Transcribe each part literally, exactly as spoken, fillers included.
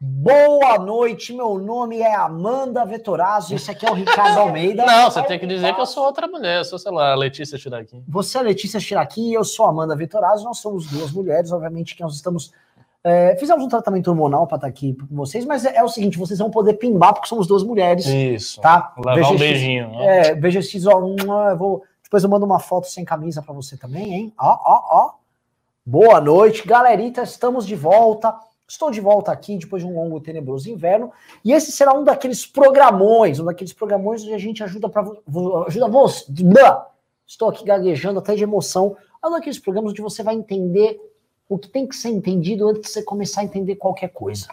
Boa noite, meu nome é Amanda Vettorazzo, esse aqui é o Ricardo Almeida. Não, você tem que dizer que eu sou outra mulher, eu sou, sei lá, a Letícia Chiraqui. Você é a Letícia Chiraqui e eu sou a Amanda Vettorazzo, nós somos duas mulheres, obviamente que nós estamos... É, fizemos um tratamento hormonal para estar aqui com vocês, mas é, é o seguinte, vocês vão poder pimbar porque somos duas mulheres. Isso, tá? Levar V G X, um beijinho. Ó. É, V G X, ó, um, eu vou, depois eu mando uma foto sem camisa para você também, hein? Ó, ó, ó. Boa noite, galerita, estamos de volta. Estou de volta aqui depois de um longo e tenebroso inverno, e esse será um daqueles programões, um daqueles programões onde a gente ajuda para vo, ajuda você. Estou aqui gaguejando até de emoção. É um daqueles programas onde você vai entender o que tem que ser entendido antes de você começar a entender qualquer coisa.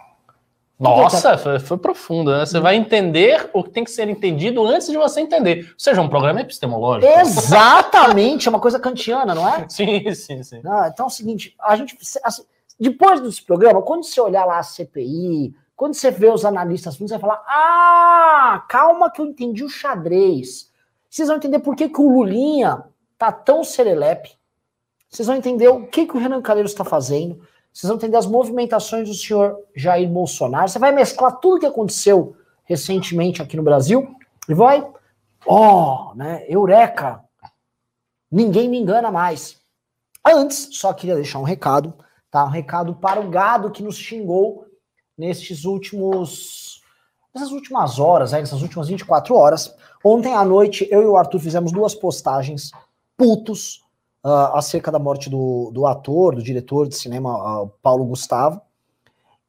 Nossa, foi, foi profunda, né? Você vai entender o que tem que ser entendido antes de você entender. Ou seja, um programa epistemológico. Exatamente, é uma coisa kantiana, não é? Sim, sim, sim. Ah, então é o seguinte, a gente... Assim, depois desse programa, quando você olhar lá a C P I, quando você vê os analistas, você vai falar, ah, calma que eu entendi o xadrez. Vocês vão entender por que, que o Lulinha tá tão serelepe. Vocês vão entender o que, que o Renan Calheiros está fazendo. Vocês vão entender as movimentações do senhor Jair Bolsonaro. Você vai mesclar tudo que aconteceu recentemente aqui no Brasil e vai, ó, oh, né, eureka, ninguém me engana mais. Antes, só queria deixar um recado. Tá, um recado para o gado que nos xingou nestes últimos, nessas últimas horas, né, nessas últimas vinte e quatro horas. Ontem à noite, eu e o Arthur fizemos duas postagens putos uh, acerca da morte do, do ator, do diretor de cinema, uh, Paulo Gustavo.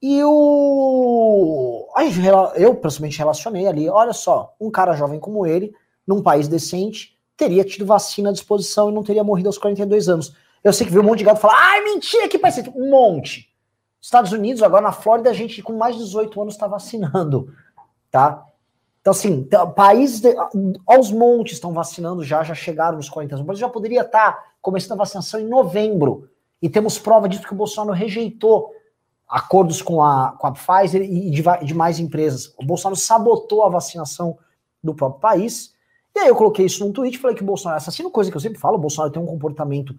E o... Aí eu, pessoalmente, relacionei ali, olha só, um cara jovem como ele, num país decente, teria tido vacina à disposição e não teria morrido aos quarenta e dois anos. Eu sei que viu um monte de gado falar, ai, mentira, que parece um monte. Estados Unidos, agora na Flórida, a gente com mais de dezoito anos está vacinando, tá? Então, assim, países de, aos montes estão vacinando já, já chegaram nos quarenta anos. O Brasil já poderia estar tá começando a vacinação em novembro. E temos prova disso que o Bolsonaro rejeitou acordos com a, com a Pfizer e de, de mais empresas. O Bolsonaro sabotou a vacinação do próprio país. E aí eu coloquei isso num tweet, falei que o Bolsonaro é assassino, coisa que eu sempre falo, o Bolsonaro tem um comportamento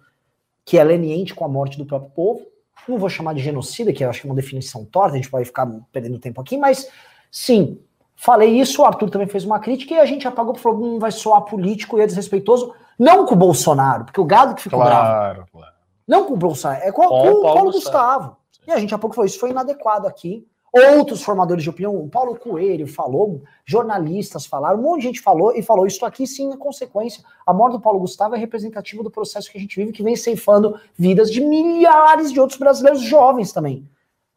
que é leniente com a morte do próprio povo. Não vou chamar de genocida, que eu acho que é uma definição torta, a gente vai ficar perdendo tempo aqui, mas sim, falei isso, o Arthur também fez uma crítica e a gente apagou e falou, hum, vai soar político e é desrespeitoso, não com o Bolsonaro, porque o gado que ficou claro, bravo. Claro. Não com o Bolsonaro, é com, com, com o Paulo Gustavo. E a gente há pouco falou, isso foi inadequado aqui. Outros formadores de opinião, o Paulo Coelho falou, jornalistas falaram, um monte de gente falou e falou, isso aqui sim é consequência. A morte do Paulo Gustavo é representativa do processo que a gente vive, que vem ceifando vidas de milhares de outros brasileiros jovens também.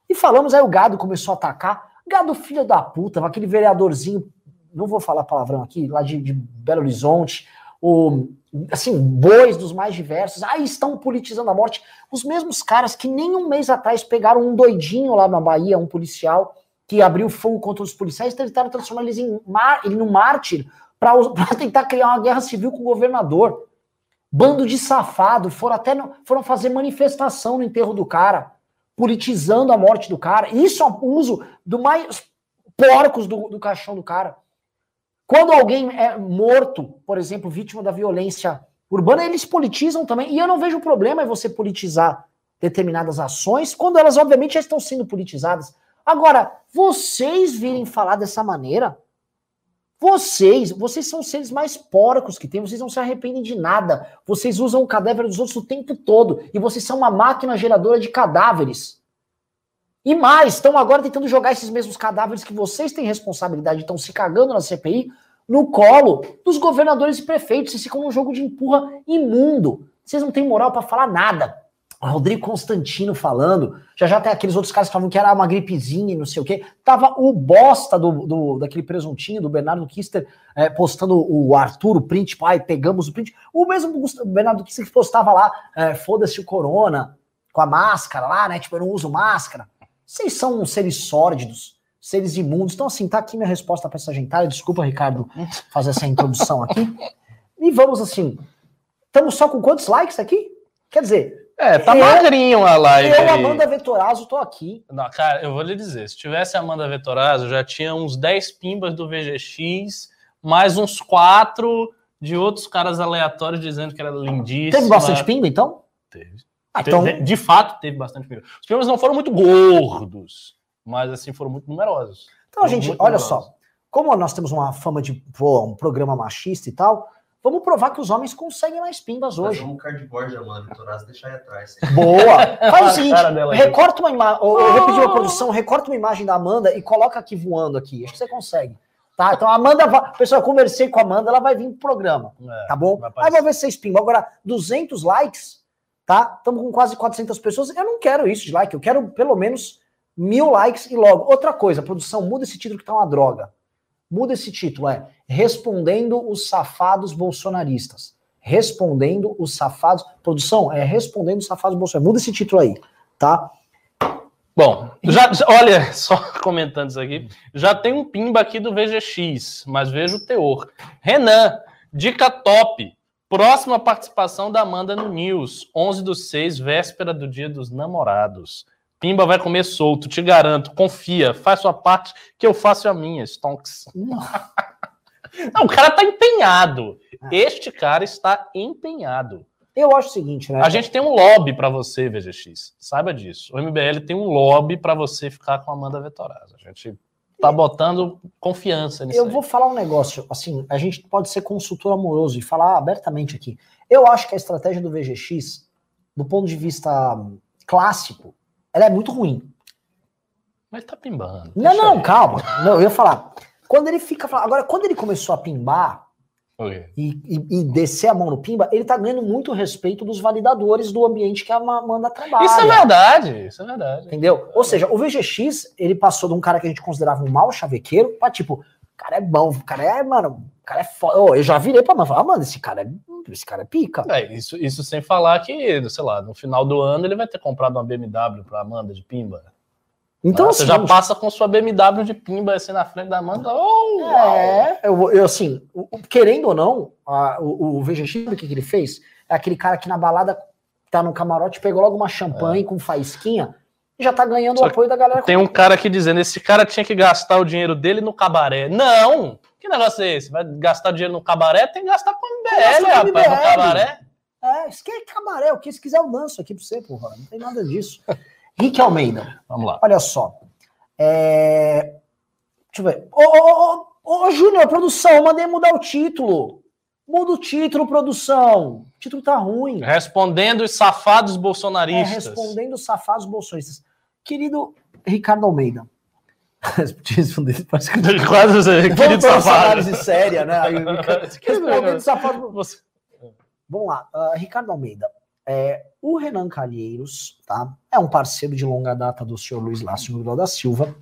E falamos, aí o gado começou a atacar, gado filho da puta, aquele vereadorzinho, não vou falar palavrão aqui, lá de, de Belo Horizonte, o, assim, bois dos mais diversos, aí estão politizando a morte, os mesmos caras que nem um mês atrás pegaram um doidinho lá na Bahia, um policial, que abriu fogo contra os policiais, tentaram transformar eles em mar, ele num mártir para tentar criar uma guerra civil com o governador. Bando de safado, foram até foram fazer manifestação no enterro do cara, politizando a morte do cara, isso é um uso do mais porcos do, do caixão do cara. Quando alguém é morto, por exemplo, vítima da violência urbana, eles politizam também. E eu não vejo problema em você politizar determinadas ações, quando elas, obviamente, já estão sendo politizadas. Agora, vocês virem falar dessa maneira, vocês, vocês são os seres mais porcos que tem, vocês não se arrependem de nada. Vocês usam o cadáver dos outros o tempo todo. E vocês são uma máquina geradora de cadáveres. E mais, estão agora tentando jogar esses mesmos cadáveres que vocês têm responsabilidade, estão se cagando na C P I, no colo dos governadores e prefeitos. Vocês ficam num jogo de empurra imundo. Vocês não têm moral para falar nada. O Rodrigo Constantino falando, já já tem aqueles outros caras que falavam que era uma gripezinha e não sei o quê. Tava o bosta do, do, daquele presuntinho, do Bernardo Küster, é, postando o Arthur, o print, pai, pegamos o print. O mesmo o Bernardo Küster que postava lá, é, foda-se o corona, com a máscara lá, né? Tipo, eu não uso máscara. Vocês são uns seres sórdidos, seres imundos. Então, assim, tá aqui minha resposta para essa gentalha. Desculpa, Ricardo, fazer essa introdução aqui. E vamos, assim, estamos só com quantos likes aqui? Quer dizer... É, tá eu, magrinho a live. Eu, Amanda Vettorazzo, tô aqui. Não, cara, eu vou lhe dizer, se tivesse a Amanda Vettorazzo, já tinha uns dez pimbas do V G X, mais uns quatro de outros caras aleatórios dizendo que era lindíssima. Teve bastante pimba, então? Teve. Ah, então... de, de fato, teve bastante pimba. Os pimbas não foram muito gordos. mas assim foram muito numerosos. Então, foram gente, olha numerosos. só, como nós temos uma fama de pô, um programa machista e tal, vamos provar que os homens conseguem mais pimbas hoje. Fazer um cardboard, Amanda Vettorazzo, deixar aí atrás. Hein? Boa! Faz o seguinte, recorta uma imagem, eu oh. vou pedir uma produção, recorta uma imagem da Amanda e coloca aqui voando aqui, acho que você consegue. Tá, então a Amanda vai... Pessoal, eu conversei com a Amanda, ela vai vir pro programa, é, tá bom? Aí vou ver se vocês pimbam. Agora, duzentos likes, tá? Estamos com quase quatrocentas pessoas. Eu não quero isso de like, eu quero pelo menos mil likes e logo. Outra coisa, produção, muda esse título que tá uma droga. Muda esse título, é Respondendo os Safados Bolsonaristas. Respondendo os Safados... Produção, é Respondendo os Safados Bolsonaristas. Muda esse título aí, tá? Bom, já, olha, só comentando isso aqui, já tem um pimba aqui do V G X, mas vejo o teor. Renan, dica top, próxima participação da Amanda no News, onze do seis, véspera do Dia dos Namorados. Pimba vai comer solto, te garanto, confia, faz sua parte que eu faço a minha, Stonks. Não, o cara tá empenhado, este cara está empenhado. Eu acho o seguinte, né? A gente tem um lobby pra você, V G X. Saiba disso. O M B L tem um lobby pra você ficar com a Amanda Vettorazzo. A gente tá botando confiança nisso. Eu aí. vou falar um negócio, assim, a gente pode ser consultor amoroso e falar abertamente aqui. Eu acho que a estratégia do V G X, do ponto de vista clássico, ela é muito ruim. Mas tá pimbando. Não, não, aí. calma. Não, eu ia falar. Quando ele fica falando... Agora, quando ele começou a pimbar... E, e, e descer a mão no pimba, ele tá ganhando muito respeito dos validadores do ambiente que a Amanda trabalha. Isso é verdade, isso é verdade. Entendeu? É verdade. Ou seja, o V G X, ele passou de um cara que a gente considerava um mau chavequeiro pra tipo, o cara é bom, o cara é, mano, o cara é foda. Oh, eu já virei pra Amanda e falei, ah, mano, esse cara é, esse cara é pica. É, isso, isso sem falar que, sei lá, no final do ano ele vai ter comprado uma B M W pra Amanda de pimba. Então, Nossa, assim, você já passa com sua B M W de pimba assim na frente da Amanda. Oh, é, eu, eu assim, querendo ou não, a, o, o V G X, o que, que ele fez? É aquele cara que na balada tá no camarote, pegou logo uma champanhe é. com faísquinha e já tá ganhando Só o apoio da galera. Tem um cara aqui dizendo, esse cara tinha que gastar o dinheiro dele no cabaré. Não! Que negócio é esse? Vai gastar dinheiro no cabaré? Tem que gastar com M B L, rapaz, no cabaré. É, isso que é cabaré, o que se quiser eu danço aqui pra você, porra. Não tem nada disso. Rick Almeida, vamos lá. Olha só. É... Deixa eu ver. Ô, ô, ô, ô Júnior, produção, eu mandei mudar o título. Muda o título, produção. O título tá ruim. Respondendo os Safados Bolsonaristas. É, Respondendo os Safados Bolsonaristas. Querido Ricardo Almeida. Parece que eu quase sei. Querido Safado. Séria, né? Aí, Respondendo os Safados. Vamos lá. Uh, Ricardo Almeida. É, o Renan Calheiros, tá? É um parceiro de longa data do senhor Luiz Inácio Lula da Silva.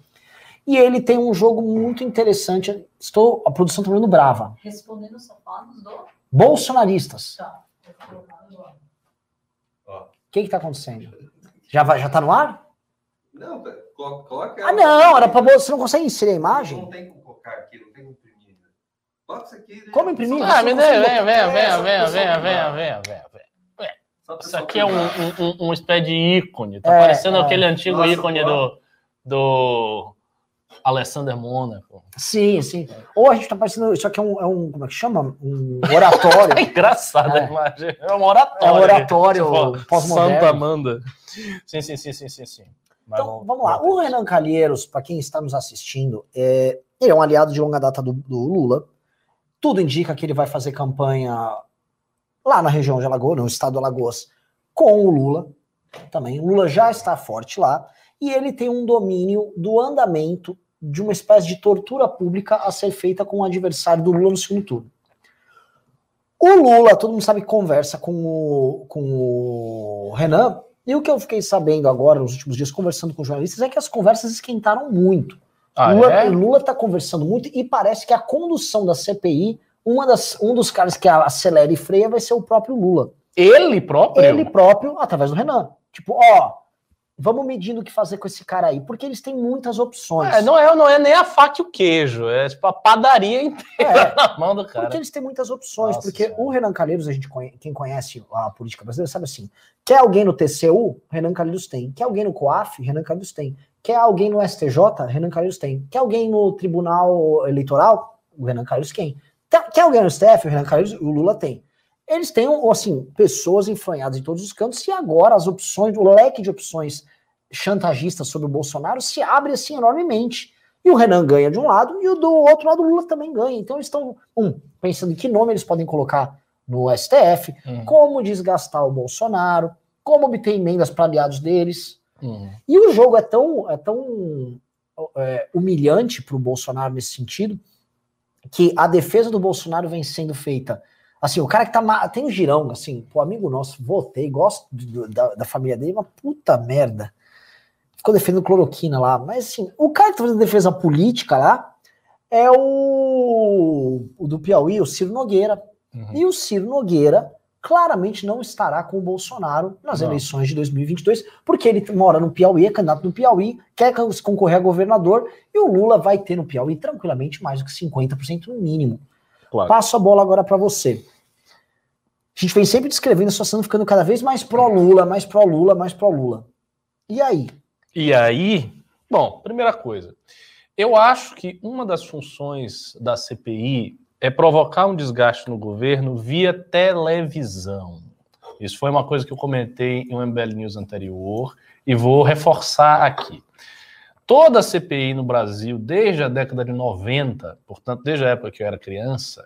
E ele tem um jogo muito interessante. Estou, a produção está olhando brava. Respondendo os safados do... Bolsonaristas. Tá. O que está acontecendo? Já vai, já está no ar? Não, coloca... Ah, não, era pra... você não consegue inserir a imagem? Não tem como colocar aqui, não tem como imprimir. Bota isso aqui... Como imprimir? Ah, me dê, venha, venha, venha, venha, venha, venha, venha. Isso aqui é um, um, um, um espécie de ícone. Tá é, parecendo é. aquele antigo Nossa, ícone do, do Alexander Mônaco. Sim, sim. Ou a gente tá parecendo... Isso aqui é um... É um como é que chama? Um oratório. É engraçado é. a imagem. É um oratório. É um oratório tipo, pós-moderno. Santa Amanda. Sim, sim, sim, sim, sim. sim. Mas então, vamos, vamos lá. O Renan Calheiros, para quem está nos assistindo, é, ele é um aliado de longa data do, do Lula. Tudo indica que ele vai fazer campanha... lá na região de Alagoas, no estado de Alagoas, com o Lula também. O Lula já está forte lá, e ele tem um domínio do andamento de uma espécie de tortura pública a ser feita com o adversário do Lula no segundo turno. O Lula, todo mundo sabe que conversa com o, com o Renan, e o que eu fiquei sabendo agora, nos últimos dias, conversando com jornalistas, é que as conversas esquentaram muito. Ah, Lula, é? Lula está conversando muito, e parece que a condução da C P I... Uma das, um dos caras que acelera e freia vai ser o próprio Lula. Ele próprio? Ele próprio, através do Renan. Tipo, ó, vamos medindo o que fazer com esse cara aí, porque eles têm muitas opções. É, não, é, não é nem a faca e o queijo, é tipo a padaria inteira é, na mão do cara. Porque eles têm muitas opções, Nossa, porque cara. o Renan Calheiros, a gente conhe... quem conhece a política brasileira, sabe assim, quer alguém no T C U, Renan Calheiros tem. Quer alguém no C O A F, Renan Calheiros tem. Quer alguém no S T J, Renan Calheiros tem. Quer alguém no Tribunal Eleitoral, o Renan Calheiros quem? Quer alguém no S T F? O Renan Calheiros, o Lula tem. Eles têm, assim, pessoas enfranhadas em todos os cantos, e agora as opções, o leque de opções chantagistas sobre o Bolsonaro se abre assim enormemente. E o Renan ganha de um lado, e o do outro lado o Lula também ganha. Então eles estão, um, pensando em que nome eles podem colocar no S T F, uhum. como desgastar o Bolsonaro, como obter emendas para aliados deles. Uhum. E o jogo é tão, é tão é, humilhante para o Bolsonaro nesse sentido, que a defesa do Bolsonaro vem sendo feita. Assim, o cara que tá... Tem um girão, assim, pô, amigo nosso, votei, gosto do, da, da família dele, mas puta merda. Ficou defendendo cloroquina lá. Mas, assim, o cara que tá fazendo defesa política lá é o, o do Piauí, o Ciro Nogueira. Uhum. E o Ciro Nogueira claramente não estará com o Bolsonaro nas não. eleições de dois mil e vinte e dois, porque ele mora no Piauí, é candidato no Piauí, quer concorrer a governador, e o Lula vai ter no Piauí tranquilamente mais do que cinquenta por cento no mínimo. Claro. Passo a bola agora para você. A gente vem sempre descrevendo a situação, ficando cada vez mais pró-Lula, mais pró-Lula, mais pró-Lula. E aí? E aí? Bom, primeira coisa. Eu acho que uma das funções da C P I é provocar um desgaste no governo via televisão. Isso foi uma coisa que eu comentei em um M B L News anterior e vou reforçar aqui. Toda a C P I no Brasil, desde a década de noventa, portanto, desde a época que eu era criança,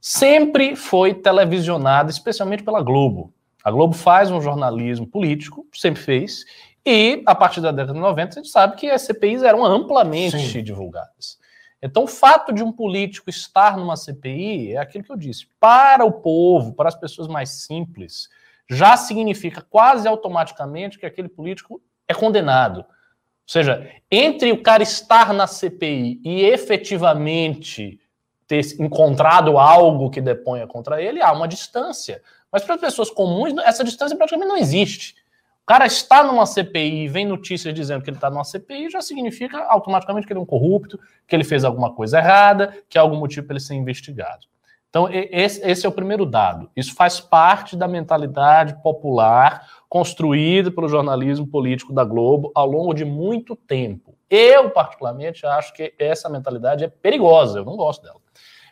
sempre foi televisionada, especialmente pela Globo. A Globo faz um jornalismo político, sempre fez, e a partir da década de noventa, a gente sabe que as C P Is eram amplamente Sim. divulgadas. Então, o fato de um político estar numa C P I é aquilo que eu disse. Para o povo, para as pessoas mais simples, já significa quase automaticamente que aquele político é condenado. Ou seja, entre o cara estar na C P I e efetivamente ter encontrado algo que deponha contra ele, há uma distância. Mas para as pessoas comuns, essa distância praticamente não existe. O cara está numa C P I e vem notícias dizendo que ele está numa C P I, já significa automaticamente que ele é um corrupto, que ele fez alguma coisa errada, que há algum motivo para ele ser investigado. Então, esse é o primeiro dado. Isso faz parte da mentalidade popular construída pelo jornalismo político da Globo ao longo de muito tempo. Eu, particularmente, acho que essa mentalidade é perigosa, eu não gosto dela.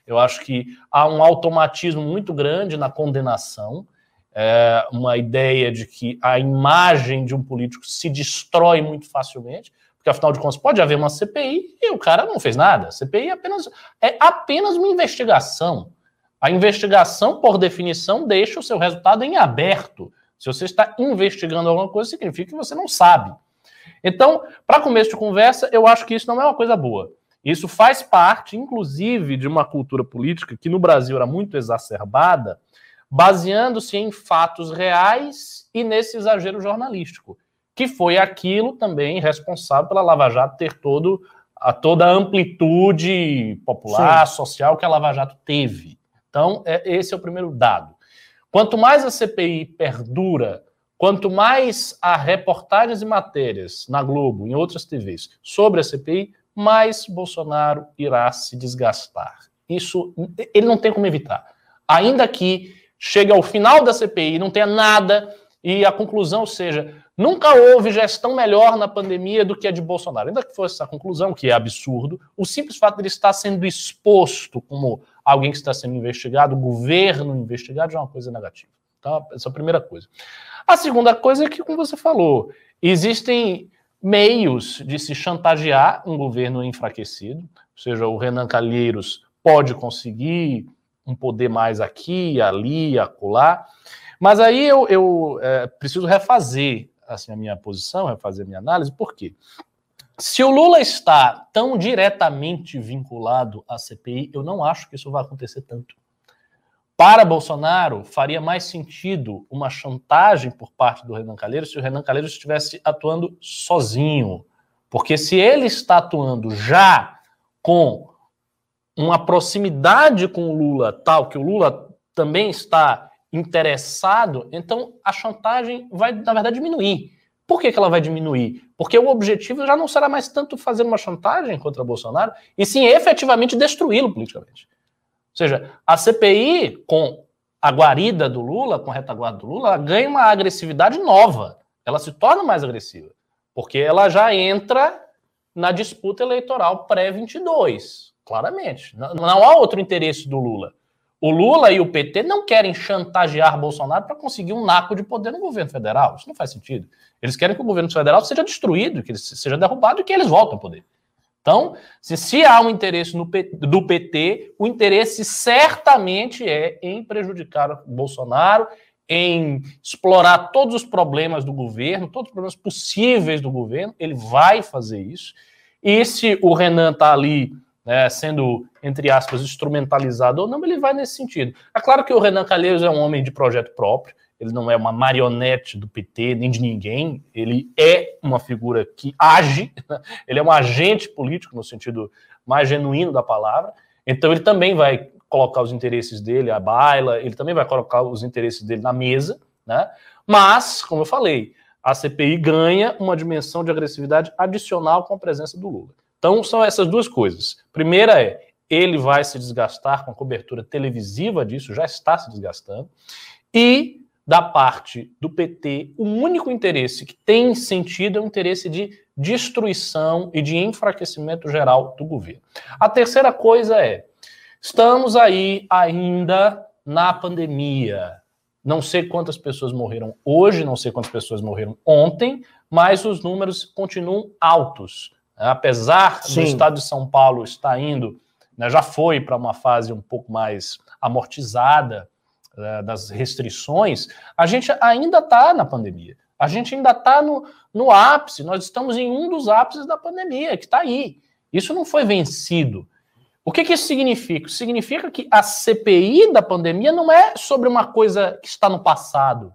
Eu acho que há um automatismo muito grande na condenação, é, uma ideia de que a imagem de um político se destrói muito facilmente, porque, afinal de contas, pode haver uma C P I e o cara não fez nada. A C P I é apenas, é apenas uma investigação. A investigação, por definição, deixa o seu resultado em aberto. Se você está investigando alguma coisa, significa que você não sabe. Então, para começo de conversa, eu acho que isso não é uma coisa boa. Isso faz parte, inclusive, de uma cultura política que no Brasil era muito exacerbada, baseando-se em fatos reais e nesse exagero jornalístico, que foi aquilo também responsável pela Lava Jato ter todo, a, toda a amplitude popular, Sim. social que a Lava Jato teve. Então, é, esse é o primeiro dado. Quanto mais a C P I perdura, quanto mais há reportagens e matérias na Globo, em outras T Vs, sobre a C P I, mais Bolsonaro irá se desgastar. Isso ele não tem como evitar. Ainda que chegue ao final da C P I, não tenha nada, e a conclusão seja, nunca houve gestão melhor na pandemia do que a de Bolsonaro. Ainda que fosse essa conclusão, que é absurdo, o simples fato de ele estar sendo exposto como alguém que está sendo investigado, o governo investigado, já é uma coisa negativa. Então, essa é a primeira coisa. A segunda coisa é que, como você falou, existem meios de se chantagear um governo enfraquecido, ou seja, o Renan Calheiros pode conseguir um poder mais aqui, ali, acolá, mas aí eu, eu é, preciso refazer assim, a minha posição, refazer a minha análise, por quê? Se o Lula está tão diretamente vinculado à C P I, eu não acho que isso vai acontecer tanto. Para Bolsonaro, faria mais sentido uma chantagem por parte do Renan Calheiros se o Renan Calheiros estivesse atuando sozinho. Porque se ele está atuando já com uma proximidade com o Lula tal, que o Lula também está interessado, então a chantagem vai, na verdade, diminuir. Por que que ela vai diminuir? Porque o objetivo já não será mais tanto fazer uma chantagem contra Bolsonaro, e sim efetivamente destruí-lo politicamente. Ou seja, a C P I, com a guarida do Lula, com a retaguarda do Lula, ela ganha uma agressividade nova. Ela se torna mais agressiva, porque ela já entra na disputa eleitoral pré-vinte e dois, claramente. Não há outro interesse do Lula. O Lula e o P T não querem chantagear Bolsonaro para conseguir um naco de poder no governo federal. Isso não faz sentido. Eles querem que o governo federal seja destruído, que ele seja derrubado e que eles voltem ao poder. Então, se, se há um interesse no, do P T, o interesse certamente é em prejudicar o Bolsonaro, em explorar todos os problemas do governo, todos os problemas possíveis do governo. Ele vai fazer isso. E se o Renan está ali, né, sendo, entre aspas, instrumentalizado ou não, ele vai nesse sentido. É claro que o Renan Calheiros é um homem de projeto próprio, ele não é uma marionete do P T, nem de ninguém, ele é uma figura que age, ele é um agente político no sentido mais genuíno da palavra, então ele também vai colocar os interesses dele à baila, ele também vai colocar os interesses dele na mesa, né? Mas, como eu falei, a C P I ganha uma dimensão de agressividade adicional com a presença do Lula. Então, são essas duas coisas. Primeira é, ele vai se desgastar com a cobertura televisiva disso, já está se desgastando. E, da parte do P T, o único interesse que tem sentido é o interesse de destruição e de enfraquecimento geral do governo. A terceira coisa é, estamos aí ainda na pandemia. Não sei quantas pessoas morreram hoje, não sei quantas pessoas morreram ontem, mas os números continuam altos. Apesar Sim. do estado de São Paulo estar indo, né, já foi para uma fase um pouco mais amortizada uh, das restrições, a gente ainda está na pandemia, a gente ainda está no, no ápice, nós estamos em um dos ápices da pandemia, que está aí. Isso não foi vencido. O que, que isso significa? Isso significa que a C P I da pandemia não é sobre uma coisa que está no passado,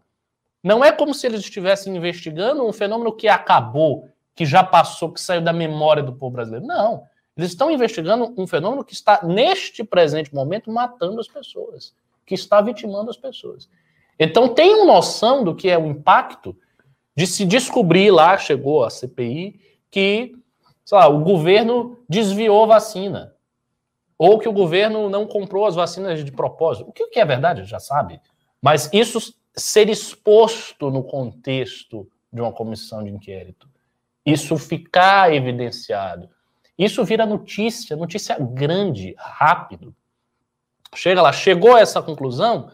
não é como se eles estivessem investigando um fenômeno que acabou, que já passou, que saiu da memória do povo brasileiro. Não. Eles estão investigando um fenômeno que está, neste presente momento, matando as pessoas, que está vitimando as pessoas. Então, tenham noção do que é o impacto de se descobrir lá, chegou a C P I, que, sei lá, o governo desviou vacina, ou que o governo não comprou as vacinas de propósito. O que é verdade, já sabe. Mas isso ser exposto no contexto de uma comissão de inquérito, isso ficar evidenciado, isso vira notícia, notícia grande, rápido. Chega lá, chegou a essa conclusão,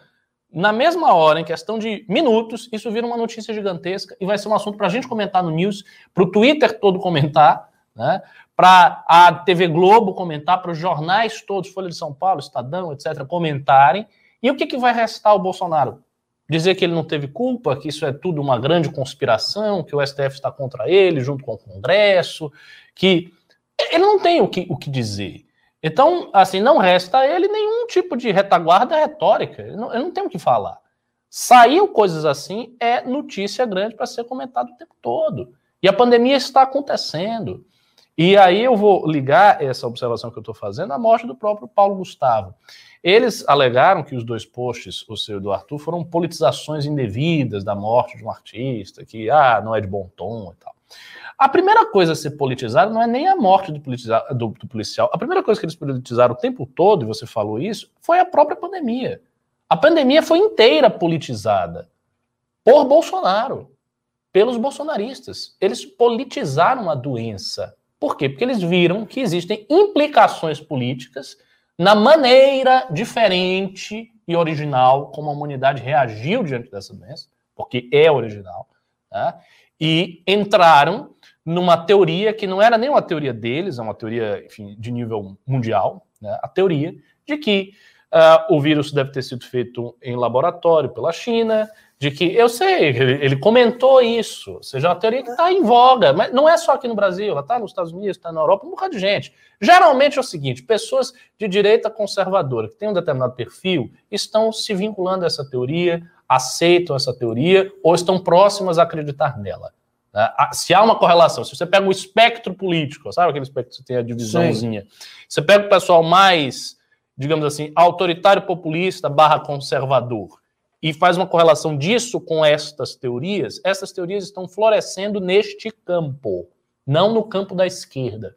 na mesma hora, em questão de minutos, isso vira uma notícia gigantesca e vai ser um assunto para a gente comentar no News, para o Twitter todo comentar, né, para a T V Globo comentar, para os jornais todos, Folha de São Paulo, Estadão, etcétera, comentarem. E o que, que vai restar ao Bolsonaro? Dizer que ele não teve culpa, que isso é tudo uma grande conspiração, que o S T F está contra ele, junto com o Congresso, que ele não tem o que, o que dizer. Então, assim, não resta a ele nenhum tipo de retaguarda retórica, ele não, ele não tem o que falar. Saiu coisas assim, é notícia grande para ser comentada o tempo todo. E a pandemia está acontecendo. E aí eu vou ligar essa observação que eu estou fazendo à morte do próprio Paulo Gustavo. Eles alegaram que os dois posts, o seu e do Arthur, foram politizações indevidas da morte de um artista, que ah, não é de bom tom e tal. A primeira coisa a ser politizada não é nem a morte do, do, do policial. A primeira coisa que eles politizaram o tempo todo, e você falou isso, foi a própria pandemia. A pandemia foi inteira politizada por Bolsonaro, pelos bolsonaristas. Eles politizaram a doença. Por quê? Porque eles viram que existem implicações políticas na maneira diferente e original como a humanidade reagiu diante dessa doença, porque é original, tá? E entraram numa teoria que não era nem uma teoria deles, é uma teoria, enfim, de nível mundial, né? A teoria de que uh, o vírus deve ter sido feito em laboratório pela China, de que, eu sei, ele comentou isso, ou seja, uma teoria que está em voga, mas não é só aqui no Brasil, ela está nos Estados Unidos, está na Europa, um bocado de gente. Geralmente é o seguinte, pessoas de direita conservadora, que têm um determinado perfil, estão se vinculando a essa teoria, aceitam essa teoria, ou estão próximas a acreditar nela. Se há uma correlação, se você pega o espectro político, sabe aquele espectro que você tem a divisãozinha, Sim. você pega o pessoal mais, digamos assim, autoritário populista barra conservador, e faz uma correlação disso com estas teorias, essas teorias estão florescendo neste campo, não no campo da esquerda.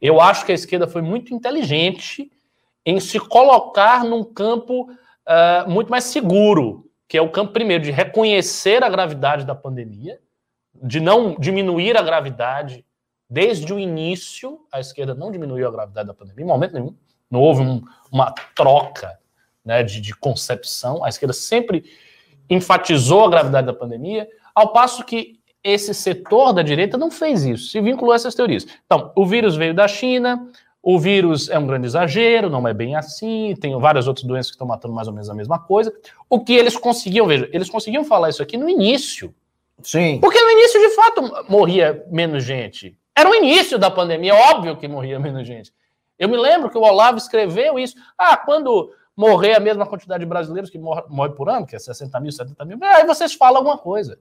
Eu acho que a esquerda foi muito inteligente em se colocar num campo uh, muito mais seguro, que é o campo, primeiro, de reconhecer a gravidade da pandemia, de não diminuir a gravidade. Desde o início, a esquerda não diminuiu a gravidade da pandemia, em momento nenhum. Não houve um, uma troca, né, de, de concepção. A esquerda sempre enfatizou a gravidade da pandemia, ao passo que esse setor da direita não fez isso, se vinculou a essas teorias. Então, o vírus veio da China, o vírus é um grande exagero, não é bem assim, tem várias outras doenças que estão matando mais ou menos a mesma coisa. O que eles conseguiam, veja, eles conseguiam falar isso aqui no início. Sim. Porque no início, de fato, morria menos gente. Era o início da pandemia, óbvio que morria menos gente. Eu me lembro que o Olavo escreveu isso. Ah, quando morrer a mesma quantidade de brasileiros que morre, morre por ano, que é sessenta mil, setenta mil, aí vocês falam alguma coisa.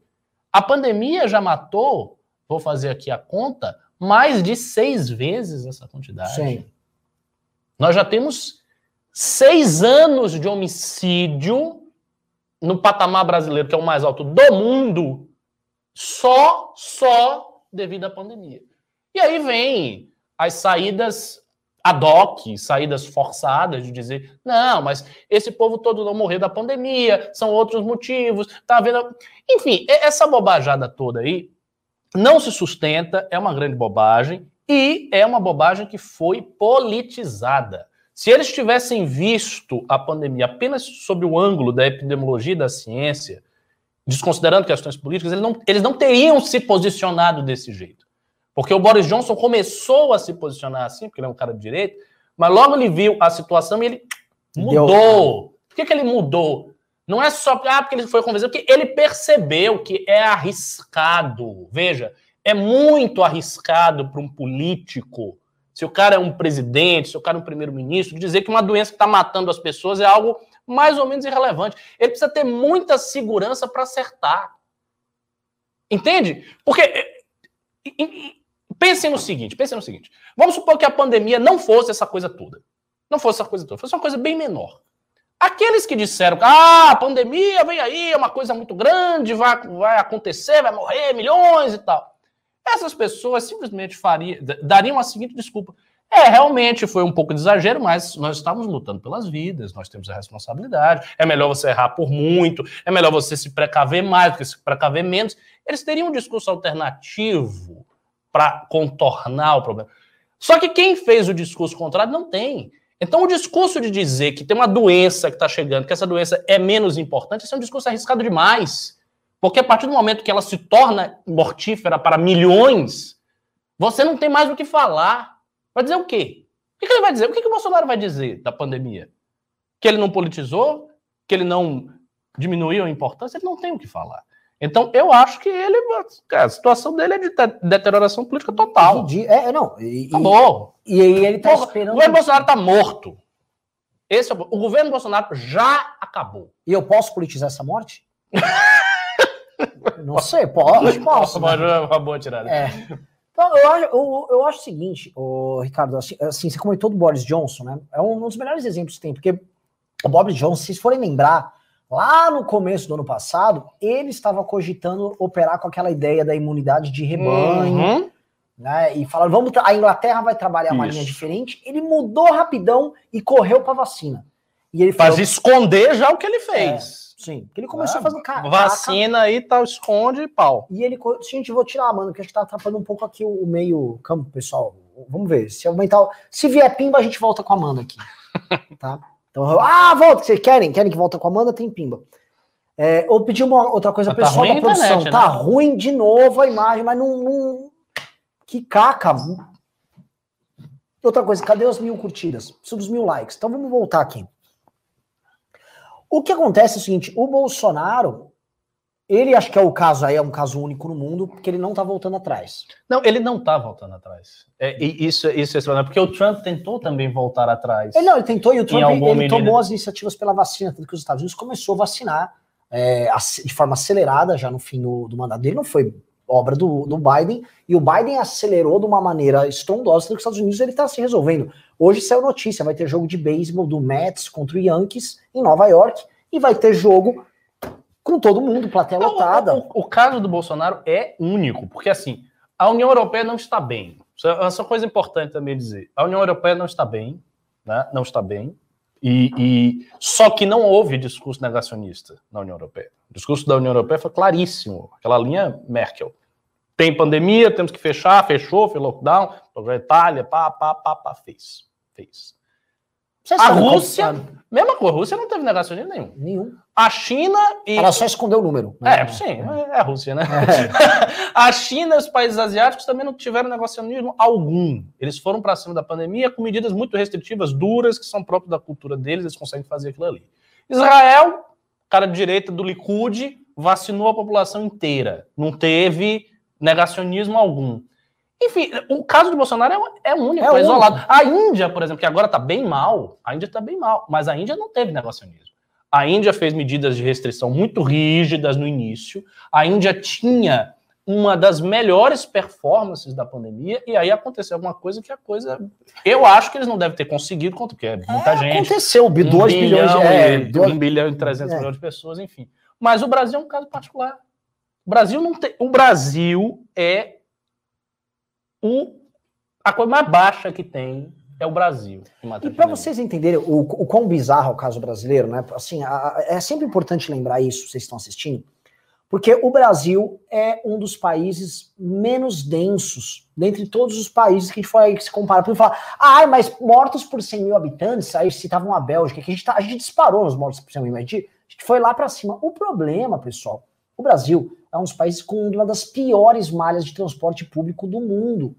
A pandemia já matou, vou fazer aqui a conta, mais de seis vezes essa quantidade. Sim. Nós já temos seis anos de homicídio no patamar brasileiro, que é o mais alto do mundo, só, só devido à pandemia. E aí vem as saídas ad hoc, saídas forçadas de dizer, não, mas esse povo todo não morreu da pandemia, são outros motivos, tá vendo? Enfim, essa bobajada toda aí não se sustenta, é uma grande bobagem, e é uma bobagem que foi politizada. Se eles tivessem visto a pandemia apenas sob o ângulo da epidemiologia e da ciência, desconsiderando questões políticas, eles não, eles não teriam se posicionado desse jeito. Porque o Boris Johnson começou a se posicionar assim, porque ele é um cara de direita, mas logo ele viu a situação e ele mudou. Por que, que ele mudou? Não é só ah, porque ele foi convencido, porque ele percebeu que é arriscado. Veja, é muito arriscado para um político, se o cara é um presidente, se o cara é um primeiro-ministro, dizer que uma doença que está matando as pessoas é algo mais ou menos irrelevante. Ele precisa ter muita segurança para acertar. Entende? Porque... Pensem no seguinte, pensem no seguinte. Vamos supor que a pandemia não fosse essa coisa toda. Não fosse essa coisa toda, fosse uma coisa bem menor. Aqueles que disseram, ah, a pandemia vem aí, é uma coisa muito grande, vai, vai acontecer, vai morrer milhões e tal. Essas pessoas simplesmente fariam, dariam a seguinte desculpa. É, realmente foi um pouco de exagero, mas nós estávamos lutando pelas vidas, nós temos a responsabilidade, é melhor você errar por muito, é melhor você se precaver mais do que se precaver menos. Eles teriam um discurso alternativo para contornar o problema. Só que quem fez o discurso contrário não tem. Então o discurso de dizer que tem uma doença que está chegando, que essa doença é menos importante, esse é um discurso arriscado demais. Porque a partir do momento que ela se torna mortífera para milhões, você não tem mais o que falar. Vai dizer o quê? O que ele vai dizer? O que o Bolsonaro vai dizer da pandemia? Que ele não politizou? Que ele não diminuiu a importância? Ele não tem o que falar. Então, eu acho que ele... A situação dele é de deterioração política total. É, não. E, tá bom. E aí ele tá Porra, esperando... O governo Bolsonaro tá morto. Esse é o... o governo Bolsonaro já acabou. E eu posso politizar essa morte? Não sei, posso. Posso, mas é uma boa tirada. É. Eu, eu, eu acho o seguinte, ô, Ricardo, assim, assim, você comentou do Boris Johnson, né? É um, um dos melhores exemplos que tem, porque o Boris Johnson, se vocês forem lembrar, lá no começo do ano passado, ele estava cogitando operar com aquela ideia da imunidade de rebanho, uhum. né? E falaram, vamos, a Inglaterra vai trabalhar uma Isso. linha diferente. Ele mudou rapidão e correu para a vacina. E ele falou, mas esconder já o que ele fez. É. Sim, porque ele começou ah, a fazer... Caraca. Vacina aí, tal, esconde e pau. E ele... Gente, vou tirar, mano, porque acho que tá atrapalhando um pouco aqui o meio campo, pessoal. Vamos ver, se aumentar... Se vier pimba, a gente volta com a Amanda aqui. Tá? Então, ah, volta, vocês querem? Querem que volta com a Amanda? Tem pimba. É, eu pedi uma outra coisa, mas pessoal tá da produção. Internet, tá né? ruim de novo a imagem, mas não... não... Que caca. Outra coisa, cadê os mil curtidas? Preciso dos mil likes. Então vamos voltar aqui. O que acontece é o seguinte, o Bolsonaro, ele acho que é o caso aí, é um caso único no mundo, porque ele não tá voltando atrás. Não, ele não tá voltando atrás. É, isso, isso é extraordinário, porque o Trump tentou também voltar atrás. Ele não, ele tentou e o Trump ele, ele tomou as iniciativas pela vacina, tanto que os Estados Unidos começou a vacinar é, de forma acelerada já no fim do, do mandato dele, não foi obra do, do Biden, e o Biden acelerou de uma maneira estrondosa, tanto que os Estados Unidos ele tá se resolvendo. Hoje saiu notícia, vai ter jogo de beisebol do Mets contra o Yankees em Nova York e vai ter jogo com todo mundo, plateia não, lotada. O, o, o caso do Bolsonaro é único, porque assim, a União Europeia não está bem. Essa coisa importante também dizer. A União Europeia não está bem, né? Não está bem. E, e só que não houve discurso negacionista na União Europeia. O discurso da União Europeia foi claríssimo, aquela linha Merkel. Tem pandemia, temos que fechar, fechou, fez lockdown, Itália, pá, pá, pá, pá, fez. Vocês a Rússia, complicado. Mesma coisa, a Rússia não teve negacionismo nenhum. Nenhum. A China e... Ela só escondeu o número. Né? É, sim, é. é a Rússia, né? É. A China e os países asiáticos também não tiveram negacionismo algum. Eles foram para cima da pandemia com medidas muito restritivas, duras, que são próprias da cultura deles, eles conseguem fazer aquilo ali. Israel, cara de direita do Likud, vacinou a população inteira. Não teve negacionismo algum. Enfim, o caso do Bolsonaro é, é único, é, é isolado. Único. A Índia, por exemplo, que agora está bem mal, a Índia está bem mal, mas a Índia não teve negacionismo. A Índia fez medidas de restrição muito rígidas no início, a Índia tinha uma das melhores performances da pandemia, e aí aconteceu alguma coisa que a coisa... Eu acho que eles não devem ter conseguido, porque é muita é, gente. Aconteceu, dois bilhões de... um bilhão e trezentos milhões de pessoas, enfim. Mas o Brasil é um caso particular. O Brasil, não tem... o Brasil é... O, a coisa mais baixa que tem é o Brasil. E para vocês entenderem o, o quão bizarro é o caso brasileiro, né? Assim, a, a, é sempre importante lembrar isso, vocês estão assistindo, porque o Brasil é um dos países menos densos dentre todos os países que a gente foi aí que se compara. Por falar, ah, mas mortos por cem mil habitantes, aí citavam a Bélgica, que a gente, tá, a gente disparou nos mortos por cem mil, mas a gente, a gente foi lá para cima. O problema, pessoal, o Brasil é um dos países com uma das piores malhas de transporte público do mundo.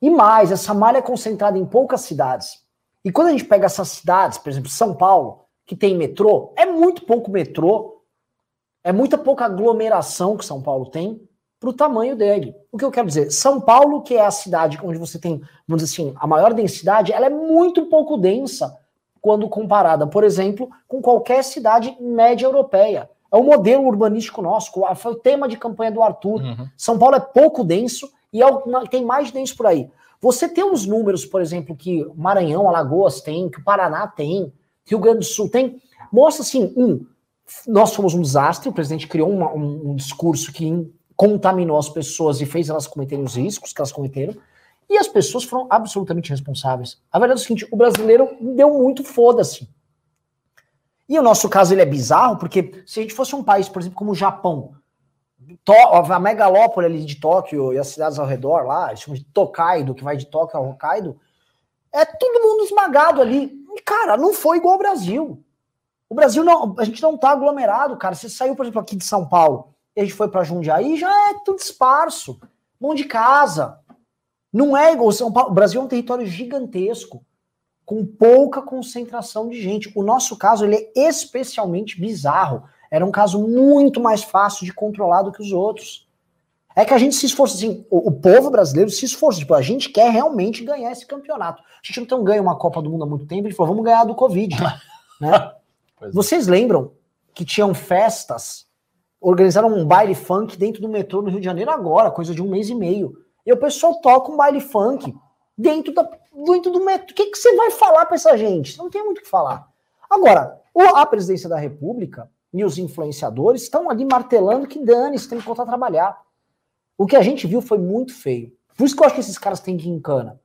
E mais, essa malha é concentrada em poucas cidades. E quando a gente pega essas cidades, por exemplo, São Paulo, que tem metrô, é muito pouco metrô, é muita pouca aglomeração que São Paulo tem para o tamanho dele. O que eu quero dizer? São Paulo, que é a cidade onde você tem, vamos dizer assim, a maior densidade, ela é muito pouco densa quando comparada, por exemplo, com qualquer cidade média europeia. É o modelo urbanístico nosso, foi o tema de campanha do Arthur. Uhum. São Paulo é pouco denso e é o, tem mais denso por aí. Você tem uns números, por exemplo, que Maranhão, Alagoas tem, que o Paraná tem, que o Rio Grande do Sul tem, mostra assim, um, nós fomos um desastre, o presidente criou uma, um, um discurso que contaminou as pessoas e fez elas cometerem os riscos que elas cometeram, e as pessoas foram absolutamente irresponsáveis. A verdade é o seguinte, o brasileiro deu muito foda-se. E o nosso caso ele é bizarro, porque se a gente fosse um país, por exemplo, como o Japão, a megalópole ali de Tóquio e as cidades ao redor lá, eles chamam de Tokaido, que vai de Tóquio a Hokkaido, é todo mundo esmagado ali. E, cara, não foi igual ao Brasil. O Brasil, não, a gente não tá aglomerado, cara. Você saiu, por exemplo, aqui de São Paulo e a gente foi pra Jundiaí, já é tudo esparso. Mão de casa. Não é igual São Paulo. O Brasil é um território gigantesco, com pouca concentração de gente. O nosso caso, ele é especialmente bizarro. Era um caso muito mais fácil de controlar do que os outros. É que a gente se esforça, assim, o, o povo brasileiro se esforça, tipo, a gente quer realmente ganhar esse campeonato. A gente não tem ganho uma Copa do Mundo há muito tempo, a gente falou, vamos ganhar do Covid. Né? Vocês lembram que tinham festas, organizaram um baile funk dentro do metrô no Rio de Janeiro agora, coisa de um mês e meio. E o pessoal toca um baile funk dentro da... dentro do método. O que, que você vai falar para essa gente? Não tem muito o que falar. Agora, a presidência da República e os influenciadores estão ali martelando que dane-se, tem que voltar a trabalhar. O que a gente viu foi muito feio. Por isso que eu acho que esses caras têm que ir em cana.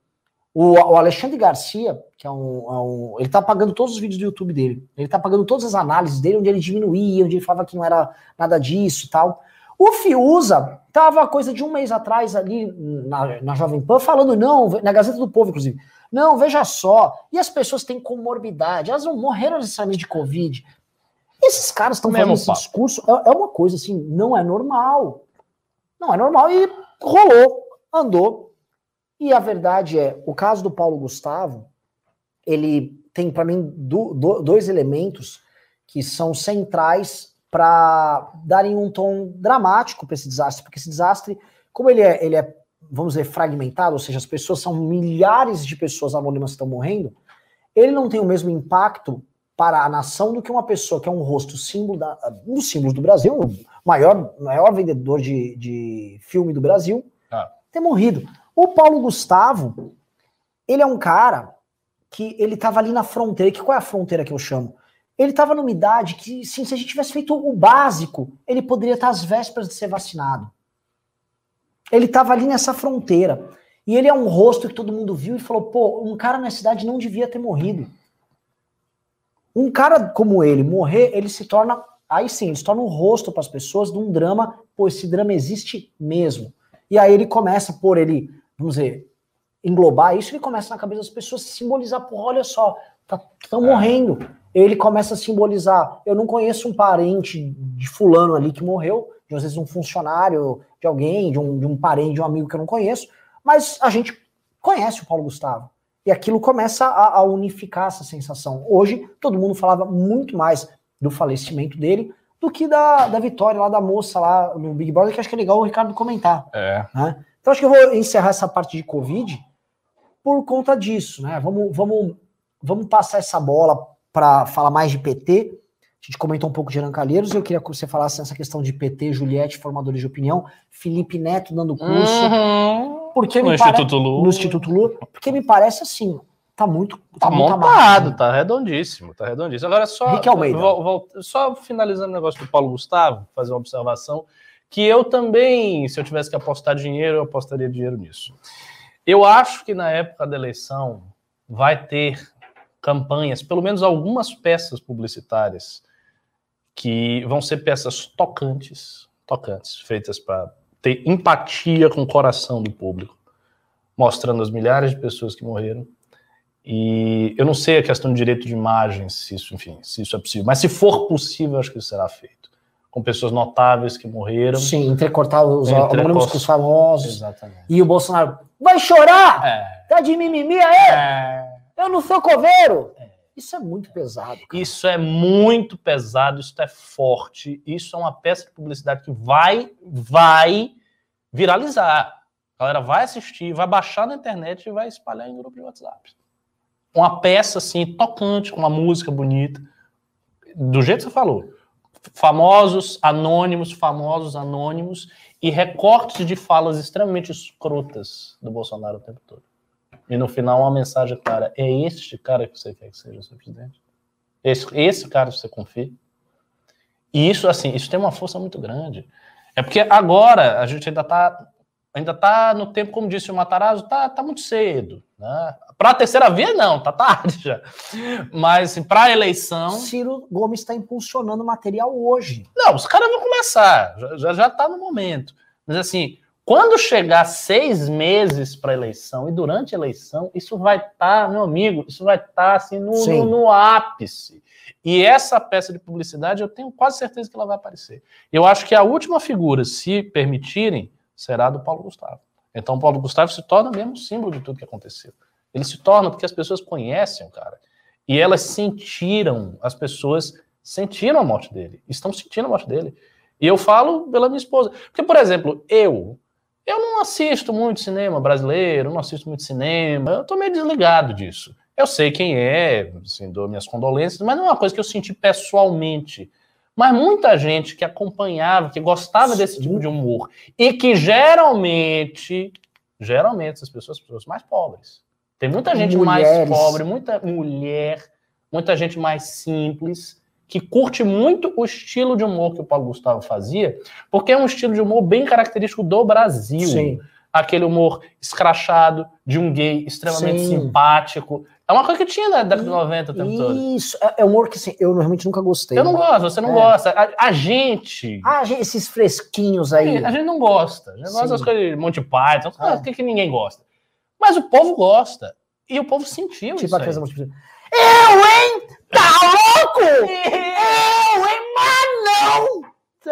O, o Alexandre Garcia, que é um, é um... Ele tá pagando todos os vídeos do YouTube dele. Ele tá pagando todas as análises dele, onde ele diminuía, onde ele falava que não era nada disso e tal. O Fiuza estava coisa de um mês atrás ali na, na Jovem Pan falando, não, na Gazeta do Povo, inclusive, não, veja só, e as pessoas têm comorbidade, elas não morreram necessariamente de Covid. Esses caras estão fazendo esse discurso, é, é uma coisa assim, não é normal. Não é normal e rolou, andou. E a verdade é, o caso do Paulo Gustavo, ele tem para mim do, do, dois elementos que são centrais para darem um tom dramático para esse desastre, porque esse desastre, como ele é, ele é, vamos dizer, fragmentado, ou seja, as pessoas são milhares de pessoas anônimas que estão morrendo, ele não tem o mesmo impacto para a nação do que uma pessoa que é um rosto símbolo, da, um dos símbolos do Brasil, o maior, maior vendedor de, de filme do Brasil, ah. ter morrido. O Paulo Gustavo, ele é um cara que ele estava ali na fronteira, que qual é a fronteira que eu chamo? Ele estava numa idade que, sim, se a gente tivesse feito o básico, ele poderia estar às vésperas de ser vacinado. Ele estava ali nessa fronteira. E ele é um rosto que todo mundo viu e falou, pô, um cara nessa idade não devia ter morrido. Um cara como ele morrer, ele se torna, aí sim, ele se torna um rosto para as pessoas de um drama, pô, esse drama existe mesmo. E aí ele começa por ele, vamos dizer, englobar isso, ele começa na cabeça das pessoas a simbolizar, porra, olha só, tá, tão é. morrendo. Ele começa a simbolizar, eu não conheço um parente de fulano ali que morreu, de às vezes um funcionário, de alguém, de um, de um parente, de um amigo que eu não conheço, mas a gente conhece o Paulo Gustavo. E aquilo começa a, a unificar essa sensação. Hoje, todo mundo falava muito mais do falecimento dele do que da, da vitória lá da moça lá no Big Brother, que acho que é legal o Ricardo comentar. É. Né? Então acho que eu vou encerrar essa parte de Covid por conta disso, né? Vamos, vamos, vamos passar essa bola para falar mais de P T. A gente comentou um pouco de Renan Calheiros, eu queria que você falasse essa questão de P T, Juliette, formadores de opinião, Felipe Neto dando curso. Uhum. Porque no, me Instituto Lula. no Instituto Lula. Porque me parece assim, tá muito... Tá, tá muito montado, tá redondíssimo, tá redondíssimo. Agora só... Rick Almeida. Vou, vou, só finalizando o negócio do Paulo Gustavo, fazer uma observação, que eu também, se eu tivesse que apostar dinheiro, eu apostaria dinheiro nisso. Eu acho que na época da eleição vai ter campanhas, pelo menos algumas peças publicitárias, que vão ser peças tocantes, tocantes, feitas para ter empatia com o coração do público, mostrando as milhares de pessoas que morreram. E eu não sei a questão de direito de imagem, se isso, enfim, se isso é possível, mas se for possível, acho que isso será feito. Com pessoas notáveis que morreram. Sim, entrecortar os homônimos com os famosos. Exatamente. E o Bolsonaro, vai chorar! É. Tá de mimimi aí! É. Eu não sou coveiro! É. Isso é muito pesado, cara. Isso é muito pesado, isso é forte, isso é uma peça de publicidade que vai, vai viralizar. A galera vai assistir, vai baixar na internet e vai espalhar em grupo de WhatsApp. Uma peça, assim, tocante, com uma música bonita, do jeito que você falou. Famosos, anônimos, famosos, anônimos, e recortes de falas extremamente escrotas do Bolsonaro o tempo todo. E no final uma mensagem clara, é este cara que você quer que seja o seu presidente? Esse, esse cara que você confia? E isso, assim, isso tem uma força muito grande. É porque agora a gente ainda tá, ainda tá no tempo, como disse o Matarazzo, tá, tá muito cedo, né? Para a terceira via, não, tá tarde já. Mas assim, para a eleição... Ciro Gomes está impulsionando material hoje. Não, os caras vão começar, já, já tá no momento. Mas assim... Quando chegar seis meses para a eleição e durante a eleição, isso vai estar, tá, meu amigo, isso vai estar tá, assim, no, no, no ápice. E essa peça de publicidade, eu tenho quase certeza que ela vai aparecer. Eu acho que a última figura, se permitirem, será do Paulo Gustavo. Então o Paulo Gustavo se torna mesmo símbolo de tudo que aconteceu. Ele se torna porque as pessoas conhecem o cara. E elas sentiram, as pessoas sentiram a morte dele. Estão sentindo a morte dele. E eu falo pela minha esposa. Porque, por exemplo, eu... Eu não assisto muito cinema brasileiro, não assisto muito cinema, eu tô meio desligado disso. Eu sei quem é, assim, dou minhas condolências, mas não é uma coisa que eu senti pessoalmente. Mas muita gente que acompanhava, que gostava desse Sim. tipo de humor, e que geralmente, geralmente essas pessoas são pessoas mais pobres. Tem muita gente Mulheres. mais pobre, muita mulher, muita gente mais simples, que curte muito o estilo de humor que o Paulo Gustavo fazia, porque é um estilo de humor bem característico do Brasil. Sim. Aquele humor escrachado, de um gay extremamente Sim. simpático. É uma coisa que tinha na década de noventa o tempo todo. Isso, é humor que assim, eu realmente nunca gostei. Eu não né? gosto, você não é. gosta. A, a gente... Ah, esses fresquinhos aí. A gente não gosta. A gente gosta das coisas de Monty Python, ah. o que, que ninguém gosta. Mas o povo gosta. E o povo sentiu tipo isso a coisa muito... Eu, hein? Tá louco? Eu, hein? Mas não!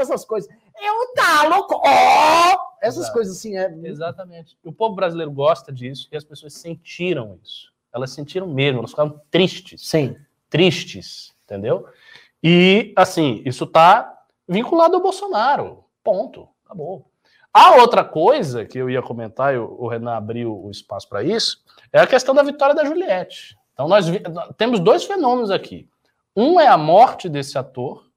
Essas coisas. Eu, tá louco? Ó! Oh! Essas Exato. coisas assim. É... Exatamente. O povo brasileiro gosta disso e as pessoas sentiram isso. Elas sentiram mesmo. Elas ficaram tristes. Sim. Tristes. Entendeu? E, assim, isso tá vinculado ao Bolsonaro. Ponto. Acabou. A outra coisa que eu ia comentar, eu, o Renan abriu o espaço para isso, é a questão da vitória da Juliette. Então, nós temos dois fenômenos aqui. Um é a morte desse ator,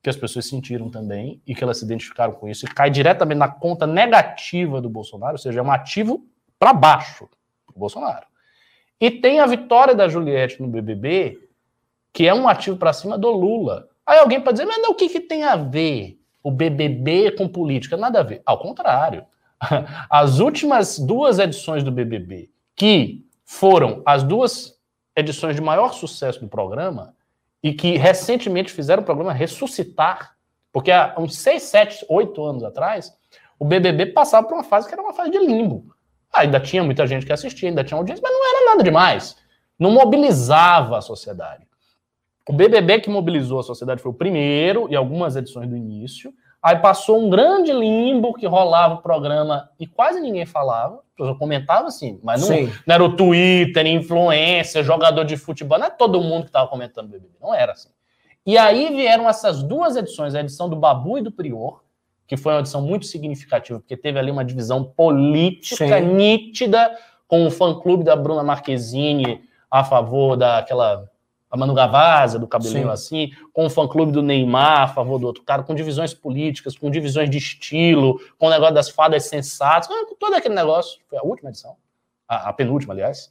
que as pessoas sentiram também, e que elas se identificaram com isso, e cai diretamente na conta negativa do Bolsonaro, ou seja, é um ativo para baixo do Bolsonaro. E tem a vitória da Juliette no B B B, que é um ativo para cima do Lula. Aí alguém pode dizer, mas não, o que, que tem a ver o B B B com política? Nada a ver. Ao contrário. As últimas duas edições do B B B, que foram as duas... edições de maior sucesso do programa e que recentemente fizeram o programa ressuscitar, porque há uns seis, sete, oito anos atrás, o B B B passava por uma fase que era uma fase de limbo. Ah, ainda tinha muita gente que assistia, ainda tinha audiência, mas não era nada demais. Não mobilizava a sociedade. O B B B que mobilizou a sociedade foi o primeiro, e algumas edições do início. Aí passou um grande limbo que rolava o programa e quase ninguém falava. Eu comentava assim, mas não, não era o Twitter, influencer, jogador de futebol. Não é todo mundo que estava comentando o B B B, não era assim. E aí vieram essas duas edições, a edição do Babu e do Prior, que foi uma edição muito significativa, porque teve ali uma divisão política Sim. nítida, com o fã-clube da Bruna Marquezine a favor daquela... a Manu Gavazza, do cabelinho Sim. assim, com o fã-clube do Neymar a favor do outro cara, com divisões políticas, com divisões de estilo, com o negócio das fadas sensatas, com todo aquele negócio. Foi a última edição, a, a penúltima, aliás.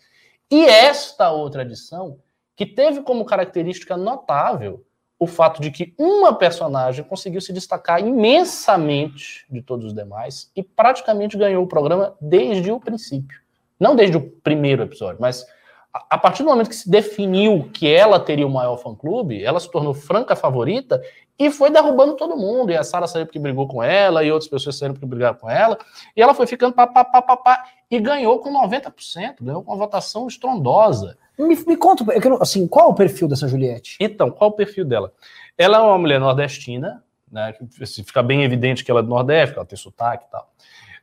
E esta outra edição, que teve como característica notável o fato de que uma personagem conseguiu se destacar imensamente de todos os demais e praticamente ganhou o programa desde o princípio. Não desde o primeiro episódio, mas... a partir do momento que se definiu que ela teria o maior fã-clube, ela se tornou franca favorita e foi derrubando todo mundo. E a Sara saiu porque brigou com ela, e outras pessoas saíram porque brigaram com ela. E ela foi ficando pá, pá, pá, pá, pá, e ganhou com noventa por cento, ganhou com uma votação estrondosa. Me, me conta, assim, qual é o perfil dessa Juliette? Então, qual é o perfil dela? Ela é uma mulher nordestina, né? Fica bem evidente que ela é do Nordeste, ela tem sotaque e tal.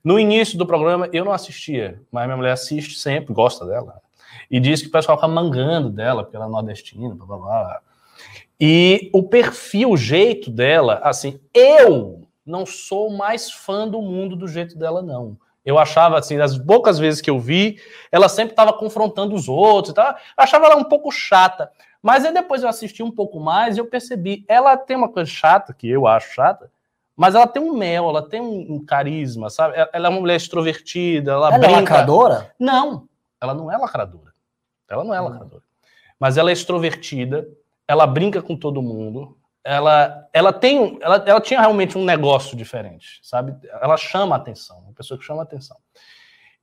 No início do programa, eu não assistia, mas minha mulher assiste sempre, gosta dela. E diz que o pessoal fica mangando dela, porque ela é nordestina, blá, blá, blá. E o perfil, o jeito dela, assim, eu não sou mais fã do mundo do jeito dela, não. Eu achava, assim, das poucas vezes que eu vi, ela sempre estava confrontando os outros e tal. Achava ela um pouco chata. Mas aí depois eu assisti um pouco mais e eu percebi, ela tem uma coisa chata, que eu acho chata, mas ela tem um mel, ela tem um, um carisma, sabe? Ela é uma mulher extrovertida, ela, ela brinca. Ela é lacradora? Não. Ela não é lacradora, ela não é lacradora, mas ela é extrovertida, ela brinca com todo mundo, ela, ela, tem, ela, ela tinha realmente um negócio diferente, sabe? Ela chama a atenção, uma pessoa que chama a atenção.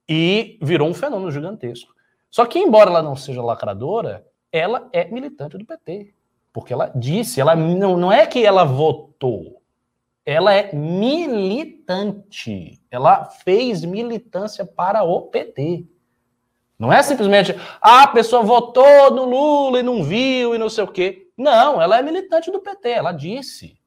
E virou um fenômeno gigantesco. Só que, embora ela não seja lacradora, ela é militante do P T, porque ela disse, ela não, não é que ela votou, ela é militante, ela fez militância para o P T. Não é simplesmente, ah, a pessoa votou no Lula e não viu e não sei o quê. Não, ela é militante do P T, ela disse.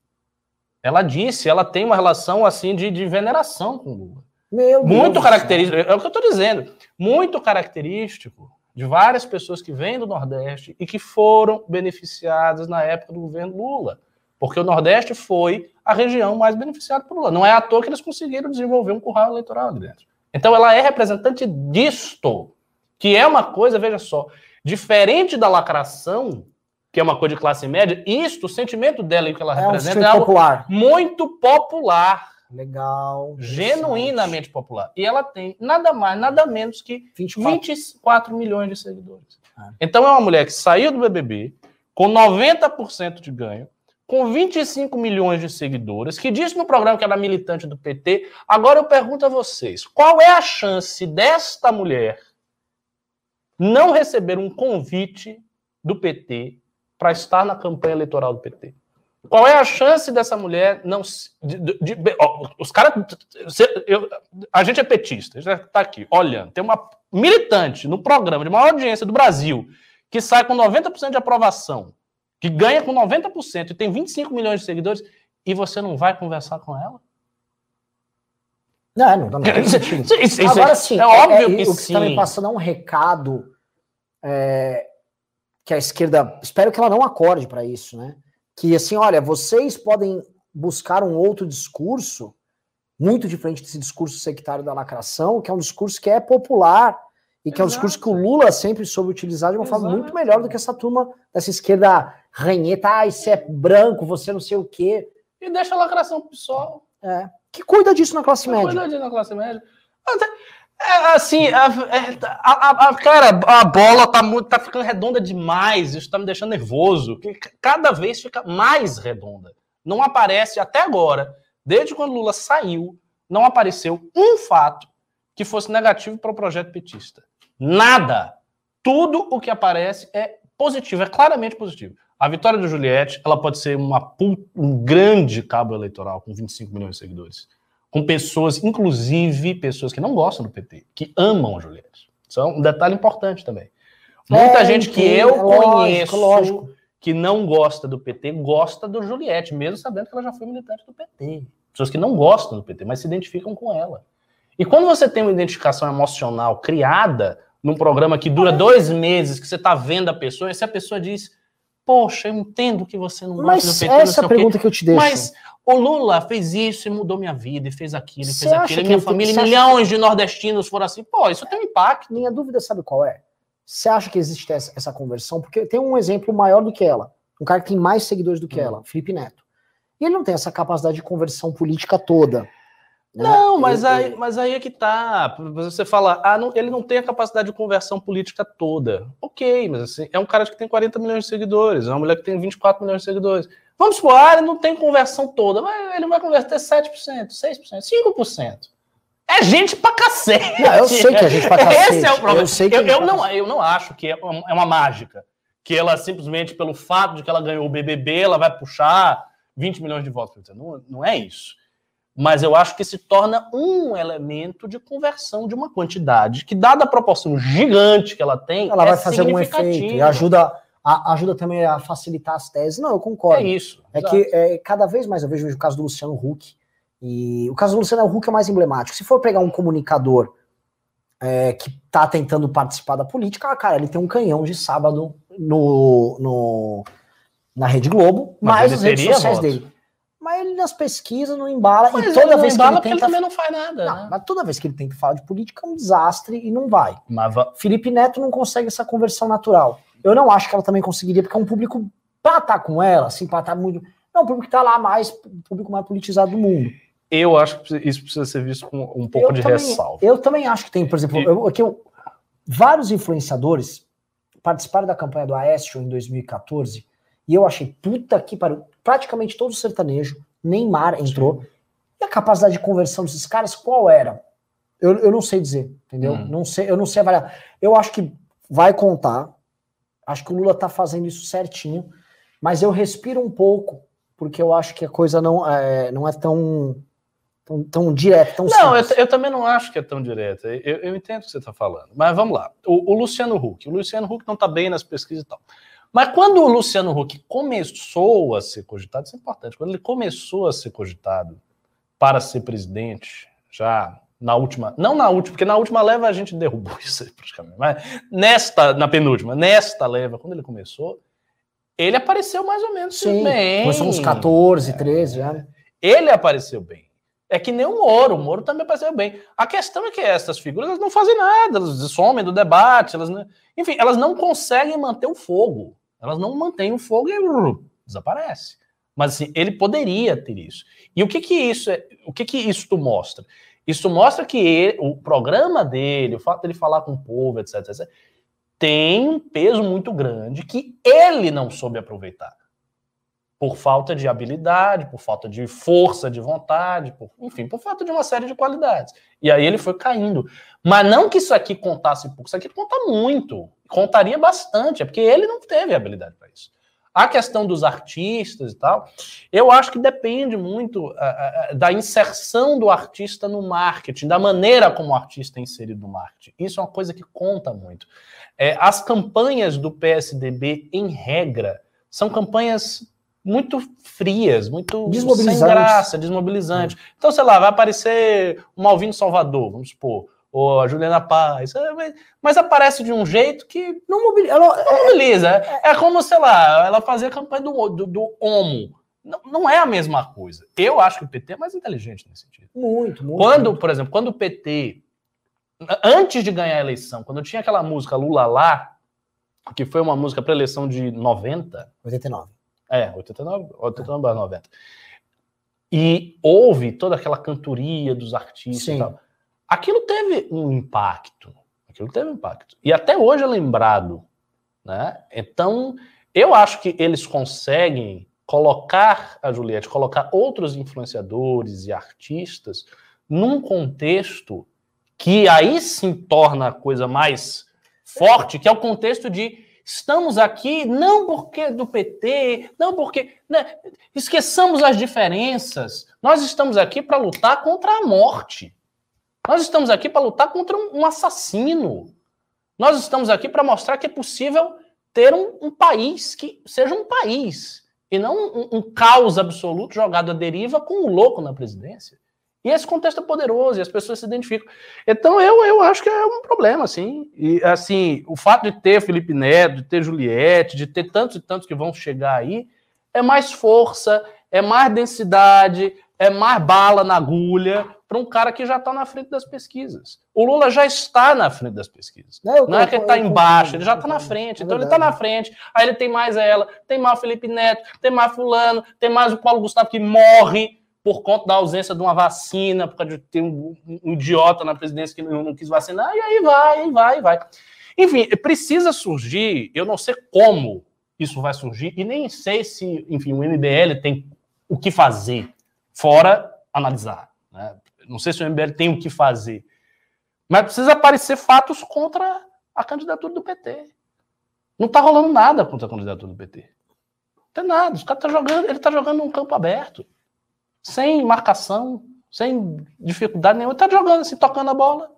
Ela disse, ela tem uma relação assim de, de veneração com o Lula. Meu muito Deus característico, é o que eu estou dizendo, muito característico de várias pessoas que vêm do Nordeste e que foram beneficiadas na época do governo Lula. Porque o Nordeste foi a região mais beneficiada por Lula. Não é à toa que eles conseguiram desenvolver um curral eleitoral ali dentro. Então ela é representante disto. Que é uma coisa, veja só, diferente da lacração, que é uma coisa de classe média, isto, o sentimento dela e o que ela é representa um é algo popular. Muito popular. Legal. Genuinamente popular. E ela tem nada mais, nada menos que vinte e quatro milhões de seguidores. Ah. Então é uma mulher que saiu do B B B com noventa por cento de ganho, com vinte e cinco milhões de seguidores, que disse no programa que era militante do P T. Agora eu pergunto a vocês, qual é a chance desta mulher não receber um convite do P T para estar na campanha eleitoral do P T? Qual é a chance dessa mulher não... De, de, de, ó, os caras... A gente é petista, a gente está aqui olhando. Tem uma militante no programa de maior audiência do Brasil que sai com noventa por cento de aprovação, que ganha com noventa por cento e tem vinte e cinco milhões de seguidores, e você não vai conversar com ela? Não, não, não, não. Isso, isso, isso, agora sim, é, é óbvio é, que o que está me passando é um recado é, que a esquerda, espero que ela não acorde para isso, né? Que assim, olha, vocês podem buscar um outro discurso muito diferente desse discurso sectário da lacração, que é um discurso que é popular e que Exato. É um discurso que o Lula sempre soube utilizar de uma Exato. Forma muito melhor do que essa turma dessa esquerda ranheta, ai, você é branco, você não sei o quê. E deixa a lacração pro pessoal. É. Que cuida disso na classe média. Cuida disso na classe média. É, assim, a, a, a, cara, a bola tá, muito, tá ficando redonda demais, isso tá me deixando nervoso. Cada vez fica mais redonda. Não aparece, até agora, desde quando Lula saiu, não apareceu um fato que fosse negativo para o projeto petista. Nada. Tudo o que aparece é positivo, é claramente positivo. A vitória do Juliette, ela pode ser uma, um grande cabo eleitoral com vinte e cinco milhões de seguidores. com pessoas, inclusive pessoas que não gostam do P T, que amam o Juliette. Isso é um detalhe importante também. Muita é, gente que, que eu lógico, conheço lógico. que não gosta do P T, gosta do Juliette, mesmo sabendo que ela já foi militante do P T. Pessoas que não gostam do P T, mas se identificam com ela. E quando você tem uma identificação emocional criada num programa que dura dois meses, que você está vendo a pessoa, e se a pessoa diz, poxa, eu entendo que você não gosta do P T, mas essa é a pergunta que eu te deixo. Mas o Lula fez isso e mudou minha vida, e fez aquilo, e fez aquilo, e minha família, milhões de nordestinos foram assim, pô, isso tem um impacto. Minha dúvida sabe qual é? Você acha que existe essa conversão? Porque tem um exemplo maior do que ela, um cara que tem mais seguidores do que ela, Felipe Neto. E ele não tem essa capacidade de conversão política toda. Não, mas aí, mas aí é que tá. Você fala, ah, não, ele não tem a capacidade de conversão política toda. Ok, mas assim, é um cara que tem quarenta milhões de seguidores, é uma mulher que tem vinte e quatro milhões de seguidores. Vamos supor, ah, ele não tem conversão toda, mas ele vai converter sete por cento, seis por cento, cinco por cento. É gente pra cacete. Não, eu sei que é gente pra cacete. Esse é o problema. Eu, sei que eu, é eu, não, eu não acho que é uma, é uma mágica, que ela simplesmente, pelo fato de que ela ganhou o B B B, ela vai puxar vinte milhões de votos. Não, não é isso. Mas eu acho que se torna um elemento de conversão de uma quantidade que, dada a proporção gigante que ela tem, ela é vai fazer um efeito e ajuda, a, ajuda também a facilitar as teses. Não, eu concordo. É isso. É exato. que é, cada vez mais eu vejo o caso do Luciano Huck. E o caso do Luciano Huck é mais emblemático. Se for pegar um comunicador é, que está tentando participar da política, ah, cara, ele tem um canhão de sábado no, no, na Rede Globo, mas mais as redes sociais votos. dele. Mas ele nas pesquisas não embala, mas e toda vez que ele tenta... ele também não faz nada, não, né? Mas toda vez que ele tenta falar de política é um desastre e não vai. Mas va... Felipe Neto não consegue essa conversão natural. Eu não acho que ela também conseguiria, porque é um público pra estar com ela, assim, pra estar muito... Não, o público que tá lá mais, o público mais politizado do mundo. Eu acho que isso precisa ser visto com um pouco eu de também, ressalva. Eu também acho que tem, por exemplo, e... eu, aqui eu, vários influenciadores participaram da campanha do Aécio em dois mil e quatorze, e eu achei, puta que pariu, praticamente todo sertanejo, Neymar entrou. Sim. E a capacidade de conversão desses caras, qual era? Eu, eu não sei dizer, entendeu? Hum. Não sei, eu não sei avaliar. Eu acho que vai contar, acho que o Lula tá fazendo isso certinho, mas eu respiro um pouco, porque eu acho que a coisa não é, não é tão, tão, tão direta, tão Não, eu, eu também não acho que é tão direta, eu, eu entendo o que você tá falando, mas vamos lá. O, o Luciano Huck, o Luciano Huck não tá bem nas pesquisas e tal. Mas quando o Luciano Huck começou a ser cogitado, isso é importante, quando ele começou a ser cogitado para ser presidente, já na última, não na última, porque na última leva a gente derrubou isso aí praticamente, mas nesta, na penúltima, nesta leva, quando ele começou, ele apareceu mais ou menos Sim, bem. Começou uns quatorze, treze, já. Né? Ele apareceu bem. É que nem o Moro, o Moro também apareceu bem. A questão é que essas figuras elas não fazem nada, elas somem do debate, elas não... enfim, elas não conseguem manter o fogo. Elas não mantêm o fogo e uh, desaparece. Mas assim, ele poderia ter isso. E o que que isso é? O que que isso mostra? Isso mostra que ele, o programa dele, o fato dele falar com o povo, etc, etc, tem um peso muito grande que ele não soube aproveitar. Por falta de habilidade, por falta de força de vontade, por, enfim, por falta de uma série de qualidades. E aí ele foi caindo. Mas não que isso aqui contasse pouco, isso aqui conta muito. Contaria bastante, é porque ele não teve habilidade para isso. A questão dos artistas e tal, eu acho que depende muito uh, uh, da inserção do artista no marketing, da maneira como o artista é inserido no marketing. Isso é uma coisa que conta muito. É, as campanhas do P S D B, em regra, são campanhas muito frias, muito sem graça, desmobilizantes. Hum. Então, sei lá, vai aparecer o Malvino Salvador, vamos supor, ou a Juliana Paz, mas aparece de um jeito que não mobiliza. Ela, não é, mobiliza. É, é como, sei lá, ela fazer a campanha do, do, do Homo. Não, não é a mesma coisa. Eu acho que o P T é mais inteligente nesse sentido. Muito, muito. Quando, muito. Por exemplo, quando o P T, antes de ganhar a eleição, quando tinha aquela música Lula Lá, que foi uma música para eleição de noventa... oitenta e nove. É, oitenta e nove, oitenta e nove, noventa. E houve toda aquela cantoria dos artistas Sim. e tal. Aquilo teve um impacto. Aquilo teve um impacto. E até hoje é lembrado. Né? Então, eu acho que eles conseguem colocar a Juliette, colocar outros influenciadores e artistas num contexto que aí sim torna a coisa mais forte, que é o contexto de Estamos aqui não porque do P T, não porque... Né? Esqueçamos as diferenças. Nós estamos aqui para lutar contra a morte. Nós estamos aqui para lutar contra um assassino. Nós estamos aqui para mostrar que é possível ter um, um país que seja um país e não um, um caos absoluto jogado à deriva com um louco na presidência. E esse contexto é poderoso e as pessoas se identificam. Então eu, eu acho que é um problema, assim. E assim, o fato de ter Felipe Neto, de ter Juliette, de ter tantos e tantos que vão chegar aí, é mais força, é mais densidade, é mais bala na agulha para um cara que já está na frente das pesquisas. O Lula já está na frente das pesquisas. Não, eu, não é que ele está embaixo, ele já está na frente. Então ele está na frente, aí ele tem mais ela, tem mais o Felipe Neto, tem mais fulano, tem mais o Paulo Gustavo que morre por conta da ausência de uma vacina, por causa de ter um, um idiota na presidência que não, não quis vacinar, e aí vai, aí vai, aí vai. Enfim, precisa surgir, eu não sei como isso vai surgir, e nem sei se, enfim, o M B L tem o que fazer, fora analisar. Né? Não sei se o M B L tem o que fazer, mas precisa aparecer fatos contra a candidatura do P T. Não tá rolando nada contra a candidatura do P T. Não tem nada, os caras tá jogando, ele tá jogando num campo aberto. Sem marcação, sem dificuldade nenhuma. Tá jogando assim, tocando a bola,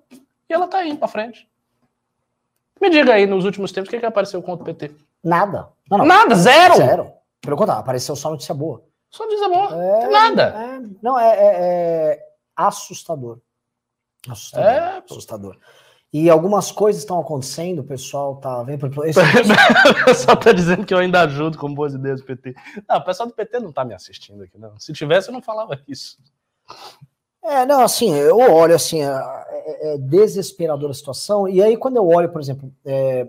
e ela tá indo pra frente. Me diga aí, nos últimos tempos, o que, que apareceu contra o P T? Nada. Não, não. Nada? Zero? Zero. Pelo contrário, apareceu só notícia boa. Só notícia boa. É, nada. É, não, é, é, é assustador. Assustador. É, assustador. E algumas coisas estão acontecendo, o pessoal tá vendo... Esse... o pessoal tá dizendo que eu ainda ajudo com boas ideias do P T. Não, o pessoal do P T não tá me assistindo aqui, não. Se tivesse, eu não falava isso. É, não, assim, eu olho, assim, é, é desesperadora a situação, e aí quando eu olho, por exemplo, é,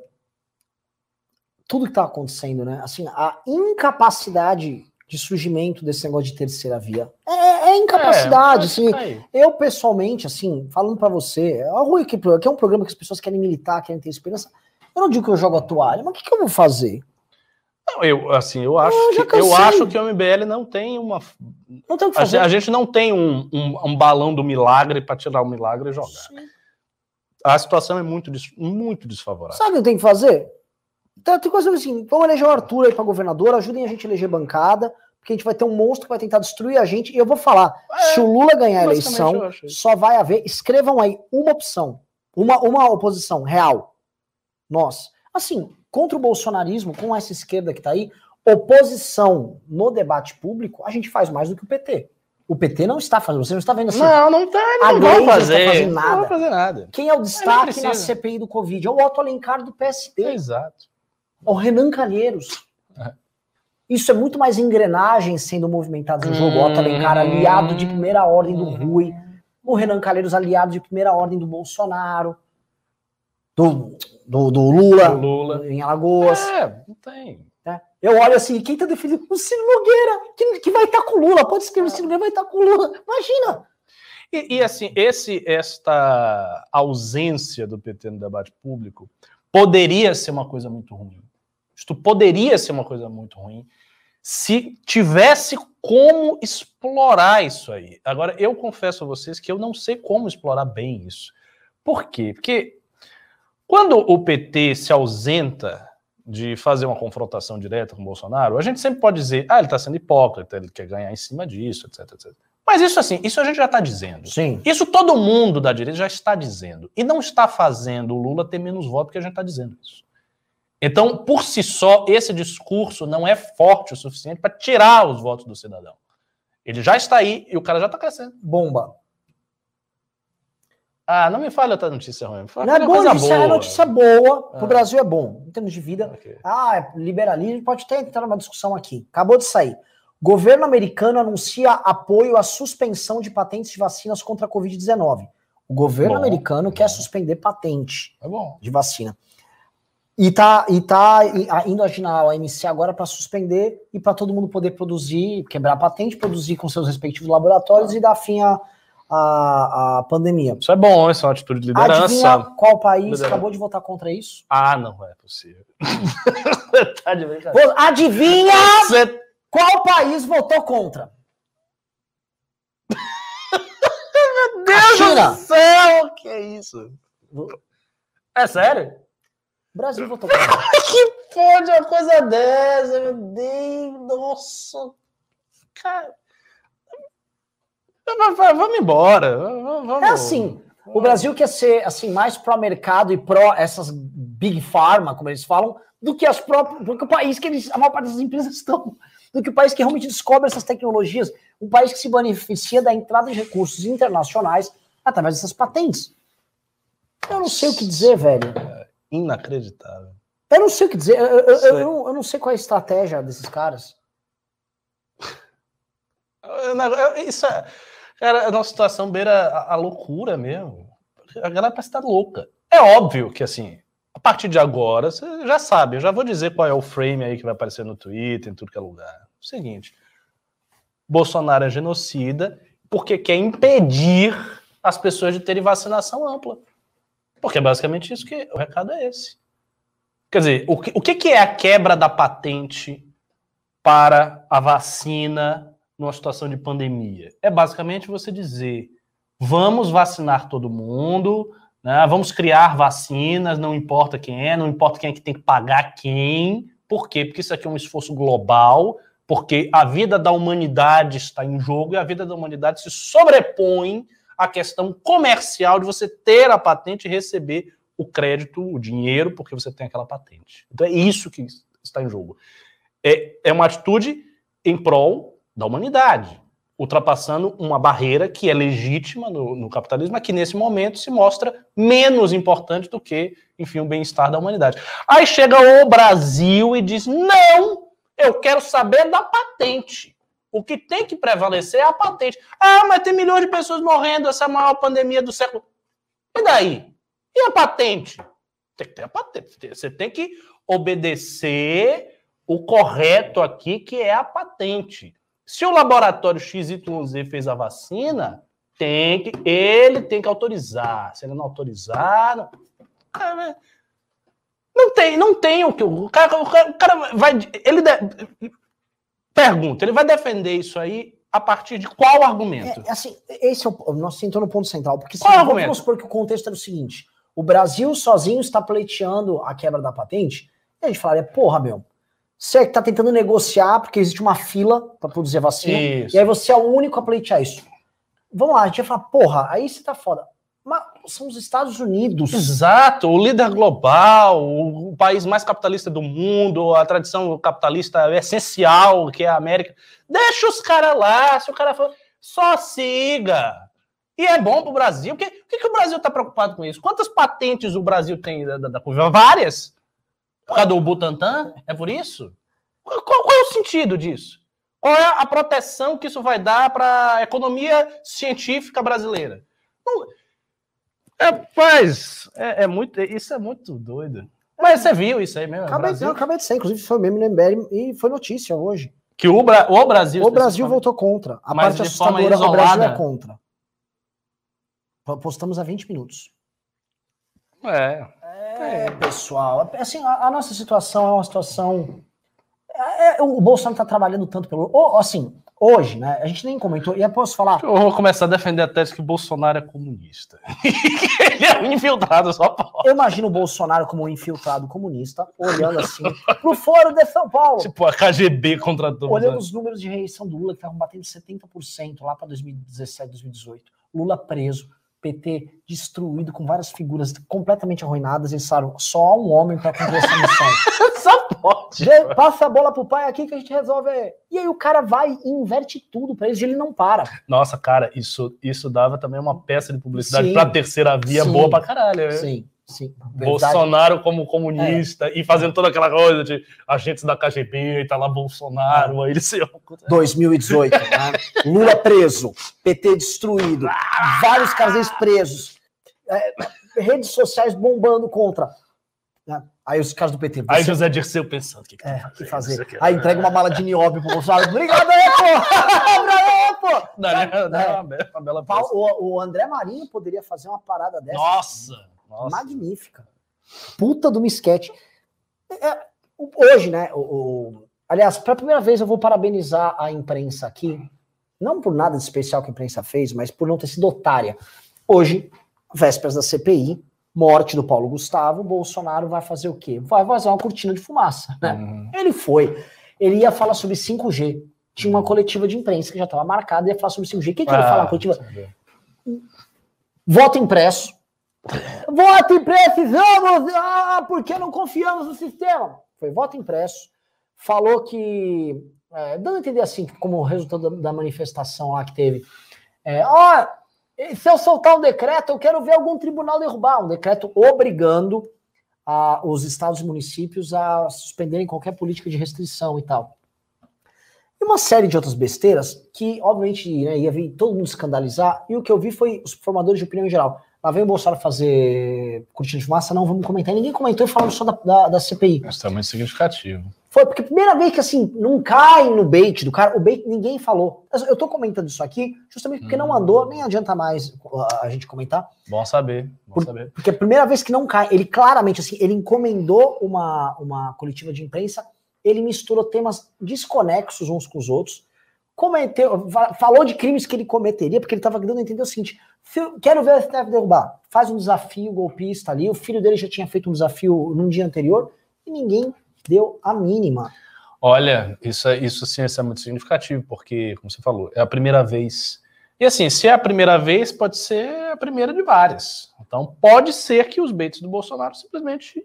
tudo que tá acontecendo, né, assim, a incapacidade de surgimento desse negócio de terceira via. É, é incapacidade, é, assim. Aí. Eu, pessoalmente, assim, falando pra você, é ruim que, que é um programa que as pessoas querem militar, querem ter esperança. Eu não digo que eu jogo a toalha, mas o que, que eu vou fazer? Não, eu, assim, eu acho, eu, que, eu acho que o M B L não tem uma... Não tem o que fazer. A, a gente não tem um, um, um balão do milagre pra tirar o milagre e jogar. Sim. A situação é muito, muito desfavorável. Sabe o que eu tenho que fazer? Então, tem coisa assim, vamos eleger o Arthur aí pra governador, ajudem a gente a eleger bancada, porque a gente vai ter um monstro que vai tentar destruir a gente, e eu vou falar, é, se o Lula ganhar a eleição, só vai haver, escrevam aí uma opção, uma, uma oposição real, nós. Assim, contra o bolsonarismo, com essa esquerda que tá aí, oposição no debate público, a gente faz mais do que o P T. O P T não está fazendo, você não está vendo assim. Não, não está, não vai fazer, está fazendo nada. Não vai fazer nada. Quem é o destaque na C P I do Covid? É o Otto Alencar do P S D. É, exato. O Renan Calheiros. É. Isso é muito mais engrenagens sendo movimentadas no jogo. O Otto Alencar, aliado de primeira ordem do Rui. O Renan Calheiros, aliado de primeira ordem do Bolsonaro. Do, do, do, Lula, do Lula, em Alagoas. É, não tem. É. Eu olho assim, quem tá defendendo? O Ciro Nogueira, que, que vai estar tá com o Lula. Pode escrever, o Ciro Nogueira vai estar tá com o Lula. Imagina! E, e assim, esse, esta ausência do P T no debate público poderia ser uma coisa muito ruim. Isto poderia ser uma coisa muito ruim se tivesse como explorar isso aí. Agora, eu confesso a vocês que eu não sei como explorar bem isso. Por quê? Porque quando o P T se ausenta de fazer uma confrontação direta com o Bolsonaro, a gente sempre pode dizer, ah, ele está sendo hipócrita, ele quer ganhar em cima disso, etc, etcétera. Mas isso assim, isso a gente já está dizendo. Sim. Isso todo mundo da direita já está dizendo. E não está fazendo o Lula ter menos voto porque a gente está dizendo isso. Então, por si só, esse discurso não é forte o suficiente para tirar os votos do cidadão. Ele já está aí e o cara já está crescendo. Bomba. Ah, não me fale outra notícia ruim. Não é boa notícia, é notícia boa. Ah. Pro Brasil é bom, em termos de vida. Okay. Ah, liberalismo, pode até entrar numa discussão aqui. Acabou de sair. Governo americano anuncia apoio à suspensão de patentes de vacinas contra a covid dezenove. O governo bom, americano bom. quer suspender patente é bom. de vacina. E tá, e tá indo aginar a O M C agora para suspender e para todo mundo poder produzir, quebrar a patente, produzir com seus respectivos laboratórios e dar fim à a, a pandemia. Isso é bom, isso é uma atitude de liderança. Adivinha qual país liderança. acabou de votar contra isso? Ah, não é possível. Tá de brincadeira. Adivinha Você... qual país votou contra? Meu Deus do céu! Que é isso? É sério? O Brasil votou contra. Que coisa dessa, meu Deus, nossa, cara. Vamos embora. Vamos. É assim, o Brasil quer ser assim, mais pró-mercado e pró essas Big Pharma, como eles falam, do que as próprias. Porque o país que eles, a maior parte das empresas estão. Do que o país que realmente descobre essas tecnologias. Um país que se beneficia da entrada de recursos internacionais através dessas patentes. Eu não sei o que dizer, velho. É inacreditável. Eu não sei o que dizer. Eu, eu, eu, eu, eu não sei qual é a estratégia desses caras. Isso é. Cara, a nossa situação beira a, a loucura mesmo. A galera parece estar louca. É óbvio que, assim, a partir de agora, você já sabe, eu já vou dizer qual é o frame aí que vai aparecer no Twitter, em tudo que é lugar. O seguinte, Bolsonaro é genocida porque quer impedir as pessoas de terem vacinação ampla. Porque é basicamente isso que o recado é esse. Quer dizer, o que, o que, que é a quebra da patente para a vacina numa situação de pandemia? É basicamente você dizer, vamos vacinar todo mundo, né? Vamos criar vacinas, não importa quem é, não importa quem é que tem que pagar quem. Por quê? Porque isso aqui é um esforço global, porque a vida da humanidade está em jogo e a vida da humanidade se sobrepõe à questão comercial de você ter a patente e receber o crédito, o dinheiro, porque você tem aquela patente. Então é isso que está em jogo. É, é uma atitude em prol da humanidade, ultrapassando uma barreira que é legítima no, no capitalismo, mas que nesse momento se mostra menos importante do que, enfim, o bem-estar da humanidade. Aí chega o Brasil e diz, não, eu quero saber da patente. O que tem que prevalecer é a patente. Ah, mas tem milhões de pessoas morrendo, essa é a maior pandemia do século. E daí? E a patente? Tem que ter a patente. Você tem que obedecer o correto aqui, que é a patente. Se o laboratório X Y Z fez a vacina, tem que, ele tem que autorizar. Se ele não autorizar... Não, cara, não tem, não tem o que... O cara, o cara, o cara vai... Ele de, pergunta, ele vai defender isso aí a partir de qual argumento? É, assim, esse é o... Nós entramos no ponto central. Porque qual argumento? Vamos supor que o contexto era o seguinte. O Brasil sozinho está pleiteando a quebra da patente. E a gente falaria, porra, meu... Você é que está tentando negociar, porque existe uma fila para produzir vacina, isso. E aí você é o único a pleitear isso. Vamos lá, a gente vai falar, porra, aí você tá foda. Mas são os Estados Unidos. Exato, o líder global, o país mais capitalista do mundo, a tradição capitalista essencial, que é a América. Deixa os caras lá, se o cara for, só siga. E é bom pro Brasil, porque o que, que o Brasil está preocupado com isso? Quantas patentes o Brasil tem da, da, da Covid? Várias? Por causa do Butantan? É por isso? Qual, qual é o sentido disso? Qual é a proteção que isso vai dar para a economia científica brasileira? Não, rapaz, é, é muito, isso é muito doido. Mas você viu isso aí mesmo? Acabei, não, acabei de ser, inclusive foi meme no M B L e foi notícia hoje. Que o, Bra o Brasil... O Brasil votou contra. A parte assustadora do Brasil é contra. Postamos há vinte minutos. É... É, pessoal, assim, a, a nossa situação é uma situação... É, o Bolsonaro tá trabalhando tanto pelo... Ou, assim, hoje, né, a gente nem comentou, e eu posso falar... Eu vou começar a defender a tese que o Bolsonaro é comunista. Ele é um infiltrado, só pode. Eu imagino o Bolsonaro como um infiltrado comunista, olhando assim pro Fórum de São Paulo. Tipo, a K G B contratou. Olhando né? Os números de reeleição do Lula, que estavam batendo setenta por cento lá para dois mil e dezessete, dois mil e dezoito. Lula preso. P T destruído, com várias figuras completamente arruinadas, eles falaram, só um homem para cumprir essa missão. Só pode. Gente, passa a bola pro pai aqui que a gente resolve. E aí o cara vai e inverte tudo para eles e ele não para. Nossa, cara, isso, isso dava também uma peça de publicidade para a terceira via, sim, boa pra caralho. É? Sim, sim. Verdade. Bolsonaro como comunista é. E fazendo toda aquela coisa de agentes da K G B e tá lá Bolsonaro. Aí ele se... dois mil e dezoito, né? Lula preso, P T destruído, vários caras presos, é, redes sociais bombando contra. Né? Aí os caras do P T. Aí José Dirceu pensando o que, que, é, que fazer. Que... Aí entrega uma mala de nióbio pro Bolsonaro. Obrigado aí, pô! Pô! Não, não, não, é uma bela, uma bela Paulo, o, o André Marinho poderia fazer uma parada dessa. Nossa! Nossa. Magnífica. Puta do misquete. É, hoje, né? O, o... Aliás, pela primeira vez eu vou parabenizar a imprensa aqui. Não por nada de especial que a imprensa fez, mas por não ter sido otária. Hoje, vésperas da C P I, morte do Paulo Gustavo, o Bolsonaro vai fazer o quê? Vai vazar uma cortina de fumaça, né? Uhum. Ele foi. Ele ia falar sobre cinco G. Tinha uma coletiva de imprensa que já estava marcada e ia falar sobre cinco G. O que, que ah, ele fala na coletiva? Saber. Voto impresso. Voto impresso, precisamos! Ah, porque não confiamos no sistema. Foi voto impresso. Falou que... É, dando a entender assim, como resultado da, da manifestação lá que teve. É, ó, se eu soltar um decreto, eu quero ver algum tribunal derrubar. Um decreto obrigando a, os estados e municípios a suspenderem qualquer política de restrição e tal. E uma série de outras besteiras que, obviamente, né, ia vir todo mundo escandalizar. E o que eu vi foi os formadores de opinião em geral. Lá vem o Bolsonaro fazer cortina de fumaça, não vamos comentar. Ninguém comentou, falando só da, da, da C P I. Isso é muito significativo. Foi, porque a primeira vez que, assim, não cai no bait do cara, o bait ninguém falou. Eu tô comentando isso aqui justamente porque hum. não andou, nem adianta mais a gente comentar. Bom saber, bom Por, saber. Porque a primeira vez que não cai, ele claramente, assim, ele encomendou uma, uma coletiva de imprensa, ele misturou temas desconexos uns com os outros, cometeu, falou de crimes que ele cometeria, porque ele tava dando a entender o seguinte, quero ver o S T F derrubar, faz um desafio golpista ali, o filho dele já tinha feito um desafio num dia anterior, e ninguém deu a mínima. Olha, isso, isso, assim, isso é muito significativo, porque, como você falou, é a primeira vez. E assim, se é a primeira vez, pode ser a primeira de várias. Então, pode ser que os baites do Bolsonaro simplesmente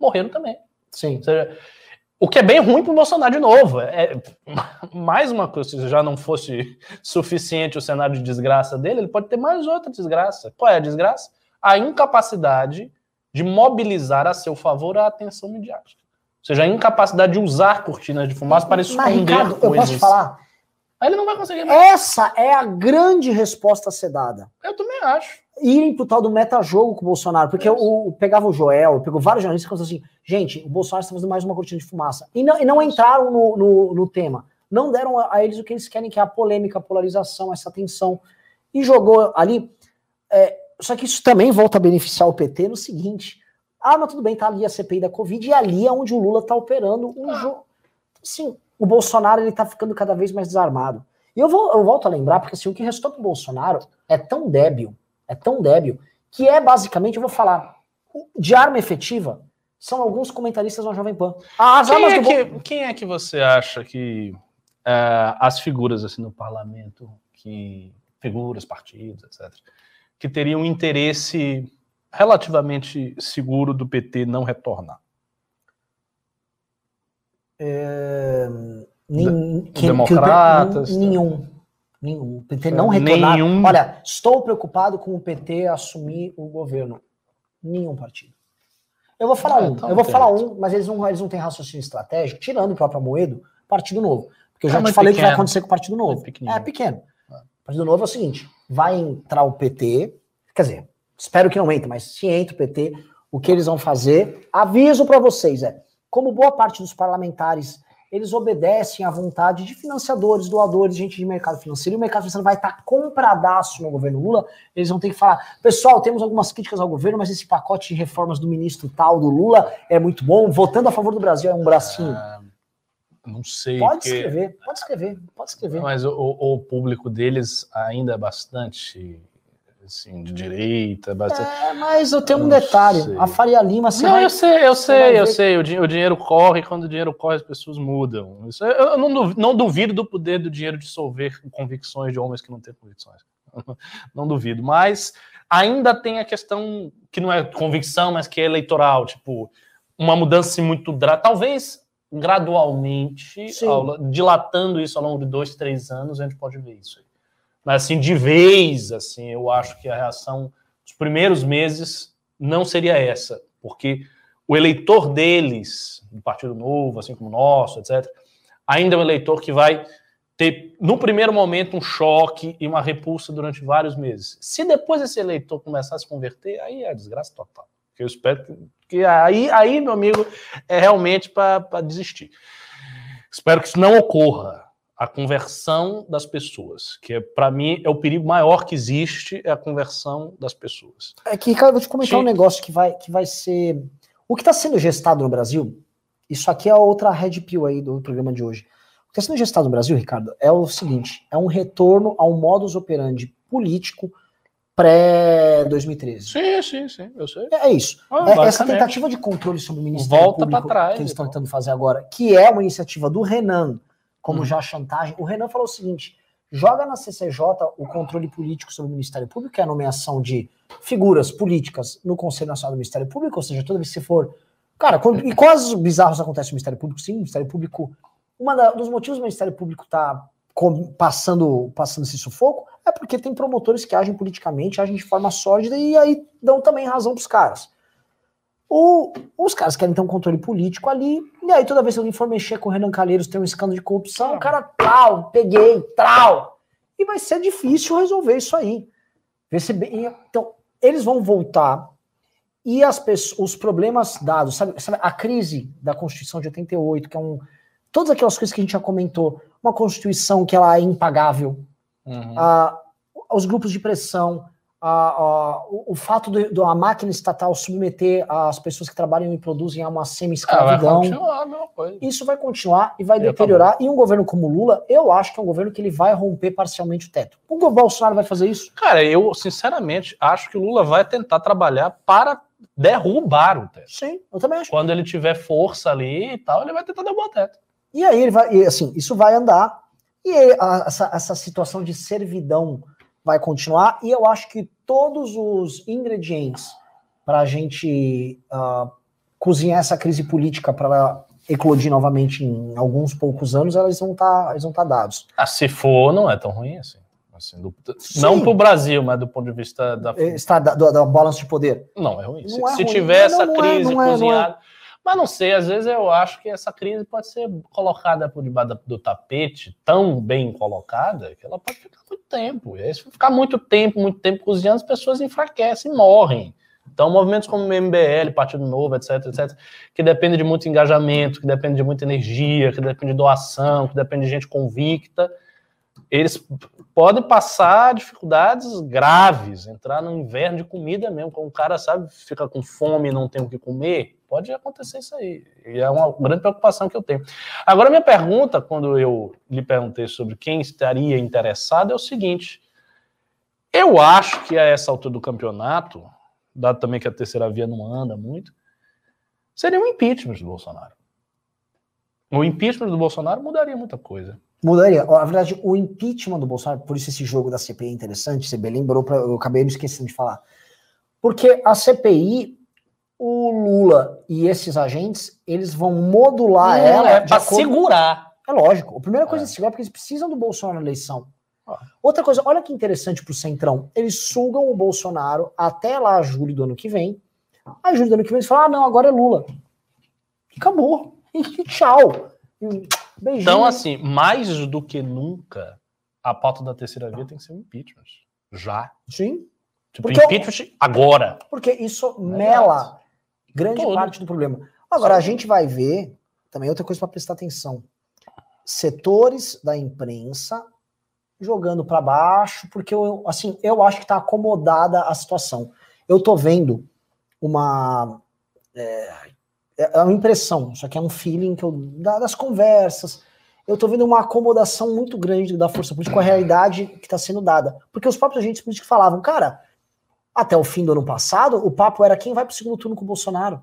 morreram também. Sim. Ou seja, o que é bem ruim para o Bolsonaro de novo. É, mais uma coisa, se já não fosse suficiente o cenário de desgraça dele, ele pode ter mais outra desgraça. Qual é a desgraça? A incapacidade de mobilizar a seu favor a atenção midiática. Ou seja, a incapacidade de usar cortinas de fumaça para esconder Ricardo, coisas. Eu posso te falar? Aí ele não vai conseguir mais. Essa é a grande resposta a ser dada. Eu também acho. Irem pro tal do metajogo com o Bolsonaro. Porque eu, eu pegava o Joel, eu pegou vários jornalistas que falavam assim, gente, o Bolsonaro está fazendo mais uma cortina de fumaça. E não, e não entraram no, no, no tema. Não deram a, a eles o que eles querem, que é a polêmica, a polarização, essa tensão. E jogou ali. É, só que isso também volta a beneficiar o P T no seguinte... Ah, mas tudo bem, tá ali a C P I da Covid e ali é onde o Lula tá operando um jogo. Sim, o Bolsonaro ele tá ficando cada vez mais desarmado. E eu, vou, eu volto a lembrar, porque assim, o que restou pro Bolsonaro é tão débil, é tão débil, que é basicamente, eu vou falar, de arma efetiva, são alguns comentaristas na Jovem Pan. As quem, armas é do que, Bol... quem é que você acha que uh, as figuras assim no parlamento, que figuras, partidos, etcétera, que teriam interesse... relativamente seguro do P T não retornar? É... Nen... Que, democratas... Que o... Nenhum. Nenhum. O P T não retornar. Nenhum... Olha, estou preocupado com o P T assumir o governo. Nenhum partido. Eu vou falar ah, um. Tá eu vou falar um, mas eles não, eles não têm raciocínio estratégico, tirando o próprio Amoedo, Partido Novo. Porque eu já é te falei o que vai acontecer com o Partido Novo. É, é pequeno. O Partido Novo é o seguinte, vai entrar o P T, quer dizer, espero que não entre, mas se entra o P T, o que eles vão fazer? Aviso para vocês, é, como boa parte dos parlamentares, eles obedecem à vontade de financiadores, doadores, gente de mercado financeiro, e o mercado financeiro vai estar compradaço no governo Lula, eles vão ter que falar, pessoal, temos algumas críticas ao governo, mas esse pacote de reformas do ministro tal, do Lula, é muito bom, votando a favor do Brasil é um bracinho. Ah, não sei. Pode que... escrever, pode escrever, pode escrever. Mas o, o público deles ainda é bastante... assim, de direita, bastante... É, mas eu tenho um detalhe, sei. A Faria Lima... Não, vai, eu sei, eu sei, eu sei, o, din o dinheiro corre, quando o dinheiro corre as pessoas mudam. Isso, eu não duvido, não duvido do poder do dinheiro dissolver convicções de homens que não têm convicções. Não duvido, mas ainda tem a questão que não é convicção, mas que é eleitoral, tipo, uma mudança muito drástica, talvez gradualmente, ao, dilatando isso ao longo de dois, três anos, a gente pode ver isso aí. Mas, assim, de vez, assim, eu acho que a reação dos primeiros meses não seria essa, porque o eleitor deles, do Partido Novo, assim como o nosso, etcétera, ainda é um eleitor que vai ter, no primeiro momento, um choque e uma repulsa durante vários meses. Se depois esse eleitor começar a se converter, aí é a desgraça total. Eu espero que... que aí, aí, meu amigo, é realmente para desistir. Espero que isso não ocorra. A conversão das pessoas, que é, para mim é o perigo maior que existe, é a conversão das pessoas. É que, Ricardo, eu vou te comentar Sim. um negócio que vai, que vai ser... O que está sendo gestado no Brasil, isso aqui é outra red pill aí do programa de hoje. O que está sendo gestado no Brasil, Ricardo, é o seguinte, é um retorno a um modus operandi político pré-dois mil e treze. Sim, sim, sim, eu sei. É isso. Ah, é, essa tentativa de controle sobre o Ministério Volta Público pra trás, que eles estão tentando fazer agora, que é uma iniciativa do Renan, como hum. já a chantagem. O Renan falou o seguinte, joga na C C J o controle político sobre o Ministério Público, que é a nomeação de figuras políticas no Conselho Nacional do Ministério Público, ou seja, toda vez que você for... Cara, quando... e quase bizarros acontece no Ministério Público, sim, o Ministério Público... Um dos motivos do Ministério Público tá passando, passando esse sufoco é porque tem promotores que agem politicamente, agem de forma sólida e aí dão também razão pros caras. Ou os caras querem ter um controle político ali, e aí toda vez que alguém for mexer com o Renan Calheiros, tem um escândalo de corrupção, o cara, tal, peguei, tal. E vai ser difícil resolver isso aí. Então, eles vão voltar e as pessoas, os problemas dados, sabe, sabe a crise da Constituição de oitenta e oito, que é um... Todas aquelas coisas que a gente já comentou, uma Constituição que ela é impagável, uhum. ah, os grupos de pressão, ah, ah, o, o fato da máquina estatal submeter as pessoas que trabalham e produzem a uma semi-escravidão. Ah, isso vai continuar e vai eu deteriorar. Também. E um governo como o Lula, eu acho que é um governo que ele vai romper parcialmente o teto. O Bolsonaro vai fazer isso? Cara, eu sinceramente acho que o Lula vai tentar trabalhar para... derrubar o teto. Sim, eu também acho. Quando ele tiver força ali e tal, ele vai tentar derrubar o teto. E aí ele vai, assim, isso vai andar, e ele, a, essa, essa situação de servidão vai continuar, e eu acho que todos os ingredientes para a gente uh, cozinhar essa crise política para ela eclodir novamente em alguns poucos anos, elas vão tá, estar dados. Ah, se for, não é tão ruim assim. Assim, do, não para o Brasil, mas do ponto de vista da... Está, da, da balança de poder. Não, é ruim. Não se é ruim. Se tiver não, essa não crise é, não cozinhada... É, não é. Mas não sei, às vezes eu acho que essa crise pode ser colocada por debaixo do tapete, tão bem colocada, que ela pode ficar muito tempo. E aí, se ficar muito tempo, muito tempo cozinhando, as pessoas enfraquecem e morrem. Então, movimentos como o M B L, Partido Novo, etc, etcétera, que depende de muito engajamento, que depende de muita energia, que depende de doação, que depende de gente convicta, eles podem passar dificuldades graves, entrar no inverno de comida mesmo, quando o cara, sabe, fica com fome e não tem o que comer, pode acontecer isso aí. E é uma grande preocupação que eu tenho. Agora, minha pergunta, quando eu lhe perguntei sobre quem estaria interessado, é o seguinte, eu acho que a essa altura do campeonato, dado também que a terceira via não anda muito, seria um impeachment do Bolsonaro. O impeachment do Bolsonaro mudaria muita coisa. Mudaria. Na verdade, o impeachment do Bolsonaro, por isso esse jogo da C P I é interessante, você bem lembrou, pra, eu acabei me esquecendo de falar. Porque a C P I, o Lula e esses agentes, eles vão modular Não, ela... É pra acordo... segurar. É lógico. A primeira coisa é, é segurar, porque eles precisam do Bolsonaro na eleição. Ah. Outra coisa, olha que interessante pro Centrão. Eles sugam o Bolsonaro até lá julho do ano que vem. Aí julho do ano que vem eles falam, ah, não, agora é Lula. E acabou. E tchau. E... Beijinho. Então, assim, mais do que nunca, a pauta da terceira via tem que ser um impeachment. Já. Sim. Tipo, porque impeachment eu... agora. Porque isso é mela verdade. grande Todo. parte do problema. Agora, Sim. a gente vai ver, também outra coisa para prestar atenção, setores da imprensa jogando para baixo, porque eu, assim, eu acho que está acomodada a situação. Eu tô vendo uma... É... É uma impressão, só que é um feeling que eu, das conversas. Eu tô vendo uma acomodação muito grande da força política com a realidade que tá sendo dada. Porque os próprios agentes políticos falavam, cara, até o fim do ano passado, o papo era quem vai pro segundo turno com o Bolsonaro.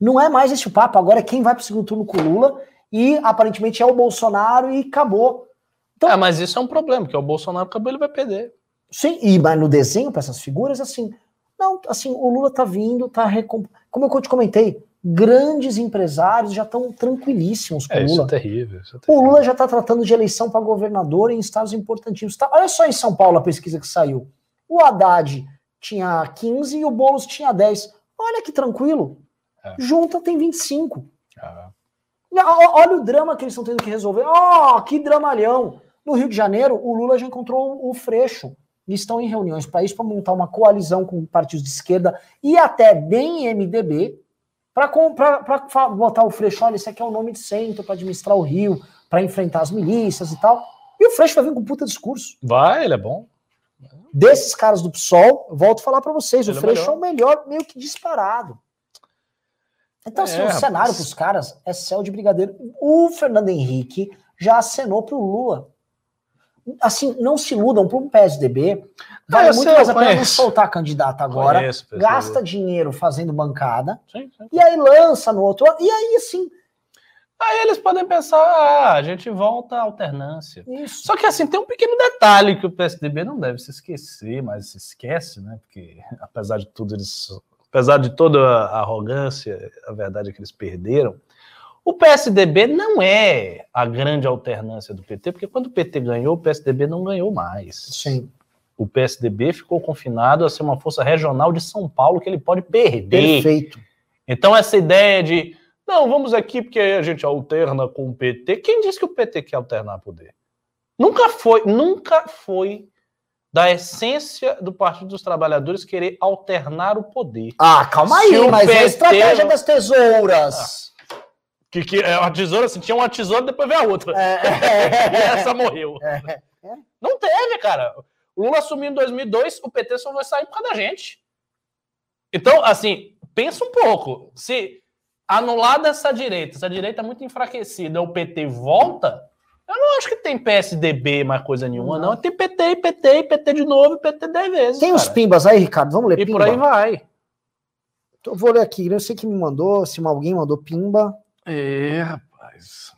Não é mais esse o papo, agora é quem vai pro segundo turno com o Lula e aparentemente é o Bolsonaro e acabou. Então, é, mas isso é um problema, porque o Bolsonaro acabou, ele vai perder. Sim, e, mas no desenho para essas figuras, assim, não, assim, o Lula tá vindo, tá recomp... Como eu te comentei, grandes empresários já estão tranquilíssimos com o é, Lula. Isso é terrível, isso é terrível. O Lula já está tratando de eleição para governador em estados importantíssimos. Tá, olha só em São Paulo a pesquisa que saiu. O Haddad tinha quinze e o Boulos tinha dez. Olha que tranquilo. É. Junta tem vinte e cinco. É. Olha o drama que eles estão tendo que resolver. Oh, que dramalhão. No Rio de Janeiro, o Lula já encontrou o Freixo. Eles estão em reuniões para isso, para montar uma coalizão com partidos de esquerda e até bem M D B, para botar o Freixo, olha, esse aqui é o nome de centro, para administrar o Rio, para enfrentar as milícias e tal. E o Freixo vai vir com um puta discurso. Vai, ele é bom. Desses caras do PSOL, volto a falar para vocês, ele o Freixo é o melhor, meio que disparado. Então, assim, é, o cenário para os caras é céu de brigadeiro. O Fernando Henrique já acenou para o Lula. assim, não se iludam para o P S D B. Vale muito mais a pena não soltar candidato agora. Conheço, gasta dinheiro fazendo bancada. Sim, sim. E aí lança no outro ano. E aí, assim... Aí eles podem pensar, ah, a gente volta à alternância. Isso. Só que, assim, tem um pequeno detalhe que o P S D B não deve se esquecer, mas se esquece, né? Porque, apesar de tudo, eles, apesar de toda a arrogância, a verdade é que eles perderam. O P S D B não é a grande alternância do P T, porque quando o P T ganhou, o P S D B não ganhou mais. Sim. O P S D B ficou confinado a ser uma força regional de São Paulo que ele pode perder. Perfeito. Então, essa ideia de... Não, vamos aqui porque a gente alterna com o P T. Quem disse que o P T quer alternar poder? Nunca foi, nunca foi da essência do Partido dos Trabalhadores querer alternar o poder. Ah, calma aí, mas P T... é a estratégia das tesouras. Ah, que, que é uma tesoura, assim, tinha uma tesoura, depois veio a outra. É, é, é, e essa morreu. É, é. Não teve, cara. O Lula assumiu em dois mil e dois, o P T só vai sair por causa da gente. Então, assim, pensa um pouco. Se... anulada essa direita, essa direita é muito enfraquecida, o P T volta, eu não acho que tem P S D B mais coisa nenhuma, não. não. Tem P T, P T, P T de novo, P T dez vezes. Tem cara. Uns pimbas aí, Ricardo, vamos ler e pimba? E por aí vai. Então, vou ler aqui, eu sei que me mandou, se alguém mandou pimba. É, rapaz.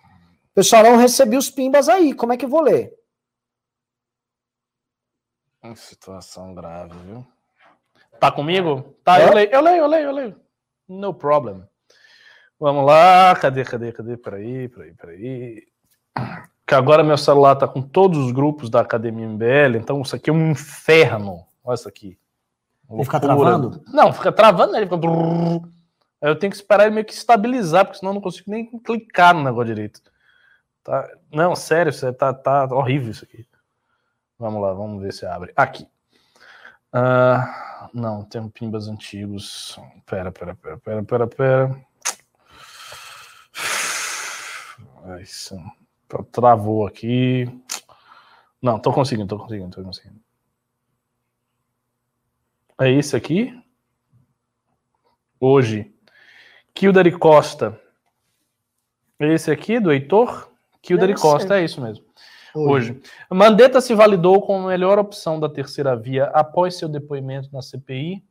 Pessoal, não recebi os pimbas aí, como é que eu vou ler? Uma situação grave, viu? Tá comigo? Tá, é? eu leio, eu leio, eu leio, eu leio. No problem. Vamos lá, cadê, cadê, cadê? Peraí, peraí, peraí. Que agora meu celular tá com todos os grupos da Academia M B L, então isso aqui é um inferno. Olha isso aqui. Ele fica travando? Não, fica travando, né? Ele fica... Aí eu tenho que esperar ele meio que estabilizar, porque senão eu não consigo nem clicar no negócio direito. Tá... Não, sério, isso tá, tá horrível isso aqui. Vamos lá, vamos ver se abre. Aqui. Uh... Não, tem um pimbas antigos. Pera, pera, pera, pera, pera, pera. Isso. Travou aqui. Não, tô conseguindo, tô conseguindo, tô conseguindo. É isso aqui? Hoje. Kildare Costa. Esse aqui, do Heitor. Kildare Costa, é isso mesmo. Hoje. Hoje. Mandetta se validou como a melhor opção da terceira via após seu depoimento na C P I.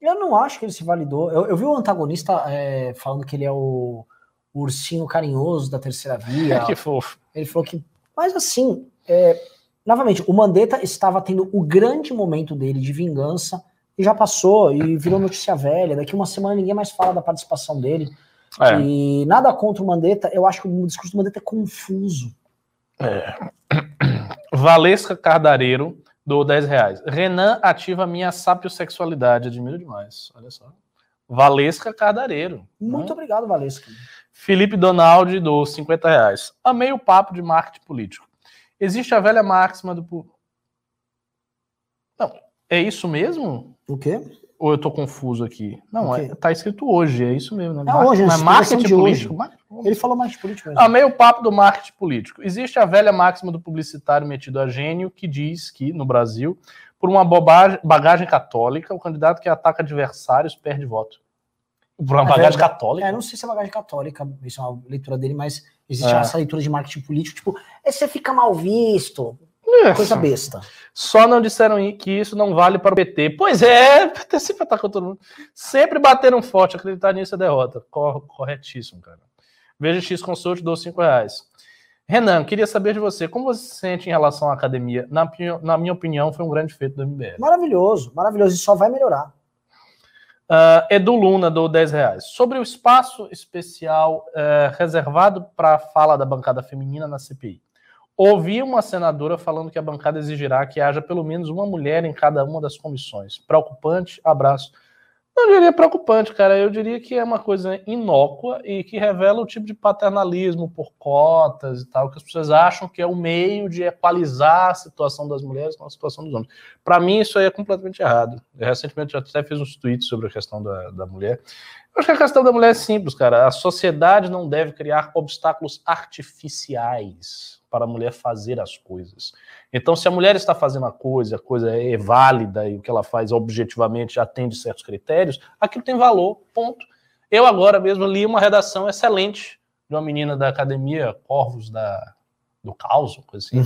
Eu não acho que ele se validou. Eu, eu vi o antagonista é, falando que ele é o... o ursinho carinhoso da terceira via. Que fofo. Ele falou que... Mas assim, é... novamente, o Mandetta estava tendo o grande momento dele de vingança e já passou e virou notícia velha. Daqui uma semana ninguém mais fala da participação dele. É. E nada contra o Mandetta, eu acho que o discurso do Mandetta é confuso. É. Valesca Cardareiro doou dez reais. Renan ativa minha sapiosexualidade. Admiro demais. Olha só. Valesca Cardareiro. Muito hum. obrigado, Valesca. Felipe Donaldi doou cinquenta reais. Amei o papo de marketing político. Existe a velha máxima do... Não, é isso mesmo? O quê? Ou eu tô confuso aqui? Não, é, tá escrito hoje, é isso mesmo. Né? É Mar... hoje, mas marketing político. Hoje. Ele falou marketing político mesmo. Amei o papo do marketing político. Existe a velha máxima do publicitário metido a gênio que diz que, no Brasil, por uma bobagem, bagagem católica, o candidato que ataca adversários perde voto. Por uma é bagagem verdade. Católica? É, não sei se é bagagem católica, isso é uma leitura dele, mas existe é. essa leitura de marketing político, tipo, é, você fica mal visto, isso. Coisa besta. Só não disseram que isso não vale para o P T. Pois é, o P T sempre atacou todo mundo. Sempre bateram forte, acreditar nisso é derrota. Corretíssimo, cara. V G X Consult dou cinco reais. Renan, queria saber de você, como você se sente em relação à academia? Na, na minha opinião, foi um grande feito do M B L. Maravilhoso, maravilhoso, e só vai melhorar. Uh, Edu Luna dou dez reais. Sobre o espaço especial uh, reservado para a fala da bancada feminina na C P I. Ouvi uma senadora falando que a bancada exigirá que haja pelo menos uma mulher em cada uma das comissões. Preocupante, abraço. Não diria preocupante, cara. Eu diria que é uma coisa inócua e que revela o tipo de paternalismo por cotas e tal, que as pessoas acham que é o meio de equalizar a situação das mulheres com a situação dos homens. Para mim, isso aí é completamente errado. Eu recentemente até fiz uns tweets sobre a questão da, da mulher. Eu acho que a questão da mulher é simples, cara. A sociedade não deve criar obstáculos artificiais para a mulher fazer as coisas. Então, se a mulher está fazendo a coisa, a coisa é válida e o que ela faz objetivamente atende certos critérios, aquilo tem valor, ponto. Eu agora mesmo li uma redação excelente de uma menina da academia, Corvos da, do Caos, coisa assim,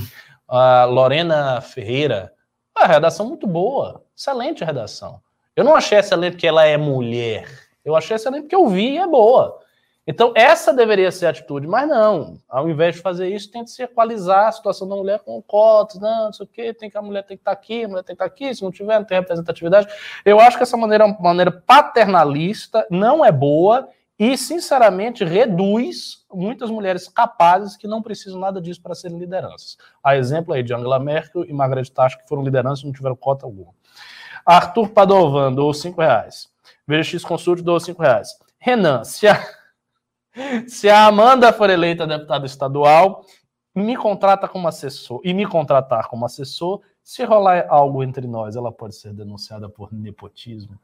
a Lorena Ferreira, a redação muito boa, excelente redação. Eu não achei excelente porque ela é mulher, eu achei excelente porque eu vi e é boa. Então essa deveria ser a atitude, mas não, ao invés de fazer isso, tem que se equalizar a situação da mulher com cotas, não, não sei o quê, tem que, a mulher tem que estar aqui, a mulher tem que estar aqui, se não tiver, não tem representatividade. Eu acho que essa maneira é uma maneira paternalista, não é boa, e, sinceramente, reduz muitas mulheres capazes que não precisam nada disso para serem lideranças. Há exemplo aí de Angela Merkel e Margaret Thatcher, que foram lideranças e não tiveram cota alguma. Arthur Padovan doou cinco reais. V G X Consult doou cinco reais. Renan, se a, se a Amanda for eleita deputada estadual, me contrata como assessor, e me contratar como assessor, se rolar algo entre nós, ela pode ser denunciada por nepotismo.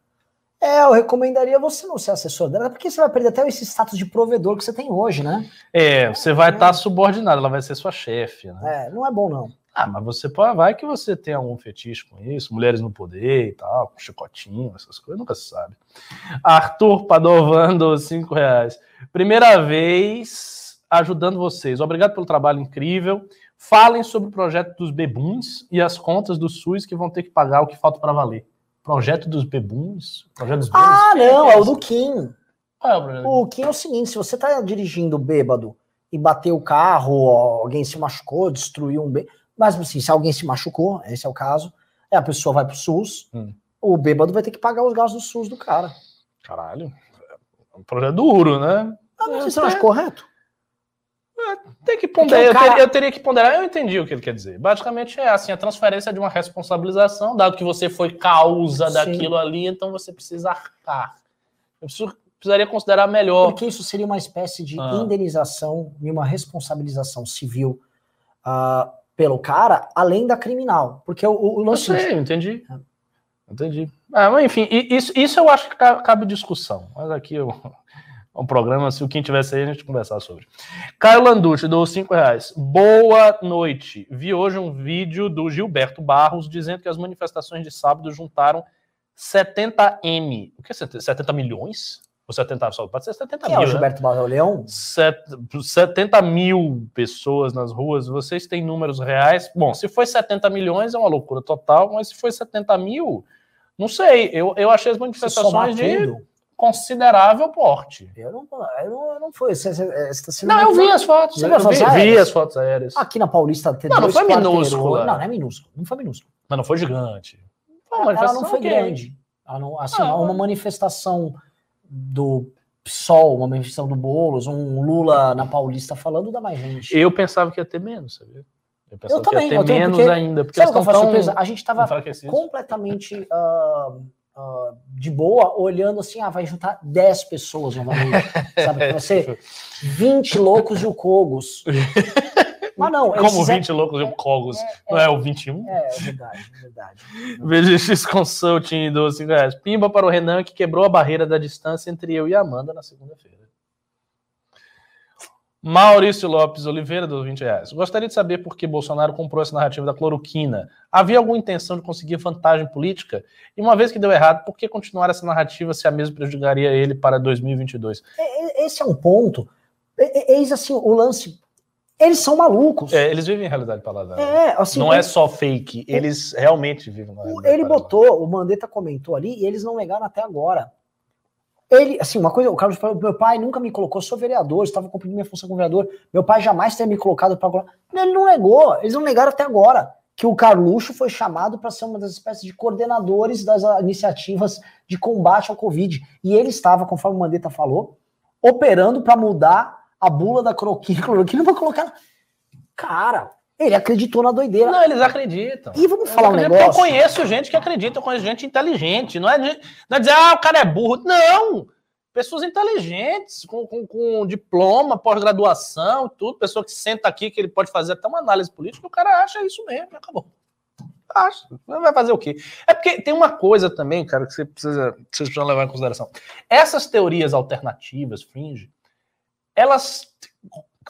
É, eu recomendaria você não ser assessor dela, porque você vai perder até esse status de provedor que você tem hoje, né? É, você vai estar é. tá subordinado, ela vai ser sua chefe, né? É, não é bom não. Ah, mas você pode, vai que você tem algum fetiche com isso, mulheres no poder e tal, com chicotinho, essas coisas, nunca se sabe. Arthur Padovan, cinco reais. Primeira vez ajudando vocês. Obrigado pelo trabalho incrível. Falem sobre o projeto dos bebuns e as contas do SUS que vão ter que pagar o que falta para valer. Projeto dos bebuns? Projeto dos bebuns? Ah, não, é o do Kim. Qual é o projeto? O Kim é o seguinte, se você tá dirigindo bêbado e bateu o carro, alguém se machucou, destruiu um bêbado, mas assim, se alguém se machucou, esse é o caso, a pessoa vai pro SUS, hum. o bêbado vai ter que pagar os gastos do SUS do cara. Caralho. É um projeto duro, né? Ah, não, você não acha correto? Tem que ponderar, cara... eu, ter, eu teria que ponderar, eu entendi o que ele quer dizer. Basicamente é assim, a transferência de uma responsabilização, dado que você foi causa Sim. daquilo ali, então você precisa arcar. Eu preciso, precisaria considerar melhor. Porque isso seria uma espécie de ah. indenização e uma responsabilização civil uh, pelo cara, além da criminal. Porque o, o lance... Eu sei, de... eu entendi. É. Entendi. Ah, mas enfim, isso, isso eu acho que cabe discussão, mas aqui eu... um programa, se o Kim tivesse aí, a gente conversar sobre. Caio Landucci, dou cinco reais. Boa noite. Vi hoje um vídeo do Gilberto Barros dizendo que as manifestações de sábado juntaram setenta milhões. O que é setenta milhões? Ou setenta só? Pode ser setenta Quem mil, é o Gilberto né? Barros Leão? setenta mil pessoas nas ruas. Vocês têm números reais? Bom, se foi setenta milhões, é uma loucura total, mas se foi setenta mil, não sei. Eu, eu achei as manifestações de... Tudo? Considerável porte. Eu não, eu não, eu não fui. Você, você tá se não, eu vi as fotos. Eu vi, vi as fotos aéreas. Aqui na Paulista... Não, não foi minúsculo. Não, não é minúsculo. Não foi minúsculo. Mas não foi gigante. Foi uma ela não foi okay. grande. Ela não, assim, ah, uma manifestação do P SOL, uma manifestação do Boulos, um Lula na Paulista falando, dá mais gente. Eu pensava que ia ter menos, sabia? Eu pensava eu que também, ia ter eu menos porque, ainda. Porque sabe que eu faço surpresa? A gente estava completamente... Uh, Uh, de boa, olhando assim, ah, vai juntar dez pessoas novamente, sabe, vai ser vinte loucos e o Cogos. Mas não. Como vinte é... loucos e o Cogos? É, é, não é o vinte e um? É, é verdade, é verdade. V G X Consulting, doze reais. Pimba para o Renan, que quebrou a barreira da distância entre eu e a Amanda na segunda-feira. Maurício Lopes Oliveira, dos vinte reais. Gostaria de saber por que Bolsonaro comprou essa narrativa da cloroquina. Havia alguma intenção de conseguir vantagem política? E uma vez que deu errado, por que continuar essa narrativa se a mesma prejudicaria ele para dois mil e vinte e dois? Esse é um ponto. Eis assim, o lance... Eles são malucos. É, eles vivem em realidade paralela. É, assim, não ele... é só fake, eles realmente vivem na realidade. Ele botou, o Mandetta comentou ali, e eles não negaram até agora. Ele, assim, uma coisa, o Carlos falou, meu pai nunca me colocou, sou vereador, estava cumprindo minha função como vereador, meu pai jamais teria me colocado para... Ele não negou, eles não negaram até agora que o Carluxo foi chamado para ser uma das espécies de coordenadores das iniciativas de combate ao Covid. E ele estava, conforme o Mandetta falou, operando para mudar a bula da cloroquina, cloroquina para colocar... Cara... Ele acreditou na doideira. Não, eles acreditam. E vamos falar um negócio. Eu conheço gente que acredita, eu conheço gente inteligente. Não é, não é dizer, ah, o cara é burro. Não! Pessoas inteligentes, com, com, com diploma, pós-graduação, tudo. Pessoa que senta aqui, que ele pode fazer até uma análise política, o cara acha isso mesmo, acabou. Acha. Vai fazer o quê? É porque tem uma coisa também, cara, que você precisa, vocês precisam levar em consideração. Essas teorias alternativas, fringe, elas...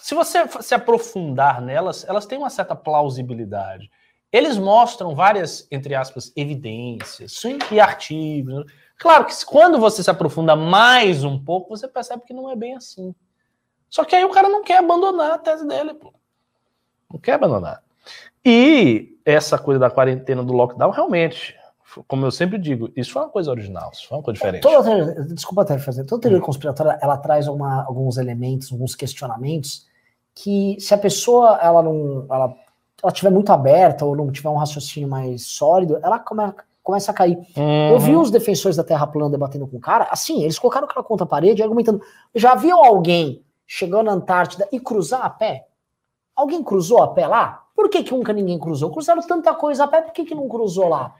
Se você se aprofundar nelas, elas têm uma certa plausibilidade. Eles mostram várias, entre aspas, evidências Sim. e artigos. Claro que quando você se aprofunda mais um pouco, você percebe que não é bem assim. Só que aí o cara não quer abandonar a tese dele, pô. Não quer abandonar. E essa coisa da quarentena, do lockdown, realmente, como eu sempre digo, isso foi uma coisa original, isso foi uma coisa diferente. Toda teoria, desculpa até fazer, toda teoria hum. conspiratória, ela traz uma, alguns elementos, alguns questionamentos, que se a pessoa ela não ela, ela tiver muito aberta ou não tiver um raciocínio mais sólido, ela come, começa a cair. Uhum. Eu vi os defensores da Terra plana debatendo com o cara, assim, eles colocaram aquela contra a parede argumentando, já viu alguém chegar na Antártida e cruzar a pé? Alguém cruzou a pé lá? Por que que nunca ninguém cruzou? Cruzaram tanta coisa a pé, por que que não cruzou lá?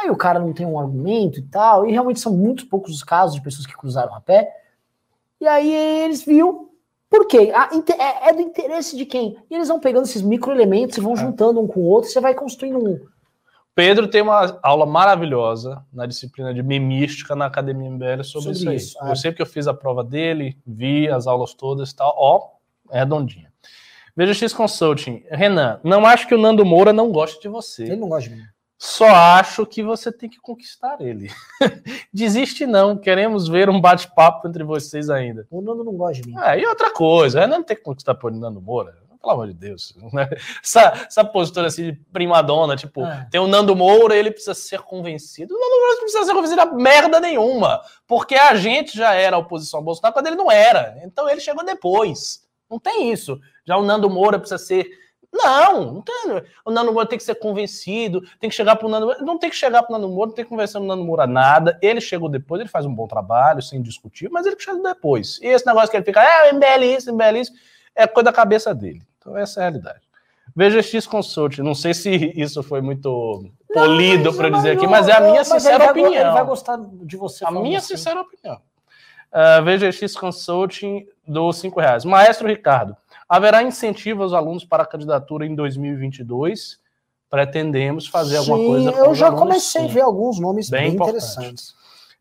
Aí o cara não tem um argumento e tal, e realmente são muito poucos os casos de pessoas que cruzaram a pé. E aí eles viram, por quê? A, é, é do interesse de quem? E eles vão pegando esses microelementos e vão juntando um com o outro, e você vai construindo um. Pedro tem uma aula maravilhosa na disciplina de memística na Academia M B L sobre, sobre isso aí. Isso, é. Eu sei que eu fiz a prova dele, vi as aulas todas e tal, ó, redondinha. V G X Consulting. Renan, não acho que o Nando Moura não goste de você. Ele não gosta de mim. Só acho que você tem que conquistar ele. Desiste não, queremos ver um bate-papo entre vocês ainda. O Nando não gosta de mim. É, e outra coisa, Renan não tem que conquistar por Nando Moura. Pelo amor de Deus. Né? Essa, essa postura assim de primadona, tipo, ah. tem o Nando Moura e ele precisa ser convencido. O Nando Moura não precisa ser convencido a merda nenhuma, porque a gente já era oposição a Bolsonaro quando ele não era. Então ele chegou depois. Não tem isso. Já o Nando Moura precisa ser... Não, não tem... O Nando Moura tem que ser convencido, tem que chegar pro Nando Moura... Não tem que chegar pro Nando Moura, não tem que conversar com o Nando Moura nada. Ele chegou depois, ele faz um bom trabalho, sem discutir, mas ele que chega depois. E esse negócio que ele fica... Ah, M B L isso, M B L isso... É coisa da cabeça dele. Então essa é a realidade. V G X Consult, não sei se isso foi muito polido para eu dizer aqui, mas é a minha sincera opinião. Ele vai gostar de você. A minha sincera opinião. Uh, V G X Consulting do cinco reais. Maestro Ricardo, haverá incentivo aos alunos para a candidatura em dois mil e vinte e dois? Pretendemos fazer sim, alguma coisa com eu já alunos, comecei sim. a ver alguns nomes bem, bem interessantes.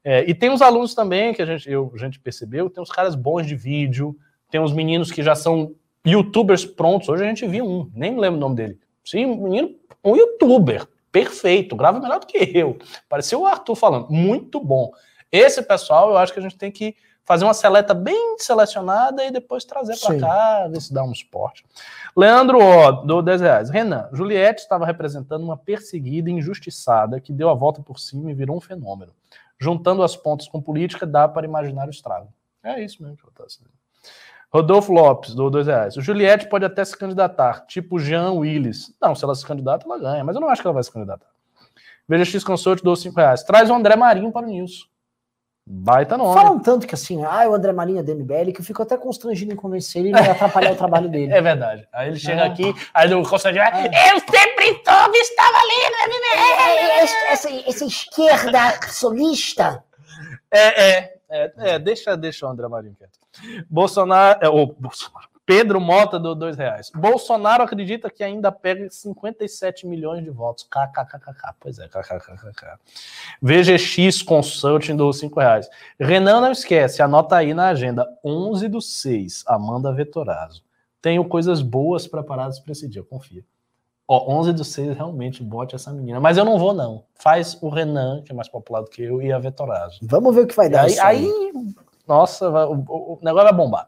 É, e tem uns alunos também, que a gente, eu, a gente percebeu, tem uns caras bons de vídeo, tem uns meninos que já são youtubers prontos. Hoje a gente viu um, nem lembro o nome dele. Sim, um menino, um youtuber, perfeito, grava melhor do que eu. Pareceu o Arthur falando, muito bom. Esse pessoal, eu acho que a gente tem que fazer uma seleta bem selecionada e depois trazer para cá, ver se dá um suporte. Leandro, ó, do dez reais. Renan, Juliette estava representando uma perseguida injustiçada que deu a volta por cima e virou um fenômeno. Juntando as pontas com política, dá para imaginar o estrago. É isso mesmo que eu estou dizendo. Rodolfo Lopes, do dois reais. O Juliette pode até se candidatar, tipo Jean Willis. Não, se ela se candidata, ela ganha, mas eu não acho que ela vai se candidatar. V G X Consort, do cinco reais. Traz o André Marinho para o News. Baita nome. Falam tanto que assim, ah, o André Marinho é da M B L, que eu fico até constrangido em convencer ele e atrapalhar o trabalho dele. É verdade. Aí ele chega ah. aqui, aí o Constantino vai, ah. eu sempre soube, estava ali na M B L! Essa, essa esquerda solista. É, é, é, é, deixa, deixa o André Marinho quieto. Bolsonaro, é, ou, Bolsonaro, Pedro Mota do dois reais. Bolsonaro acredita que ainda pega cinquenta e sete milhões de votos. KKKKK. Pois é, KKKKK. V G X Consulting do cinco reais. Renan, não esquece, anota aí na agenda. onze do seis, Amanda Vettorazzo. Tenho coisas boas preparadas para esse dia, confia. Ó, onze do seis, realmente, bote essa menina. Mas eu não vou, não. Faz o Renan, que é mais popular do que eu, e a Vettorazzo. Vamos ver o que vai dar. Aí, aí, nossa, vai, o, o negócio vai bombar.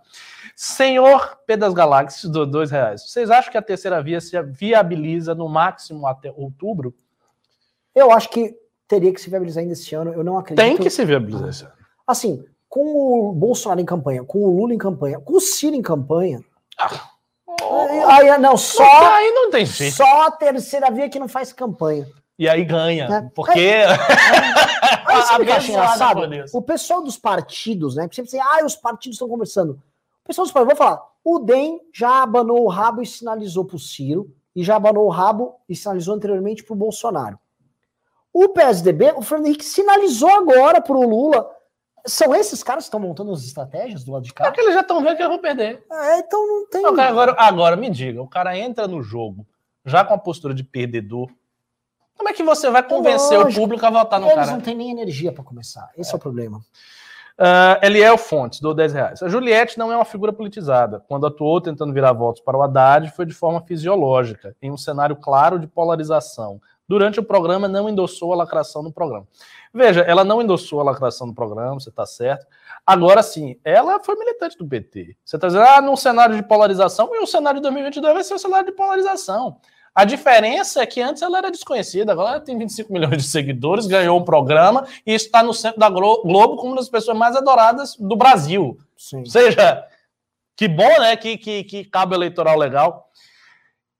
Senhor P das Galáxias, do dois reais. Vocês acham que a terceira via se viabiliza no máximo até outubro? Eu acho que teria que se viabilizar ainda esse ano. Eu não acredito. Tem que se viabilizar esse ano. Assim, com o Bolsonaro em campanha, com o Lula em campanha, com o Ciro em campanha... Ah. Aí, não, só, não, aí não tem jeito. Só a terceira via que não faz campanha. E aí ganha, né? Porque... Aí, aí sabe que eu acho engraçado? O pessoal dos partidos, né? Que sempre dizem, ah, os partidos estão conversando. O pessoal dos partidos, vou falar, o D E M já abanou o rabo e sinalizou pro Ciro, e já abanou o rabo e sinalizou anteriormente pro Bolsonaro. O P S D B, o Fernando Henrique sinalizou agora pro Lula. São esses caras que estão montando as estratégias do lado de cá? É que eles já estão vendo que eu vou perder. É, então não tem... Não, cara, agora, agora, me diga, o cara entra no jogo já com a postura de perdedor. Como é que você vai convencer Lógico. o público a votar no eles cara? Eles não têm nem energia para começar. Esse é, é o problema. Uh, Eliel Fontes, do dez reais. A Juliette não é uma figura politizada. Quando atuou tentando virar votos para o Haddad, foi de forma fisiológica, em um cenário claro de polarização. Durante o programa, não endossou a lacração no programa. Veja, ela não endossou a lacração no programa, você está certo. Agora sim, ela foi militante do P T. Você está dizendo, ah, num cenário de polarização, e o cenário de dois mil e vinte e dois vai ser um cenário de polarização. A diferença é que antes ela era desconhecida, agora ela tem vinte e cinco milhões de seguidores, ganhou um programa e está no centro da Globo como uma das pessoas mais adoradas do Brasil. Sim. Ou seja, que bom, né? Que, que, que cabo eleitoral legal.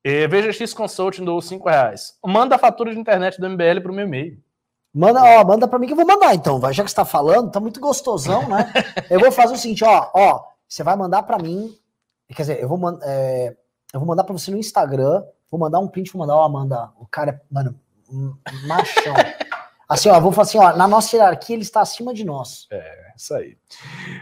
E V G X Consulting do cinco reais. Manda a fatura de internet do M B L para o meu e-mail. Manda, ó, manda para mim que eu vou mandar então, vai. Já que você está falando, tá muito gostosão, né? Eu vou fazer o seguinte, ó, ó, você vai mandar para mim, quer dizer, eu vou, man é, eu vou mandar para você no Instagram. Vou mandar um print, vou mandar, ó, Amanda, o cara é, mano, machão. Assim, ó, vou falar assim, ó, na nossa hierarquia ele está acima de nós. É, isso aí.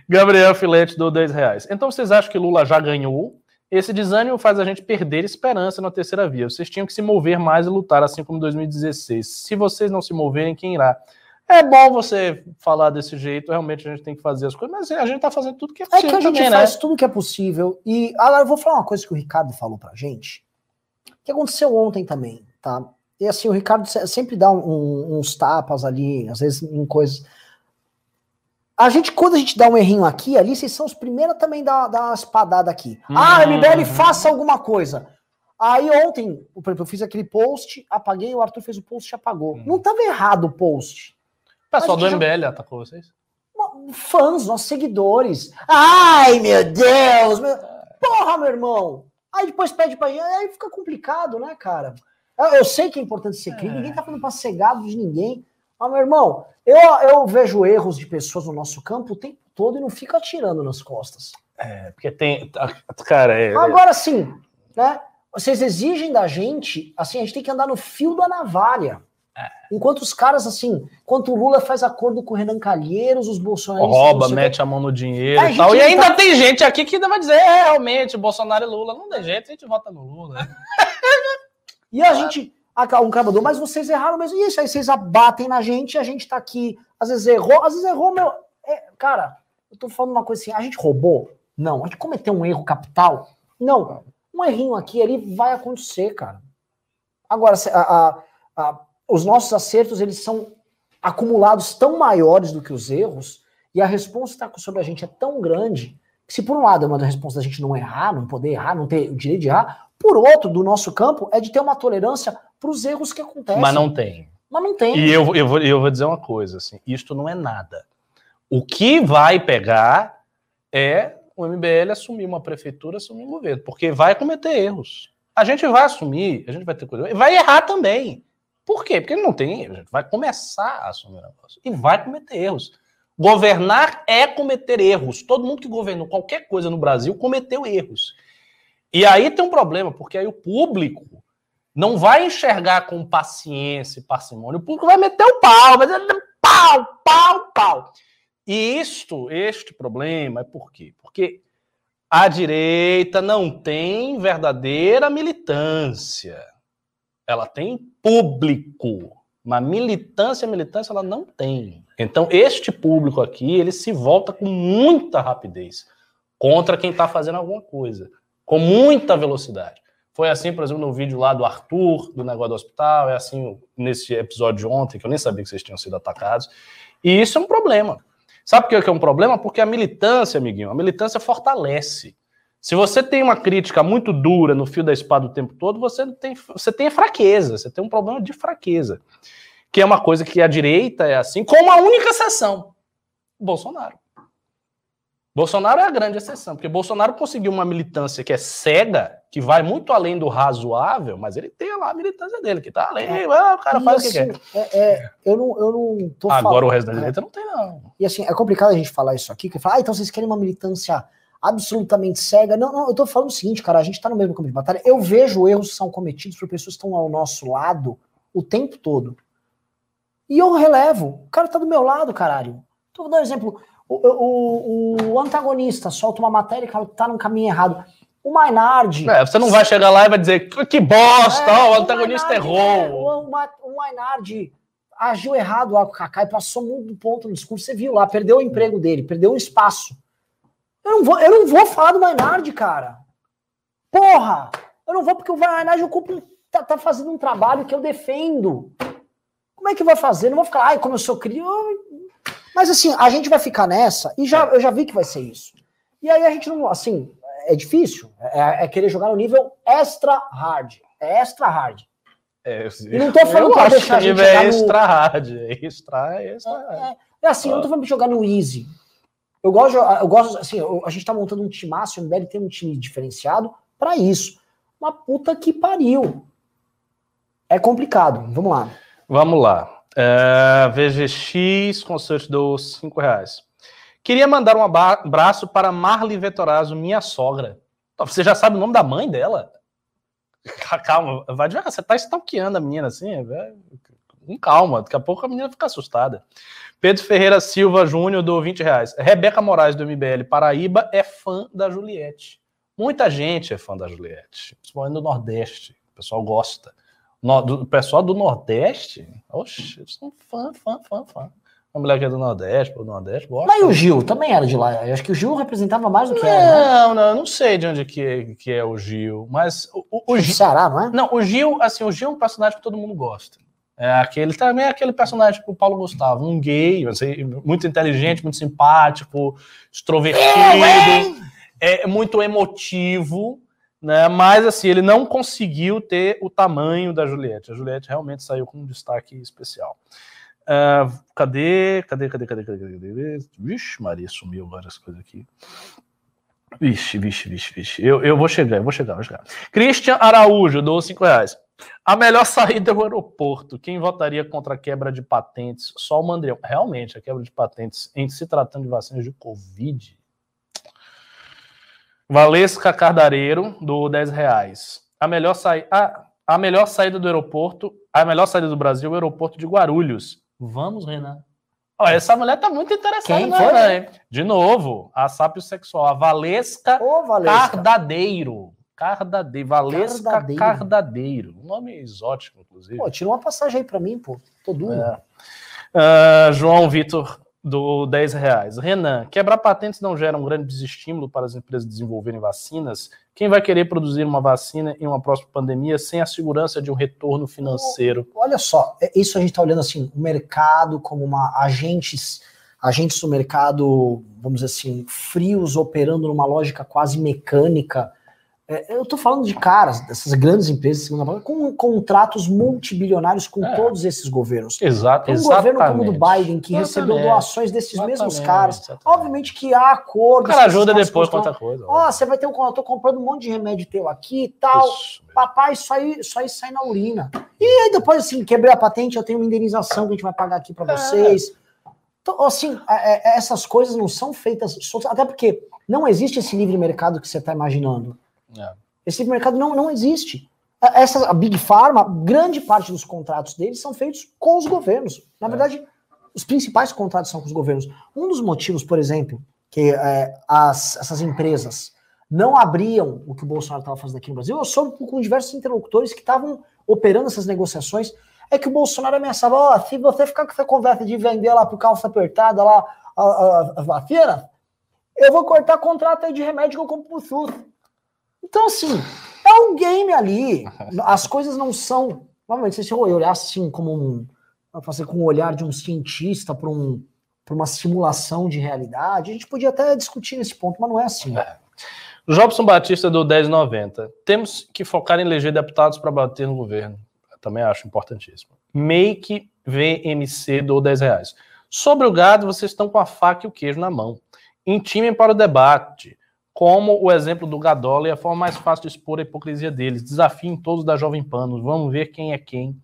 Gabriel Filete do dez reais. Então vocês acham que Lula já ganhou? Esse desânimo faz a gente perder esperança na terceira via. Vocês tinham que se mover mais e lutar, assim como em dois mil e dezesseis. Se vocês não se moverem, quem irá? É bom você falar desse jeito, realmente a gente tem que fazer as coisas, mas a gente tá fazendo tudo que é possível. É que a gente também, faz, né? Tudo que é possível. E agora eu vou falar uma coisa que o Ricardo falou pra gente, que aconteceu ontem também, tá? E assim, o Ricardo sempre dá um, uns tapas ali, às vezes em coisas. A gente, quando a gente dá um errinho aqui, ali, vocês são os primeiros também a dar uma espadada aqui. Uhum. Ah, M B L, faça alguma coisa. Aí ontem, por exemplo, eu fiz aquele post, apaguei, o Arthur fez o post e apagou. Uhum. Não estava errado o post. O pessoal do M B L já... atacou vocês? Fãs, nossos seguidores. Ai, meu Deus! Meu... Porra, meu irmão! Aí depois pede pra gente, aí fica complicado, né, cara? Eu, eu sei que é importante ser crítico, é. Ninguém tá falando pra cegado de ninguém. Mas, meu irmão, eu, eu vejo erros de pessoas no nosso campo o tempo todo e não fico atirando nas costas. É, porque tem... Cara, é... Agora sim, né? Vocês exigem da gente, assim, a gente tem que andar no fio da navalha. Enquanto os caras, assim, enquanto o Lula faz acordo com o Renan Calheiros, os bolsonaristas... Rouba, mete que... a mão no dinheiro é, e tal. E ainda tá... tem gente aqui que ainda vai dizer, é, realmente, Bolsonaro e Lula. Não tem jeito, a gente vota no Lula. E a gente... Um cara mandou, mas vocês erraram mesmo. E isso aí, vocês abatem na gente, a gente tá aqui. Às vezes errou, às vezes errou, meu... É, cara, eu tô falando uma coisa assim, a gente roubou? Não. A gente cometeu um erro capital? Não. Um errinho aqui, ali, vai acontecer, cara. Agora, a... a, a os nossos acertos, eles são acumulados tão maiores do que os erros e a responsa que está sobre a gente é tão grande que se por um lado é uma responsa da gente não errar, não poder errar, não ter o direito de errar, por outro, do nosso campo, é de ter uma tolerância para os erros que acontecem. Mas não tem. Mas não tem. E eu, eu, vou, eu vou dizer uma coisa, assim, isto não é nada. O que vai pegar é o M B L assumir uma prefeitura, assumir um governo, porque vai cometer erros. A gente vai assumir, a gente vai ter coisa, vai errar também. Por quê? Porque ele não tem erro, gente. Vai começar a assumir o negócio e vai cometer erros. Governar é cometer erros. Todo mundo que governou qualquer coisa no Brasil cometeu erros. E aí tem um problema, porque aí o público não vai enxergar com paciência e parcimônia. O público vai meter o pau, vai dizer pau, pau, pau. E isto, este problema é por quê? Porque a direita não tem verdadeira militância. Ela tem público, mas militância, militância ela não tem. Então este público aqui, ele se volta com muita rapidez contra quem está fazendo alguma coisa, com muita velocidade. Foi assim, por exemplo, no vídeo lá do Arthur, do negócio do hospital, é assim nesse episódio de ontem, que eu nem sabia que vocês tinham sido atacados. E isso é um problema. Sabe por que é um problema? Porque a militância, amiguinho, a militância fortalece. Se você tem uma crítica muito dura no fio da espada o tempo todo, você tem, você tem fraqueza, você tem um problema de fraqueza, que é uma coisa que a direita é assim, com uma única exceção, Bolsonaro. Bolsonaro é a grande exceção, porque Bolsonaro conseguiu uma militância que é cega, que vai muito além do razoável, mas ele tem lá a militância dele, que tá além, é, ah, o cara faz assim, o que quer. É, é, eu, não, eu não tô Agora falando... Agora o resto da direita é, não tem, não. E assim, é complicado a gente falar isso aqui, que fala, ah, então vocês querem uma militância... absolutamente cega. Não, não, eu tô falando o seguinte, cara, a gente tá no mesmo campo de batalha. Eu vejo erros que são cometidos por pessoas que estão ao nosso lado o tempo todo. E eu relevo. O cara tá do meu lado, caralho. Então, vou dar um exemplo. O, o, o antagonista solta uma matéria e tá num caminho errado. O Maynard... É, você não vai chegar lá e vai dizer que bosta, é, ó, o antagonista o Maynard, errou. É, o, o Maynard agiu errado lá com o Kaká e passou muito ponto no discurso. Você viu lá, perdeu o emprego dele, perdeu o espaço. Eu não, vou, eu não vou falar do Maynard, cara. Porra! Eu não vou porque o Maynard ocupa, tá, tá fazendo um trabalho que eu defendo. Como é que vai fazer? Não vou ficar, ai, como eu sou crítico. Mas assim, a gente vai ficar nessa e já, eu já vi que vai ser isso. E aí a gente não, assim, é difícil. É, é querer jogar no nível extra hard. É extra hard. É, eu, não tô falando para deixar a gente é extra no... hard, é extra, é extra hard. É, é, é assim, ah. eu não tô falando para jogar no easy. Eu gosto, eu gosto assim, eu, a gente tá montando um timaço, o M B L tem um time diferenciado para isso. Uma puta que pariu. É complicado, vamos lá. Vamos lá. É, V G X, concerto dos cinco reais. Queria mandar um abraço para Marli Vettorazzo, minha sogra. Você já sabe o nome da mãe dela? Calma, vai devagar, você tá stalkeando a menina assim, velho. Com calma, daqui a pouco a menina fica assustada. Pedro Ferreira Silva Júnior do vinte reais. Rebeca Moraes do M B L Paraíba é fã da Juliette. Muita gente é fã da Juliette, principalmente no Nordeste, o pessoal gosta. No, do, o pessoal do Nordeste, oxe, eles são fã, fã, fã, fã. A mulher que é do Nordeste, do Nordeste, gosta. Mas o Gil também era de lá. Eu acho que o Gil representava mais do que não, ela. Não, né? não, não sei de onde que é, que é o Gil. Mas o, o, o Gil. Ceará, não é? Não, o Gil, assim, o Gil é um personagem que todo mundo gosta. É aquele também é aquele personagem tipo o Paulo Gustavo, um gay, assim, muito inteligente, muito simpático, extrovertido, é, é muito emotivo, né? Mas assim, ele não conseguiu ter o tamanho da Juliette. A Juliette realmente saiu com um destaque especial. Uh, cadê? Cadê? Cadê? Cadê? Cadê? Cadê? Vixe, Maria, sumiu várias coisas aqui. Vixe, vixe, vixe, vixe. Eu, eu vou chegar, eu vou chegar, eu vou chegar. Christian Araújo, dou cinco reais. A melhor saída é o aeroporto. Quem votaria contra a quebra de patentes? Só o Mandrião. Realmente, a quebra de patentes, em se tratando de vacinas de Covid. Valesca Cardareiro, dou dez reais. A melhor saída... Ah, a melhor saída do aeroporto... A melhor saída do Brasil é o aeroporto de Guarulhos. Vamos, Renan. Olha, essa mulher tá muito interessada, né? De novo, a sápio sexual. A Valesca, Ô, Valesca. Cardadeiro. Cardade... Valesca Cardadeiro. Cardadeiro. Um nome exótico, inclusive. Pô, tira uma passagem aí pra mim, pô. Tô duro. É. Uh, João Vitor, do dez reais. Renan, quebrar patentes não gera um grande desestímulo para as empresas desenvolverem vacinas? Quem vai querer produzir uma vacina em uma próxima pandemia sem a segurança de um retorno financeiro? Olha só, isso a gente está olhando assim, o mercado como uma agentes, agentes do mercado, vamos dizer assim, frios, operando numa lógica quase mecânica. É, eu estou falando de caras, dessas grandes empresas, com contratos multibilionários com é. todos esses governos. Exato, um exatamente. Um governo como o do Biden, que exatamente. recebeu doações desses exatamente, mesmos caras. Exatamente. Obviamente que há acordos... O cara ajuda depois com outra coisa. Ó, oh, você vai ter um... Eu tô comprando um monte de remédio teu aqui e tal. Isso, papai, isso aí, isso aí sai na urina. E aí depois, assim, quebrei a patente, eu tenho uma indenização que a gente vai pagar aqui para é. vocês. Então, assim, essas coisas não são feitas... Até porque não existe esse livre mercado que você está imaginando. É. Esse mercado não, não existe. Essa, a Big Pharma, grande parte dos contratos deles são feitos com os governos. Na é. verdade, os principais contratos são com os governos. Um dos motivos, por exemplo, que é, as, essas empresas não abriam o que o Bolsonaro estava fazendo aqui no Brasil, eu soube com diversos interlocutores que estavam operando essas negociações, é que o Bolsonaro ameaçava, ó, se você ficar com essa conversa de vender lá pro calça apertada lá as vacinas, eu vou cortar contrato aí de remédio que eu compro pro SUS. Então, assim, é um game ali. As coisas não são... Normalmente, se eu olhar assim, como um... fazer com o olhar de um cientista para um, para uma simulação de realidade, a gente podia até discutir nesse ponto, mas não é assim. É. Jobson Batista, do dez noventa. Temos que focar em eleger deputados para bater no governo. Eu também acho importantíssimo. Make V M C, do dez reais. Sobre o gado, vocês estão com a faca e o queijo na mão. Intimem para o debate. Como o exemplo do Gadola e a forma mais fácil de expor a hipocrisia deles. Desafiem todos da Jovem Pan. Vamos ver quem é quem.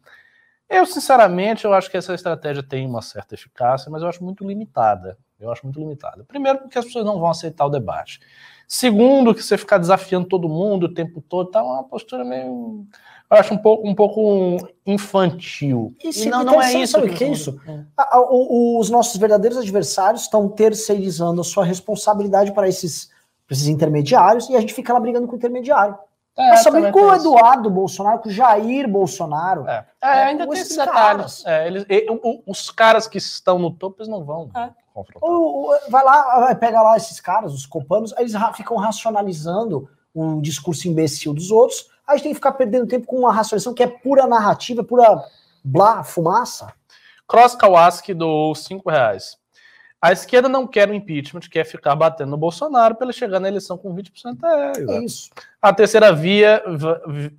Eu, sinceramente, eu acho que essa estratégia tem uma certa eficácia, mas eu acho muito limitada. Eu acho muito limitada. Primeiro, porque as pessoas não vão aceitar o debate. Segundo, que você ficar desafiando todo mundo o tempo todo, tá uma postura meio... Eu acho um pouco, um pouco infantil. E não, não é isso. Sabe o que é isso? É. Os nossos verdadeiros adversários estão terceirizando a sua responsabilidade para esses... para esses intermediários, e a gente fica lá brigando com o intermediário. É, mas sobre com o Eduardo Bolsonaro, com o Jair Bolsonaro. É, é, é ainda tem esses detalhes. Caras. É, eles, e, o, os caras que estão no topo, eles não vão é. confrontar. Ou, ou, vai lá, pega lá esses caras, os copanos, eles ra- ficam racionalizando o discurso imbecil dos outros, aí a gente tem que ficar perdendo tempo com uma racionalização que é pura narrativa, pura blá, fumaça. Cross Kawaski do cinco reais. A esquerda não quer o impeachment, quer ficar batendo no Bolsonaro para ele chegar na eleição com vinte por cento. É, é isso. A terceira via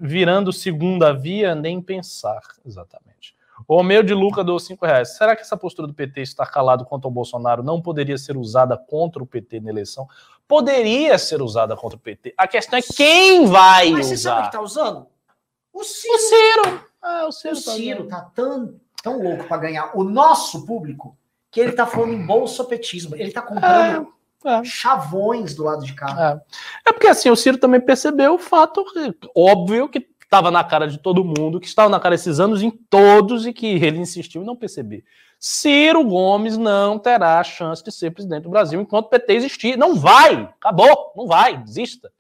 virando segunda via, nem pensar. Exatamente. O Romeu de Luca deu cinco reais. Será que essa postura do P T estar calado contra o Bolsonaro não poderia ser usada contra o P T na eleição? Poderia ser usada contra o P T. A questão é quem vai Mas usar. Mas você sabe o que está usando? O Ciro. O Ciro. Ah, o Ciro, o Ciro tá, tá tão, tão louco para ganhar o nosso público que ele tá falando em bolsopetismo. Ele tá comprando é, é. chavões do lado de cá. É. é porque assim, o Ciro também percebeu o fato óbvio que estava na cara de todo mundo, que estava na cara esses anos em todos e que ele insistiu em não perceber. Ciro Gomes não terá a chance de ser presidente do Brasil enquanto o P T existir. Não vai! Acabou! Não vai! Desista!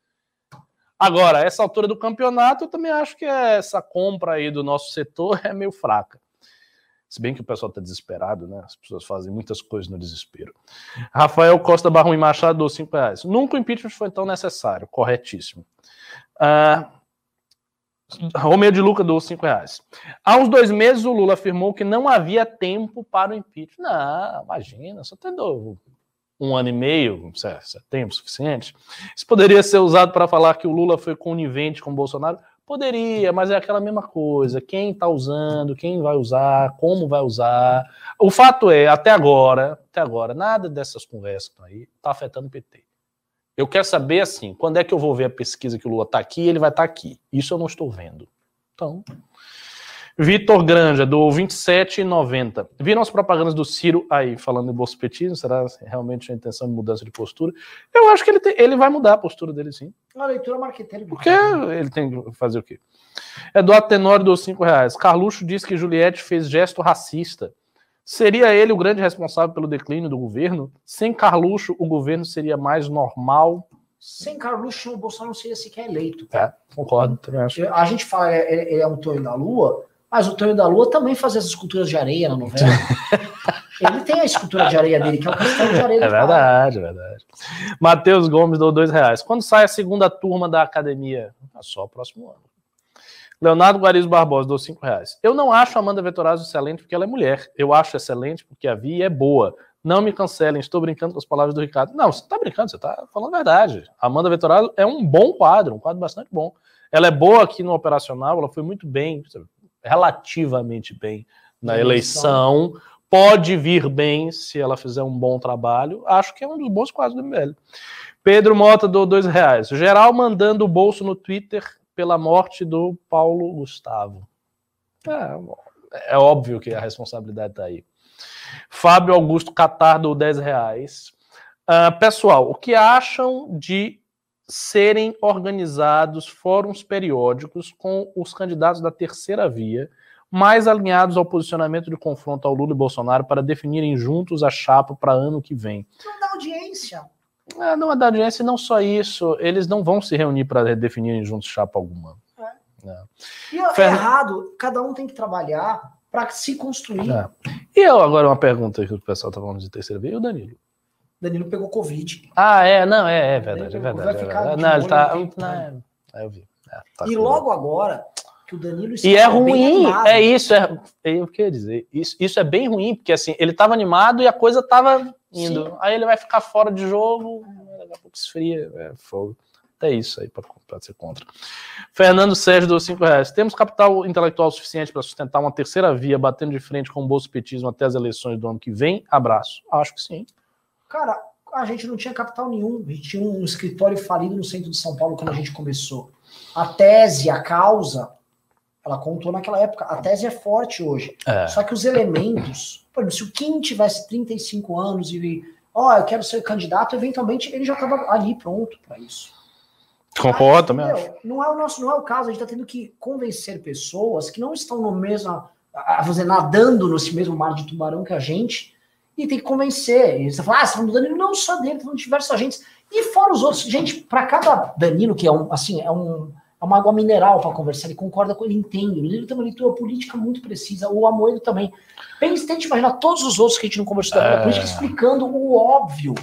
Agora, essa altura do campeonato, eu também acho que essa compra aí do nosso setor é meio fraca. Se bem que o pessoal tá desesperado, né? As pessoas fazem muitas coisas no desespero. Rafael Costa Barruim Machado deu cinco reais. Nunca o impeachment foi tão necessário. Corretíssimo. Ah... Romeu de Luca deu cinco reais. Há uns dois meses o Lula afirmou que não havia tempo para o impeachment. Não, imagina, só tendo um ano e meio, se é, se é tempo suficiente. Isso poderia ser usado para falar que o Lula foi conivente com o Bolsonaro? Poderia, mas é aquela mesma coisa. Quem está usando, quem vai usar, como vai usar. O fato é, até agora, até agora, nada dessas conversas que estão aí está afetando o P T. Eu quero saber, assim, quando é que eu vou ver a pesquisa que o Lula está aqui e ele vai estar tá aqui. Isso eu não estou vendo. Então, Vitor Granja, do vinte e sete e noventa. Viram as propagandas do Ciro aí, falando em bolsopetismo? Será realmente a intenção de mudança de postura? Eu acho que ele, tem, ele vai mudar a postura dele, sim. Uma leitura marqueteira. Porque ele tem que fazer o quê? Eduardo Tenório dos cinco reais. Carluxo diz que Juliette fez gesto racista. Seria ele o grande responsável pelo declínio do governo? Sem Carluxo, o governo seria mais normal? Sem Carluxo, o Bolsonaro não seria sequer eleito. É, concordo. Acho. A gente fala que ele, ele é um Tonho da Lua, mas o Tonho da Lua também fazia as esculturas de areia na novela. Ele tem a escultura de areia dele, que é o castelo de areia. É verdade, é verdade. Matheus Gomes deu dois reais. Quando sai a segunda turma da academia? Ah, só o próximo ano. Leonardo Guarizo Barbosa deu cinco reais. Eu não acho a Amanda Vettorazzo excelente porque ela é mulher. Eu acho excelente porque a Via é boa. Não me cancelem, estou brincando com as palavras do Ricardo. Não, você está brincando, você está falando a verdade. A Amanda Vettorazzo é um bom quadro, um quadro bastante bom. Ela é boa aqui no operacional, ela foi muito bem, relativamente bem na eleição. Pode vir bem se ela fizer um bom trabalho. Acho que é um dos bons quadros do M B L. Pedro Mota deu dois reais. Geral mandando o bolso no Twitter pela morte do Paulo Gustavo. É, é óbvio que a responsabilidade está aí. Fábio Augusto Catardo, dez reais. Uh, pessoal, o que acham de serem organizados fóruns periódicos com os candidatos da terceira via, mais alinhados ao posicionamento de confronto ao Lula e Bolsonaro para definirem juntos a chapa para ano que vem? Não dá audiência. Ah, não é da audiência, não só isso. Eles não vão se reunir para definirem juntos chapa alguma. É. É. E é Fer... errado, cada um tem que trabalhar para se construir. É. E eu, agora uma pergunta que o pessoal tá falando de terceira vez, e o Danilo? Danilo pegou Covid. Ah, é, não, é, é verdade, é verdade. É verdade. Não, ele tá... não, é... ah, eu vi. É, tá e logo medo. Agora que o Danilo está e é ruim, é isso, é... eu queria dizer, isso, isso é bem ruim, porque assim, ele tava animado e a coisa tava... indo. Sim. Aí ele vai ficar fora de jogo, daqui a pouco esfria, é fogo. Até isso aí para ser contra. Fernando Sérgio deu cinco reais. Temos capital intelectual suficiente para sustentar uma terceira via batendo de frente com o bolsopetismo até as eleições do ano que vem? Abraço. Acho que sim. Cara, a gente não tinha capital nenhum. A gente tinha um escritório falido no centro de São Paulo quando a gente começou. A tese, a causa, ela contou naquela época. A tese é forte hoje. É. Só que os elementos... Por exemplo, se o Kim tivesse trinta e cinco anos e, ó, oh, eu quero ser candidato, eventualmente ele já estava ali pronto para isso. Concordo, também acho. Não é o nosso, não é o caso. A gente está tendo que convencer pessoas que não estão no mesmo, a fazer nadando nesse mesmo mar de tubarão que a gente, e tem que convencer. E você fala, ah, você está falando do Danilo, não só dele, estão falando de diversos agentes. E fora os outros, gente, para cada Danilo, que é um, assim, é um. É uma água mineral para conversar, ele concorda com ele, entende. Ele tem uma leitura política muito precisa, o Amoedo também. Pensa, tente imaginar todos os outros que a gente não conversou da é... política explicando o óbvio.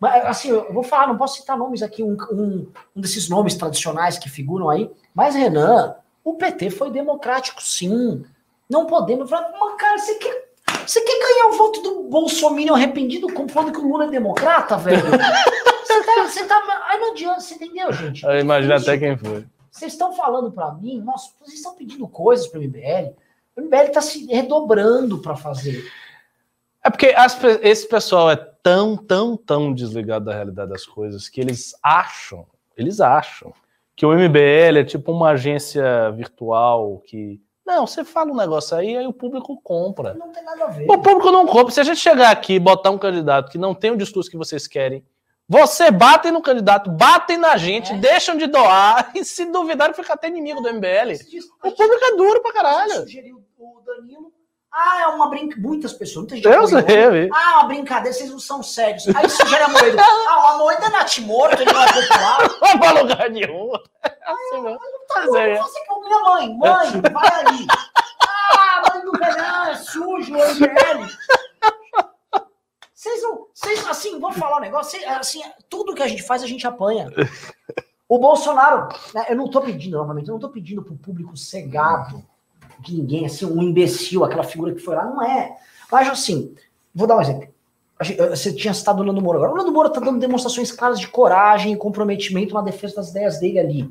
Mas, assim, eu vou falar, não posso citar nomes aqui, um, um, um desses nomes tradicionais que figuram aí. Mas, Renan, o P T foi democrático, sim. Não podemos falar, cara, você quer Você quer ganhar o voto do bolsominion arrependido conforme que o Lula é democrata, velho? Você tá, você tá... Aí não adianta, você entendeu, gente? Eu imagino até quem foi. Vocês estão falando pra mim, nossa, vocês estão pedindo coisas pro M B L. O M B L tá se redobrando pra fazer. É porque as, esse pessoal é tão, tão, tão desligado da realidade das coisas que eles acham, eles acham que o M B L é tipo uma agência virtual que... Não, você fala um negócio aí, aí o público compra. Não tem nada a ver. O público não compra. Se a gente chegar aqui e botar um candidato que não tem o discurso que vocês querem, você batem no candidato, batem na gente, é. deixam de doar e se duvidarem fica até inimigo do M B L. O público é duro pra caralho. Você sugeriu o Danilo. Ah, é uma brincadeira. Muitas pessoas, muita gente. Eu sei, ah, uma brincadeira, vocês não são sérios. Aí sugere a moeda. Ah, a moeda é natimorto, ele vai popular. Não vai pra lugar nenhum. Ah, eu, eu não tá bom, é. Você que é minha mãe. Mãe, vai ali. Ah, mãe do canal, é sujo, é M B L. Vocês não. Vocês, assim, vão falar um negócio. Vocês, assim, tudo que a gente faz, a gente apanha. O Bolsonaro, né, eu não tô pedindo, novamente, eu não tô pedindo pro público cegado. De ninguém, assim, um imbecil, aquela figura que foi lá, não é. Mas, assim, vou dar um exemplo. Você tinha citado o Nando Moura agora. O Nando Moura está dando demonstrações claras de coragem e comprometimento na defesa das ideias dele ali.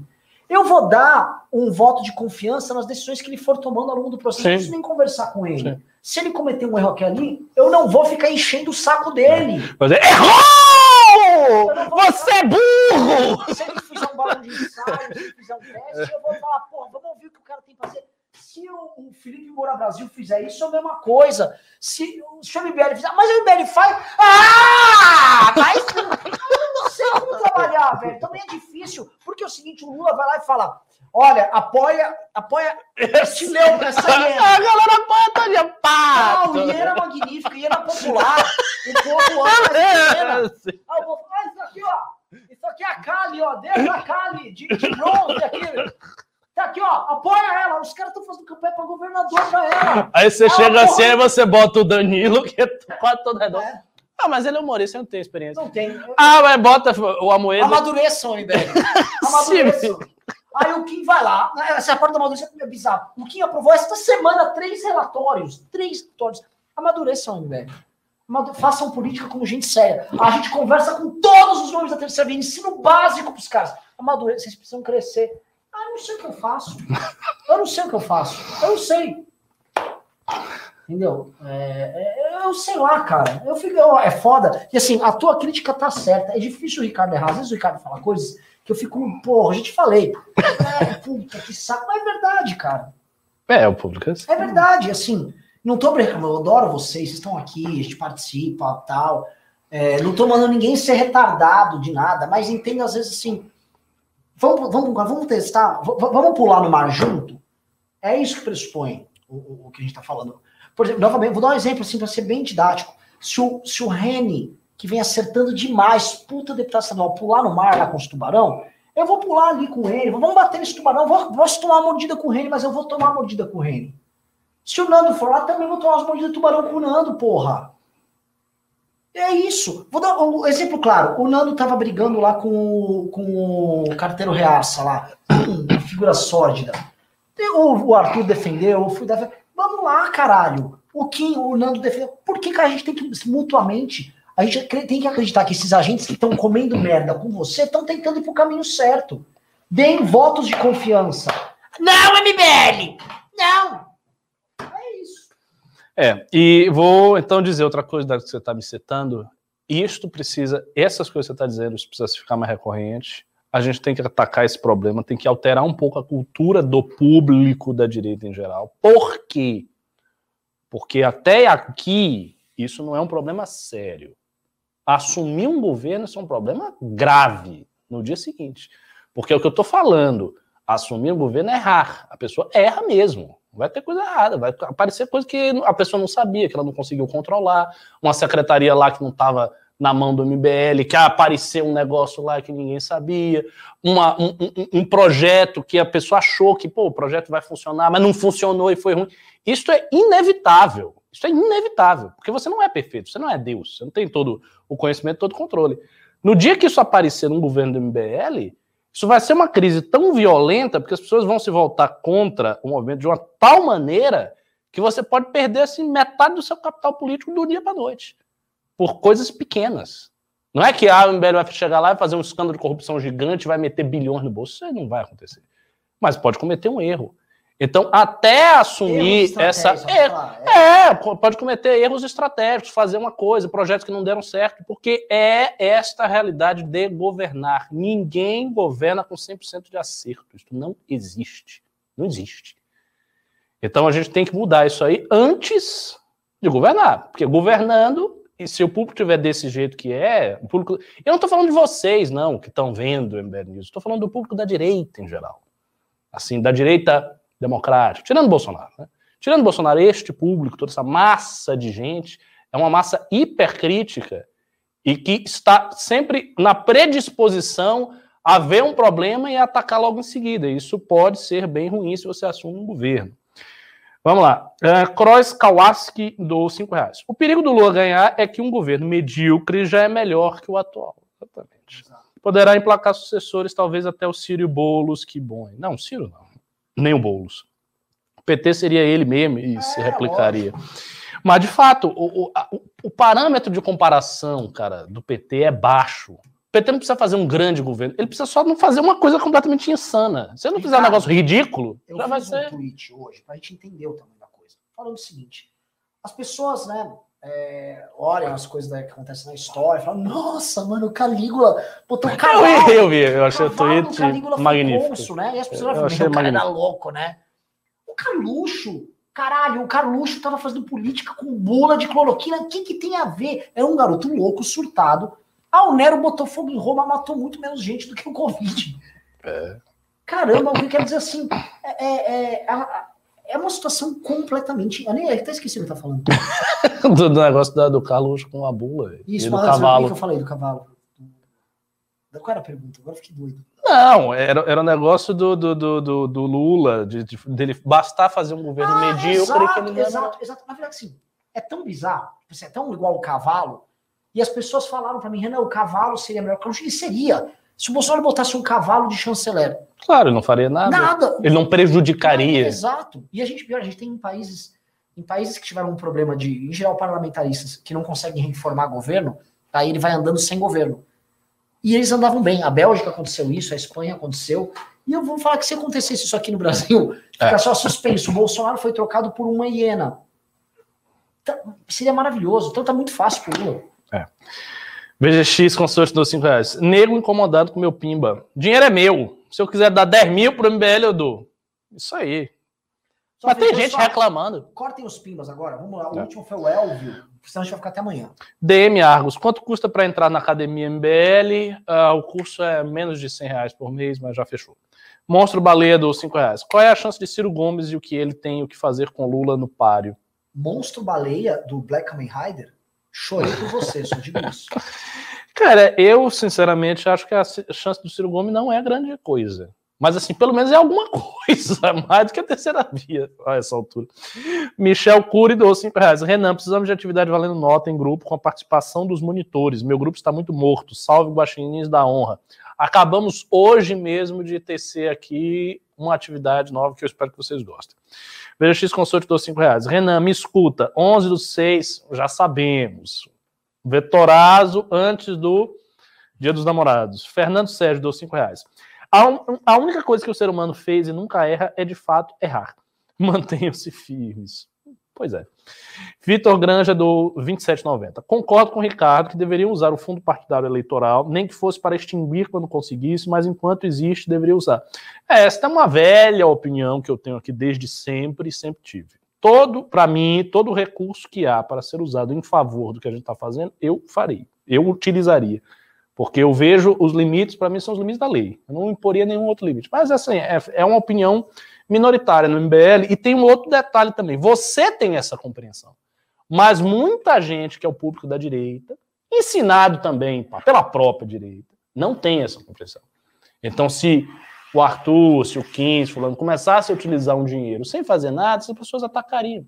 Eu vou dar um voto de confiança nas decisões que ele for tomando ao longo do processo. Sim. Não preciso nem conversar com ele. Sim. Se ele cometer um erro aqui ali, eu não vou ficar enchendo o saco dele. Mas é... Errou! Você é burro! Se ele fizer um balão de ensaio, se ele fizer um teste, eu vou falar, pô, vamos ouvir o que o cara tem que fazer. Se o Felipe Moura Brasil fizer isso, é a mesma coisa. Se, se o M B L fizer... Mas o M B L faz... Ah! Mas eu não sei como trabalhar, velho. Também é difícil. Porque é o seguinte, o Lula vai lá e fala... Olha, apoia... Apoia... Esse leu essa hiena. A galera apoia, Tânia. Pá! Ah, o hiena é magnífico. Hiena popular. O povo ama essa hiena. Ah, eu vou falar isso aqui, ó. Isso aqui é a Kali, ó. Deixa a Kali de, de bronze aqui, velho. Aqui, ó, apoia ela. Os caras estão fazendo campanha para governador pra ela. Aí você ela chega assim, aí você bota o Danilo, que é quase todo redor. É. Ah, mas ele é humorista, eu não tenho experiência. Não tem. Ah, mas bota o Amoedo. Amadureçam, velho. Amadureçam. Aí o Kim vai lá, essa parte da amadureça é bizarro. O Kim aprovou esta semana três relatórios. Três relatórios. Amadureçam, velho. Façam política como gente séria. A gente conversa com todos os nomes da terceira via, ensino básico pros caras. Amadureçam, vocês precisam crescer. Ah, eu não sei o que eu faço. Eu não sei o que eu faço. Eu não sei. Entendeu? É, é, eu sei lá, cara. Eu fico, eu, é foda. E assim, a tua crítica tá certa. É difícil o Ricardo errar. Às vezes o Ricardo fala coisas que eu fico, porra, a gente falei. É, puta, que saco. Mas é verdade, cara. É, o público. É verdade, assim. Não tô brincando. Eu adoro vocês. Vocês estão aqui, a gente participa, tal. É, não tô mandando ninguém ser retardado de nada. Mas entendo, às vezes, assim... Vamos, vamos, vamos testar, vamos pular no mar junto? É isso que pressupõe o, o, o que a gente está falando. Por exemplo, novamente, vou dar um exemplo assim para ser bem didático. Se o, se o Reni, que vem acertando demais, puta deputado estadual, pular no mar lá com os tubarão, eu vou pular ali com ele, vamos bater nesse tubarão, vou, vou tomar uma mordida com o Reni, mas eu vou tomar uma mordida com o Reni. Se o Nando for lá, também vou tomar umas mordidas de tubarão com o Nando, porra. É isso. Vou dar um exemplo claro. O Nando tava brigando lá com o, com o carteiro Reaça lá. Uma figura sórdida. O, o Arthur defendeu, eu fui defender. Vamos lá, caralho. O Kim, o Nando defendeu. Por que, que a gente tem que, mutuamente, a gente tem que acreditar que esses agentes que estão comendo merda com você estão tentando ir pro caminho certo. Deem votos de confiança. Não, M B L! Não! É, e vou então dizer outra coisa da que você está me citando. Isto precisa, essas coisas que você está dizendo, isso precisa ficar mais recorrente. A gente tem que atacar esse problema, tem que alterar um pouco a cultura do público da direita em geral. Por quê? Porque até aqui, isso não é um problema sério. Assumir um governo, isso é um problema grave no dia seguinte. Porque é o que eu estou falando, assumir um governo é errar. A pessoa erra mesmo. Vai ter coisa errada, vai aparecer coisa que a pessoa não sabia, que ela não conseguiu controlar, uma secretaria lá que não estava na mão do M B L, que apareceu um negócio lá que ninguém sabia, uma, um, um, um projeto que a pessoa achou que, pô, o projeto vai funcionar, mas não funcionou e foi ruim. Isso é inevitável, isso é inevitável, porque você não é perfeito, você não é Deus, você não tem todo o conhecimento, todo o controle. No dia que isso aparecer num governo do M B L... Isso vai ser uma crise tão violenta porque as pessoas vão se voltar contra o movimento de uma tal maneira que você pode perder assim, metade do seu capital político do dia para a noite, por coisas pequenas. Não é que ah, o M B L vai chegar lá e fazer um escândalo de corrupção gigante, vai meter bilhões no bolso, isso aí não vai acontecer. Mas pode cometer um erro. Então, até assumir essa... É, é, pode cometer erros estratégicos, fazer uma coisa, projetos que não deram certo, porque é esta a realidade de governar. Ninguém governa com cem por cento de acerto. Isso não existe. Não existe. Então, a gente tem que mudar isso aí antes de governar. Porque governando, e se o público tiver desse jeito que é... O público... Eu não estou falando de vocês, não, que estão vendo o M B L News. Estou falando do público da direita, em geral. Assim, da direita... democrático, tirando Bolsonaro, né? Tirando Bolsonaro, este público, toda essa massa de gente, é uma massa hipercrítica e que está sempre na predisposição a ver um problema e atacar logo em seguida. Isso pode ser bem ruim se você assume um governo. Vamos lá. Uh, Crois Kawaski do cinco reais. O perigo do Lula ganhar é que um governo medíocre já é melhor que o atual. Exatamente. Poderá emplacar sucessores, talvez até o Ciro e Boulos, que bom. Não, Ciro não. Nem o Boulos. O P T seria ele mesmo e é, se replicaria. Óbvio. Mas, de fato, o, o, o parâmetro de comparação, cara, do P T é baixo. O P T não precisa fazer um grande governo. Ele precisa só não fazer uma coisa completamente insana. Se ele não fizer um negócio ridículo, já vai ser... Eu fiz um tweet hoje pra gente entender o tamanho da coisa. Falando o seguinte, as pessoas, né, é, olham as coisas que acontecem na história e falam, nossa, mano, o Calígula botou cavalo. Eu vi, eu achei o tweet magnífico. Consul, né? E as pessoas falam, meu, o cara era louco, né? O Carluxo, caralho, o Carluxo tava fazendo política com bula de cloroquina, o que que tem a ver? Era um garoto louco, surtado. Ah, o Nero botou fogo em Roma, matou muito menos gente do que o Covid. É. Caramba, o que eu quero dizer assim, é... é, é a, a, É uma situação completamente... Eu nem até esqueci o que tá falando. do, do negócio da, do Carlos com a bula. Isso, mas o que eu falei do cavalo? Qual era a pergunta? Agora eu fiquei doido. Não, era, era um negócio do, do, do, do Lula, de, de, dele bastar fazer um governo ah, medíocre. Exato, que ele exato, exato. Na verdade, assim, é tão bizarro, é tão igual o cavalo, e as pessoas falaram para mim, Renan, o cavalo seria melhor. Ele seria... Se o Bolsonaro botasse um cavalo de chanceler... Claro, ele não faria nada. Nada. Ele não prejudicaria. Nada, exato. E a gente viu, a gente tem em países, em países que tiveram um problema de, em geral, parlamentaristas que não conseguem reformar governo, aí ele vai andando sem governo. E eles andavam bem. A Bélgica aconteceu isso, a Espanha aconteceu. E eu vou falar que se acontecesse isso aqui no Brasil, fica é. só suspenso. O Bolsonaro foi trocado por uma hiena. Seria maravilhoso. Então tá muito fácil pro Lula. É. V G X, consórcio dos cinco reais. Nego incomodado com meu pimba. Dinheiro é meu. Se eu quiser dar dez mil pro M B L, eu dou. Isso aí. Só Mas tem gente só... reclamando. Cortem os pimbas agora. Vamos lá. O é. último foi o Elvio. Senão a gente vai ficar até amanhã. D M Argos. Quanto custa para entrar na academia M B L? Ah, o curso é menos de cem reais por mês, mas já fechou. Monstro Baleia dos cinco reais. Qual é a chance de Ciro Gomes e o que ele tem o que fazer com Lula no páreo? Monstro Baleia do Black Kamen Rider? Chorei por você, só digo isso. Cara, eu sinceramente acho que a chance do Ciro Gomes não é grande coisa. Mas assim, pelo menos é alguma coisa, mais do que a terceira via a essa altura. Michel Cury doou cinco reais. Renan, precisamos de atividade valendo nota em grupo com a participação dos monitores. Meu grupo está muito morto. Salve guaxinins da honra. Acabamos hoje mesmo de tecer aqui uma atividade nova que eu espero que vocês gostem. V G X Consort dos cinco reais. Renan, me escuta. onze do seis, já sabemos. Vettorazzo, antes do Dia dos Namorados. Fernando Sérgio dos cinco reais. A, un... A única coisa que o ser humano fez e nunca erra é, de fato, errar. Mantenham-se firmes. Pois é. Vitor Granja, do vinte e sete reais e noventa centavos. Concordo com o Ricardo que deveriam usar o fundo partidário eleitoral, nem que fosse para extinguir quando conseguisse, mas enquanto existe, deveria usar. Esta é uma velha opinião que eu tenho aqui desde sempre e sempre tive. Todo, para mim, todo recurso que há para ser usado em favor do que a gente está fazendo, eu farei, eu utilizaria. Porque eu vejo os limites, para mim, são os limites da lei. Eu não imporia nenhum outro limite. Mas, assim, é, é uma opinião... minoritária no M B L, e tem um outro detalhe também, você tem essa compreensão, mas muita gente que é o público da direita, ensinado também pela própria direita, não tem essa compreensão. Então se o Arthur, se o quinze, fulano, começasse a utilizar um dinheiro sem fazer nada, essas pessoas atacariam.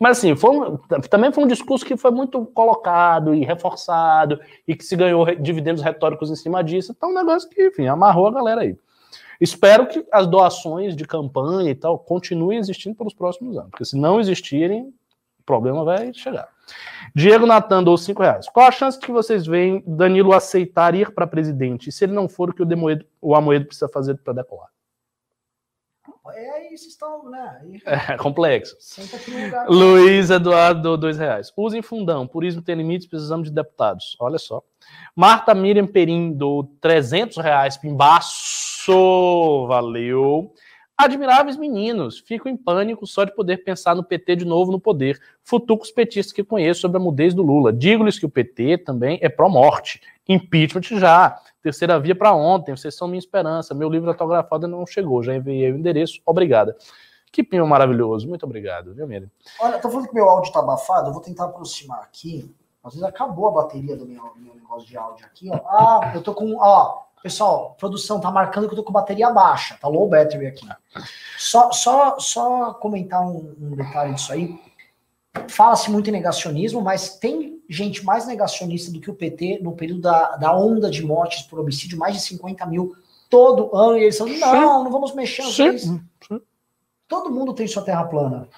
Mas assim, foi um, também foi um discurso que foi muito colocado e reforçado, e que se ganhou dividendos retóricos em cima disso, então um negócio que, enfim, amarrou a galera aí. Espero que as doações de campanha e tal continuem existindo pelos próximos anos, porque se não existirem, o problema vai chegar. Diego Natan dou cinco reais. Qual a chance que vocês veem Danilo aceitar ir para presidente? E se ele não for, o que o, Demoedo, o Amoedo precisa fazer para decolar? É aí, vocês estão, né? É complexo. Luiz Eduardo, dois reais. Usem fundão, por isso não tem limites, precisamos de deputados. Olha só. Marta Miriam Perim, do trezentos reais, pimbaço, valeu. Admiráveis meninos, fico em pânico só de poder pensar no P T de novo no poder. Futucos petistas que conheço sobre a mudez do Lula. Digo-lhes que o P T também é pró-morte. Impeachment já. Terceira via para ontem. Vocês são minha esperança. Meu livro autografado não chegou. Já enviei o endereço. Obrigada. Que pinho maravilhoso. Muito obrigado, viu, Miriam? Olha, tô falando que meu áudio tá abafado. Eu vou tentar aproximar aqui. Às vezes acabou a bateria do meu, meu negócio de áudio aqui, ó. Ah, eu tô com... Ó, pessoal, produção tá marcando que eu tô com bateria baixa. Tá low battery aqui. Só, só, só comentar um, um detalhe disso aí. Fala-se muito em negacionismo, mas tem gente mais negacionista do que o P T no período da, da onda de mortes por homicídio, mais de cinquenta mil todo ano, e eles falam, não, não vamos mexer. Sim. Sim. Todo mundo tem sua terra plana.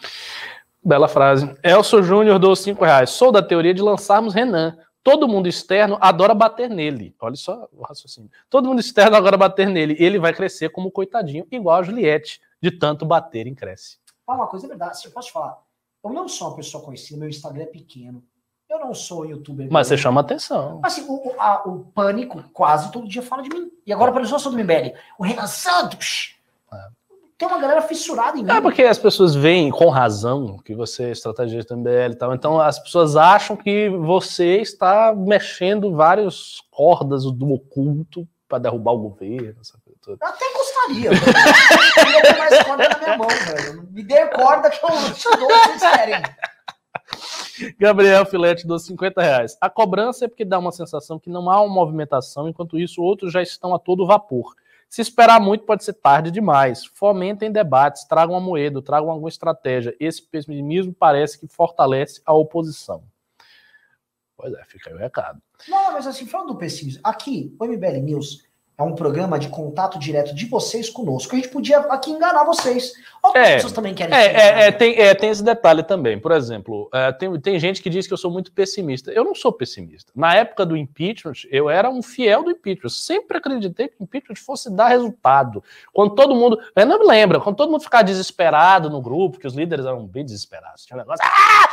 Bela frase. Elso Júnior dou cinco reais. Sou da teoria de lançarmos Renan. Todo mundo externo adora bater nele. Olha só o raciocínio. Todo mundo externo agora bater nele. Ele vai crescer como coitadinho, igual a Juliette, de tanto baterem, cresce. Ah, uma coisa é verdade, eu posso falar. Eu não sou uma pessoa conhecida, meu Instagram é pequeno. Eu não sou youtuber. Mas você chama atenção. Assim, o, a, o Pânico quase todo dia fala de mim. E agora, para a pessoa do M B L, o Renan Santos. É. Tem uma galera fissurada em mim. É porque as pessoas veem, com razão, que você é estrategista do M B L e tal. Então, as pessoas acham que você está mexendo várias cordas do oculto para derrubar o governo, sabe? Eu até gostaria. Eu tenho mais corda na minha mão, velho. Me dê corda que eu te dou o que vocês querem. Gabriel Filete dos cinquenta reais. A cobrança é porque dá uma sensação que não há uma movimentação, enquanto isso outros já estão a todo vapor. Se esperar muito pode ser tarde demais. Fomentem debates, tragam a moeda, tragam alguma estratégia. Esse pessimismo parece que fortalece a oposição. Pois é, fica aí o recado. Não, mas assim, falando do pessimismo, aqui, o M B L News... É um programa de contato direto de vocês conosco. A gente podia aqui enganar vocês. Outras é, pessoas também querem. É, é, é, tem, é, tem esse detalhe também. Por exemplo, é, tem, tem gente que diz que eu sou muito pessimista. Eu não sou pessimista. Na época do impeachment, eu era um fiel do impeachment. Eu sempre acreditei que o impeachment fosse dar resultado. Quando todo mundo... Eu não me lembro. Quando todo mundo ficava desesperado no grupo, que os líderes eram bem desesperados. Tinha um negócio... Ah,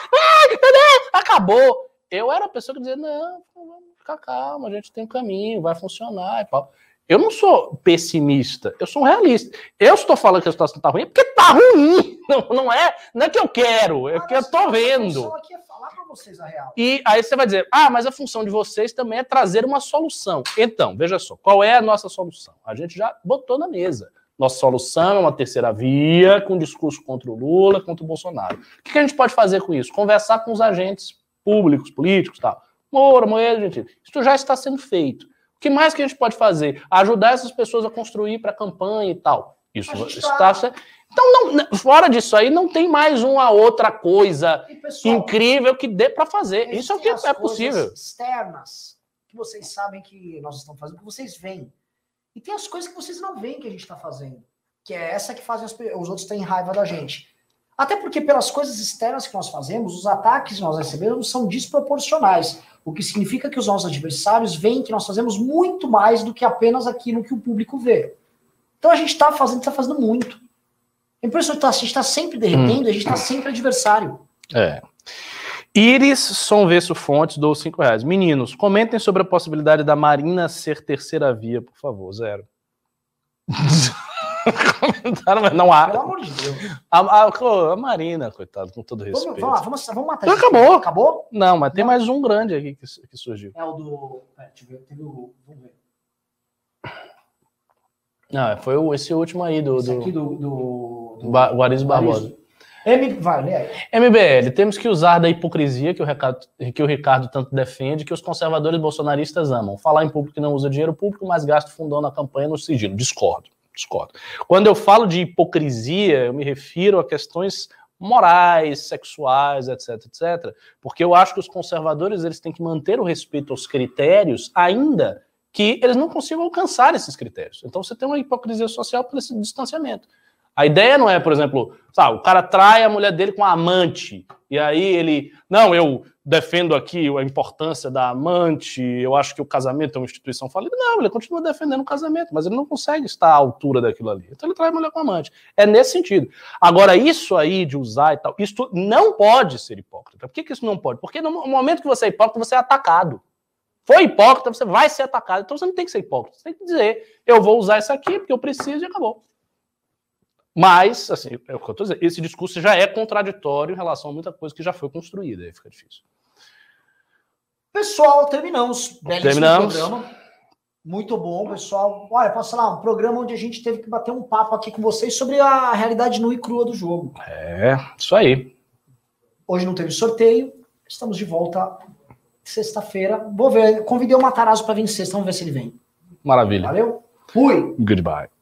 ah, acabou. Eu era a pessoa que dizia, não, vamos ficar calma, a gente tem um caminho, vai funcionar e tal. Eu não sou pessimista, eu sou um realista. Eu estou falando que a situação está ruim porque está ruim. Não, não, é, não é que eu quero, é ah, que eu estou vendo. Aqui é falar para vocês a real. E aí você vai dizer, ah, mas a função de vocês também é trazer uma solução. Então, veja só, qual é a nossa solução? A gente já botou na mesa. Nossa solução é uma terceira via com discurso contra o Lula, contra o Bolsonaro. O que a gente pode fazer com isso? Conversar com os agentes públicos, políticos, tal. Moro, Moedo, gente. Isso já está sendo feito. O que mais que a gente pode fazer? Ajudar essas pessoas a construir para a campanha e tal. Isso está... Tá... Então, não, fora disso aí, não tem mais uma outra coisa e, pessoal, incrível que dê para fazer. Isso é o que é possível. Externas, que vocês sabem que nós estamos fazendo, que vocês veem. E tem as coisas que vocês não veem que a gente está fazendo. Que é essa que fazem as... os outros têm raiva da gente. Até porque pelas coisas externas que nós fazemos, os ataques que nós recebemos são desproporcionais. O que significa que os nossos adversários veem que nós fazemos muito mais do que apenas aquilo que o público vê. Então a gente está fazendo, está fazendo muito. A impressão que a gente está sempre derretendo, a gente está sempre adversário. É. Iris Sonvesso Fontes, dou cinco reais. Meninos, comentem sobre a possibilidade da Marina ser terceira via, por favor. Zero. Comentaram, mas não há. Pelo amor de Deus. A, a, a Marina, coitada, com todo respeito. Vamos, vamos, vamos, vamos matar. Então, acabou. Acabou? Não, mas tem não. mais um grande aqui que, que surgiu. É o do... Pera, deixa eu ver, teve o... Vamos ver. Não, foi o, esse último aí do... Esse do, aqui do... do, do ba, Guarizo Barbosa. M, vale, é. M B L, temos que usar da hipocrisia que o, Ricardo, que o Ricardo tanto defende, que os conservadores bolsonaristas amam. Falar em público que não usa dinheiro público, mas gasta fundão na campanha no sigilo. Discordo. Discordo. Quando eu falo de hipocrisia, eu me refiro a questões morais, sexuais, etc, etcétera. Porque eu acho que os conservadores eles têm que manter o respeito aos critérios, ainda que eles não consigam alcançar esses critérios. Então você tem uma hipocrisia social por esse distanciamento. A ideia não é, por exemplo, sabe, o cara trai a mulher dele com a amante, e aí ele... Não, eu defendo aqui a importância da amante, eu acho que o casamento é uma instituição falida. Não, ele continua defendendo o casamento, mas ele não consegue estar à altura daquilo ali. Então ele trai a mulher com a amante. É nesse sentido. Agora, isso aí de usar e tal, isso não pode ser hipócrita. Por que que isso não pode? Porque no momento que você é hipócrita, você é atacado. Foi hipócrita, você vai ser atacado. Então você não tem que ser hipócrita, você tem que dizer, eu vou usar isso aqui porque eu preciso e acabou. Mas, assim, é o que eu estou dizendo, esse discurso já é contraditório em relação a muita coisa que já foi construída, aí fica difícil. Pessoal, terminamos. Terminamos. Programa. Muito bom, pessoal. Olha, posso falar, um programa onde a gente teve que bater um papo aqui com vocês sobre a realidade nua e crua do jogo. É, isso aí. Hoje não teve sorteio, estamos de volta sexta-feira. Vou ver, convidei o Matarazzo para vir sexta, vamos ver se ele vem. Maravilha. Valeu. Fui. Goodbye.